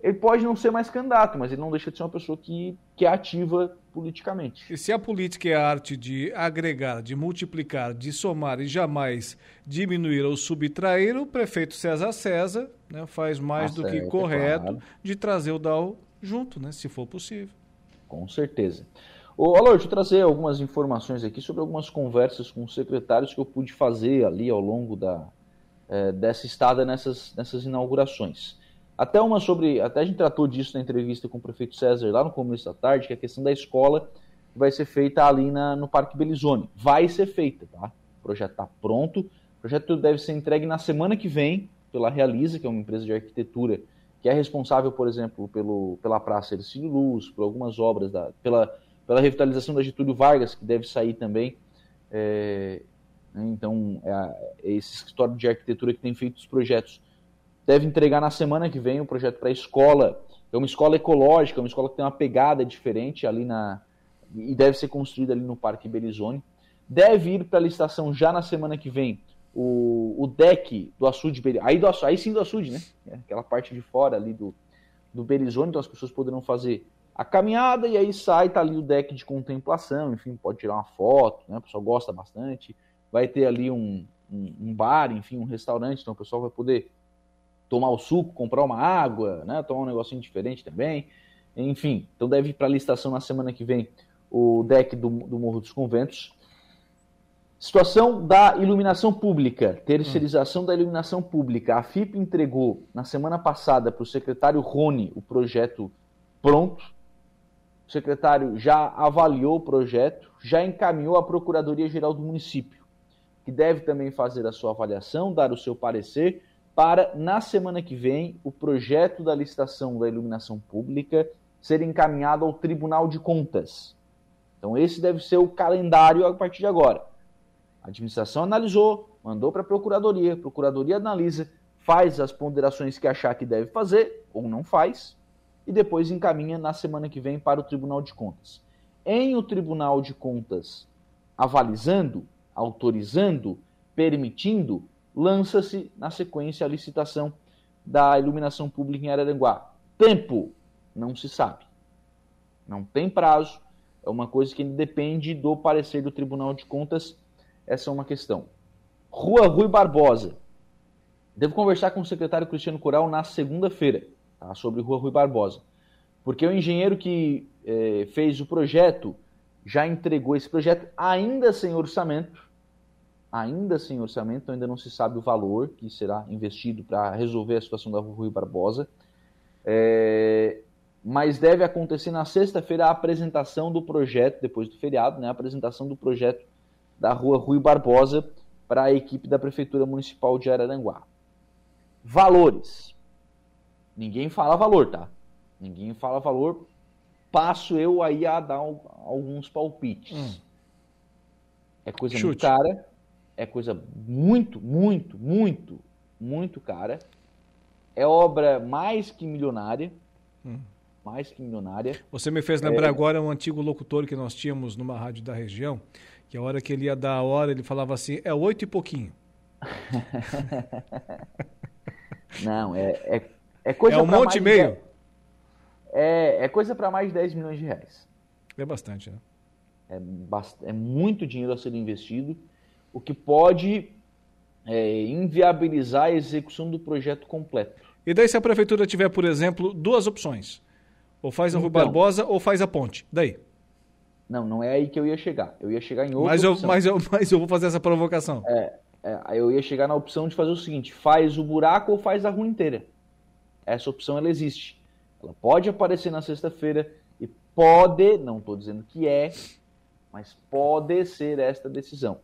ele pode não ser mais candidato, mas ele não deixa de ser uma pessoa que, que é ativa politicamente. E se a política é a arte de agregar, de multiplicar, de somar e jamais diminuir ou subtrair, o prefeito César César, né, faz mais ah, do certo, que correto, claro, de trazer o D A U junto, né, se for possível. Com certeza. Ô, Alô, deixa eu trazer algumas informações aqui sobre algumas conversas com os secretários que eu pude fazer ali ao longo da, é, dessa estada nessas, nessas inaugurações. Até uma sobre, até a gente tratou disso na entrevista com o prefeito César lá no começo da tarde, que é a questão da escola que vai ser feita ali na, no Parque Belinzone. Vai ser feita, tá? O projeto está pronto. O projeto deve ser entregue na semana que vem pela Realiza, que é uma empresa de arquitetura que é responsável, por exemplo, pelo, pela Praça Hercílio Luz, por algumas obras, da, pela, pela revitalização da Getúlio Vargas, que deve sair também. É, então, é, a, é esse escritório de arquitetura que tem feito os projetos deve entregar na semana que vem o projeto para a escola. É uma escola ecológica, uma escola que tem uma pegada diferente ali na... e deve ser construída ali no Parque Belinzone. Deve ir para a licitação já na semana que vem o, o deck do açude Belinzone. Aí, do, aí sim do açude, né? Aquela parte de fora ali do, do Belinzone, então as pessoas poderão fazer a caminhada e aí sai, tá ali o deck de contemplação, enfim, pode tirar uma foto, né? O pessoal gosta bastante. Vai ter ali um, um, um bar, enfim, um restaurante, então o pessoal vai poder tomar o suco, comprar uma água, né? Tomar um negocinho diferente também. Enfim, então deve ir para a licitação na semana que vem o deck do, do Morro dos Conventos. Situação da iluminação pública, terceirização hum. da iluminação pública. A F I P entregou na semana passada para o secretário Rony o projeto pronto. O secretário já avaliou o projeto, já encaminhou à Procuradoria-Geral do Município, que deve também fazer a sua avaliação, dar o seu parecer, para, na semana que vem, o projeto da licitação da iluminação pública ser encaminhado ao Tribunal de Contas. Então, esse deve ser o calendário a partir de agora. A administração analisou, mandou para a Procuradoria, a Procuradoria analisa, faz as ponderações que achar que deve fazer, ou não faz, e depois encaminha na semana que vem para o Tribunal de Contas. Em o Tribunal de Contas avalizando, autorizando, permitindo, lança-se, na sequência, a licitação da iluminação pública em Araranguá. Tempo, não se sabe. Não tem prazo, é uma coisa que depende do parecer do Tribunal de Contas. Essa é uma questão. Rua Rui Barbosa. Devo conversar com o secretário Cristiano Coral na segunda-feira, tá, sobre Rua Rui Barbosa. Porque o engenheiro que eh, fez o projeto já entregou esse projeto ainda sem orçamento, ainda sem orçamento, ainda não se sabe o valor que será investido para resolver a situação da Rua Rui Barbosa, é, mas deve acontecer na sexta-feira a apresentação do projeto, depois do feriado, né, a apresentação do projeto da Rua Rui Barbosa para a equipe da Prefeitura Municipal de Araranguá. Valores. Ninguém fala valor, tá? Ninguém fala valor. Passo eu aí a dar alguns palpites. Hum. É coisa Chute. muito cara... É coisa muito, muito, muito, muito cara. É obra mais que milionária. Hum. Mais que milionária. Você me fez lembrar é... agora um antigo locutor que nós tínhamos numa rádio da região, que a hora que ele ia dar a hora, ele falava assim, é oito e pouquinho. Não, é, é, é coisa para mais... É um monte e meio. De... É, é coisa para mais de dez milhões de reais. É bastante, né? É, bast... é muito dinheiro a ser investido, o que pode é, inviabilizar a execução do projeto completo. E daí se a prefeitura tiver, por exemplo, duas opções, ou faz a Rua então, Barbosa ou faz a ponte, daí? Não, não é aí que eu ia chegar, eu ia chegar em outra mas eu, opção. Mas eu, mas eu vou fazer essa provocação. É, é, eu ia chegar na opção de fazer o seguinte, faz o buraco ou faz a rua inteira. Essa opção, ela existe. Ela pode aparecer na sexta-feira e pode, não estou dizendo que é, mas pode ser esta decisão.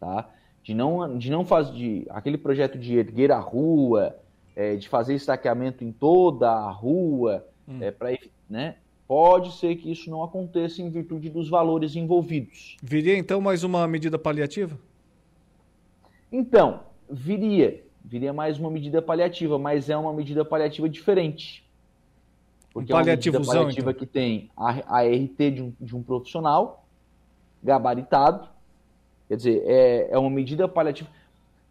Tá? De não, de não fazer de, aquele projeto de erguer a rua, é, de fazer estaqueamento em toda a rua, hum. é, pra, né? Pode ser que isso não aconteça em virtude dos valores envolvidos. Viria então mais uma medida paliativa? Então, viria. Viria mais uma medida paliativa, mas é uma medida paliativa diferente. Porque um é uma medida paliativa então. Que tem a, a R T de um, de um profissional gabaritado. Quer dizer, é, é uma medida paliativa.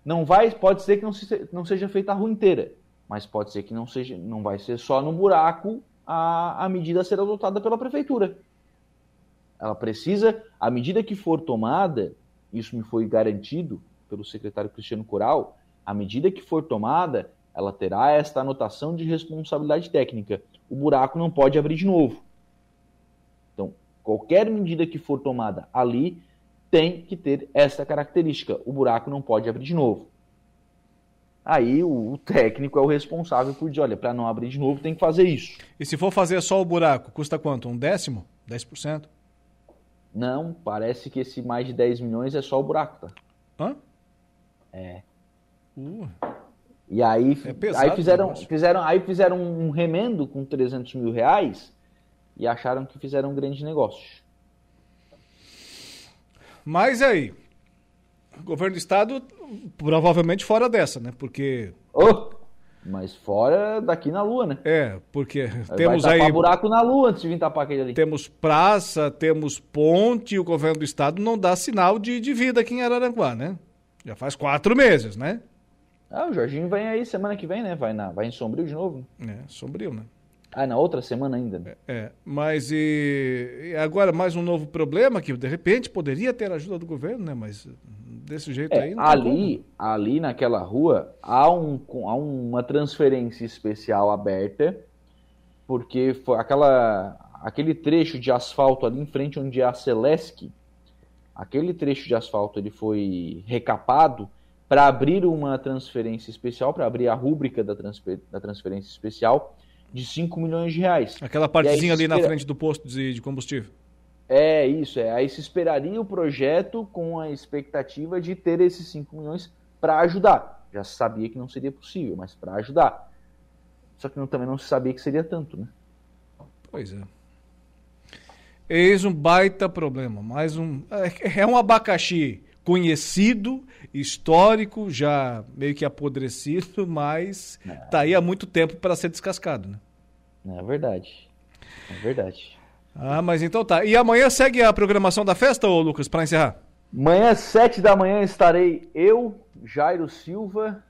Não vai, pode ser que não, se, não seja feita a rua inteira, mas pode ser que não seja, não vai ser só no buraco a, a medida a ser adotada pela prefeitura. Ela precisa, a medida que for tomada, isso me foi garantido pelo secretário Cristiano Coral, a medida que for tomada, ela terá esta anotação de responsabilidade técnica. O buraco não pode abrir de novo. Qualquer medida que for tomada ali tem que ter essa característica. O buraco não pode abrir de novo. Aí o técnico é o responsável por dizer, olha, para não abrir de novo tem que fazer isso. E se for fazer só o buraco, custa quanto? Um décimo? dez por cento? Não, parece que esse mais de dez milhões é só o buraco, tá? Hã? É. Uh. E aí, é pesado, aí, fizeram, fizeram, aí fizeram um remendo com trezentos mil reais e acharam que fizeram um grande negócio. Mas aí, o governo do estado... Provavelmente fora dessa, né? Porque. Oh, mas fora daqui na Lua, né? É, porque temos aí. Vai tapar buraco na Lua antes de vir tapar aquele ali. Temos praça, temos ponte, e o governo do estado não dá sinal de, de vida aqui em Araranguá, né? Já faz quatro meses, né? Ah, o Jorginho vem aí semana que vem, né? Vai, na, vai em Sombrio de novo. É, Sombrio, né? Ah, na outra semana ainda, né? É, é, mas e, e agora mais um novo problema que de repente poderia ter ajuda do governo, né? Mas. Desse jeito é, aí. Não ali, ali naquela rua, há, um, há uma transferência especial aberta, porque foi aquela, aquele trecho de asfalto ali em frente onde é a Celesc, aquele trecho de asfalto ele foi recapado para abrir uma transferência especial, para abrir a rúbrica da, transfer, da transferência especial de cinco milhões de reais. Aquela partezinha ali espera... na frente do posto de, de combustível. É isso, é. Aí se esperaria o projeto com a expectativa de ter esses cinco milhões para ajudar. Já se sabia que não seria possível, mas para ajudar. Só que não, também não se sabia que seria tanto, né? Pois é. Eis um baita problema. Mais um. É um abacaxi conhecido, histórico, já meio que apodrecido, mas está aí há muito tempo para ser descascado, né? É verdade. É verdade. Ah, mas então tá. E amanhã segue a programação da festa, ô Lucas, para encerrar? Amanhã, sete da manhã, estarei eu, Jairo Silva,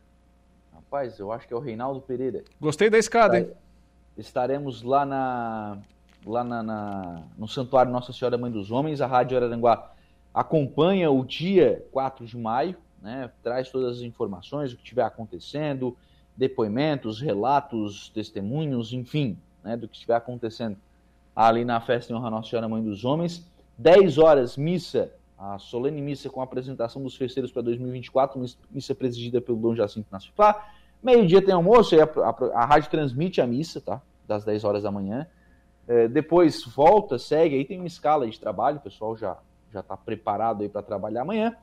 rapaz, eu acho que é o Reinaldo Pereira. Gostei da escada, Estar... hein? Estaremos lá, na... lá na, na... no Santuário Nossa Senhora Mãe dos Homens. A Rádio Araranguá acompanha o dia quatro de maio, né? Traz todas as informações, o que estiver acontecendo, depoimentos, relatos, testemunhos, enfim, né? Do que estiver acontecendo. Ali na festa em honra a Nossa Senhora Mãe dos Homens, dez horas, missa, a solene missa com a apresentação dos festeiros para dois mil e vinte e quatro, missa presidida pelo Dom Jacinto Nassifá, meio-dia tem almoço, e a, a, a rádio transmite a missa, tá? Das dez horas da manhã, é, depois volta, segue, aí tem uma escala de trabalho, o pessoal já já está preparado aí para trabalhar amanhã,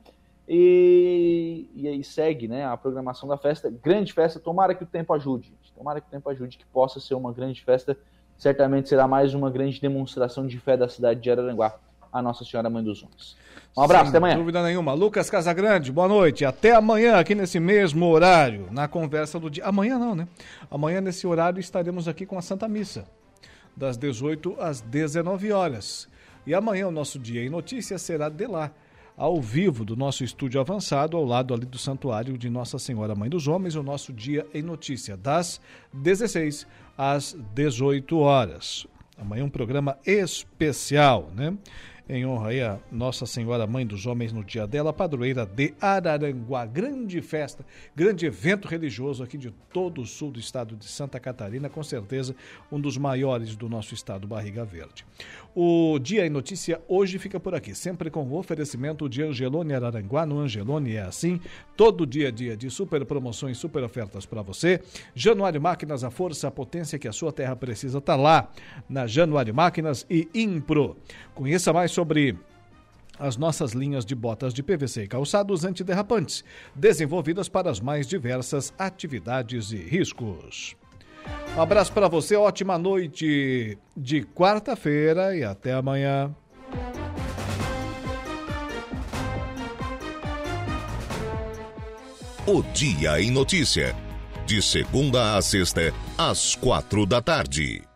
e, e aí segue, né, a programação da festa, grande festa, tomara que o tempo ajude, tomara que o tempo ajude, que possa ser uma grande festa. Certamente será mais uma grande demonstração de fé da cidade de Araranguá, a Nossa Senhora Mãe dos Homens. Um abraço, até amanhã. Sem dúvida nenhuma. Lucas Casagrande, boa noite. Até amanhã, aqui nesse mesmo horário, na conversa do dia. Amanhã não, né? Amanhã, nesse horário, estaremos aqui com a Santa Missa, das dezoito às dezenove horas. E amanhã, o nosso Dia em Notícias será de lá, ao vivo do nosso estúdio avançado, ao lado ali do Santuário de Nossa Senhora Mãe dos Homens, o nosso Dia em Notícia, das dezesseis às dezoito horas. Amanhã um programa especial, né? Em honra aí a Nossa Senhora Mãe dos Homens no dia dela, padroeira de Araranguá. Grande festa, grande evento religioso aqui de todo o sul do estado de Santa Catarina, com certeza um dos maiores do nosso estado, Barriga Verde. O Dia em Notícia hoje fica por aqui, sempre com o oferecimento de Angeloni Araranguá. No Angeloni é assim, todo dia a dia de super promoções, super ofertas para você. Januário Máquinas, a força, a potência que a sua terra precisa, tá lá na Januário Máquinas. E Impro. Conheça mais sobre as nossas linhas de botas de P V C e calçados antiderrapantes, desenvolvidas para as mais diversas atividades e riscos. Um abraço para você, ótima noite de quarta-feira e até amanhã. O Dia em Notícia, de segunda a sexta, às quatro da tarde.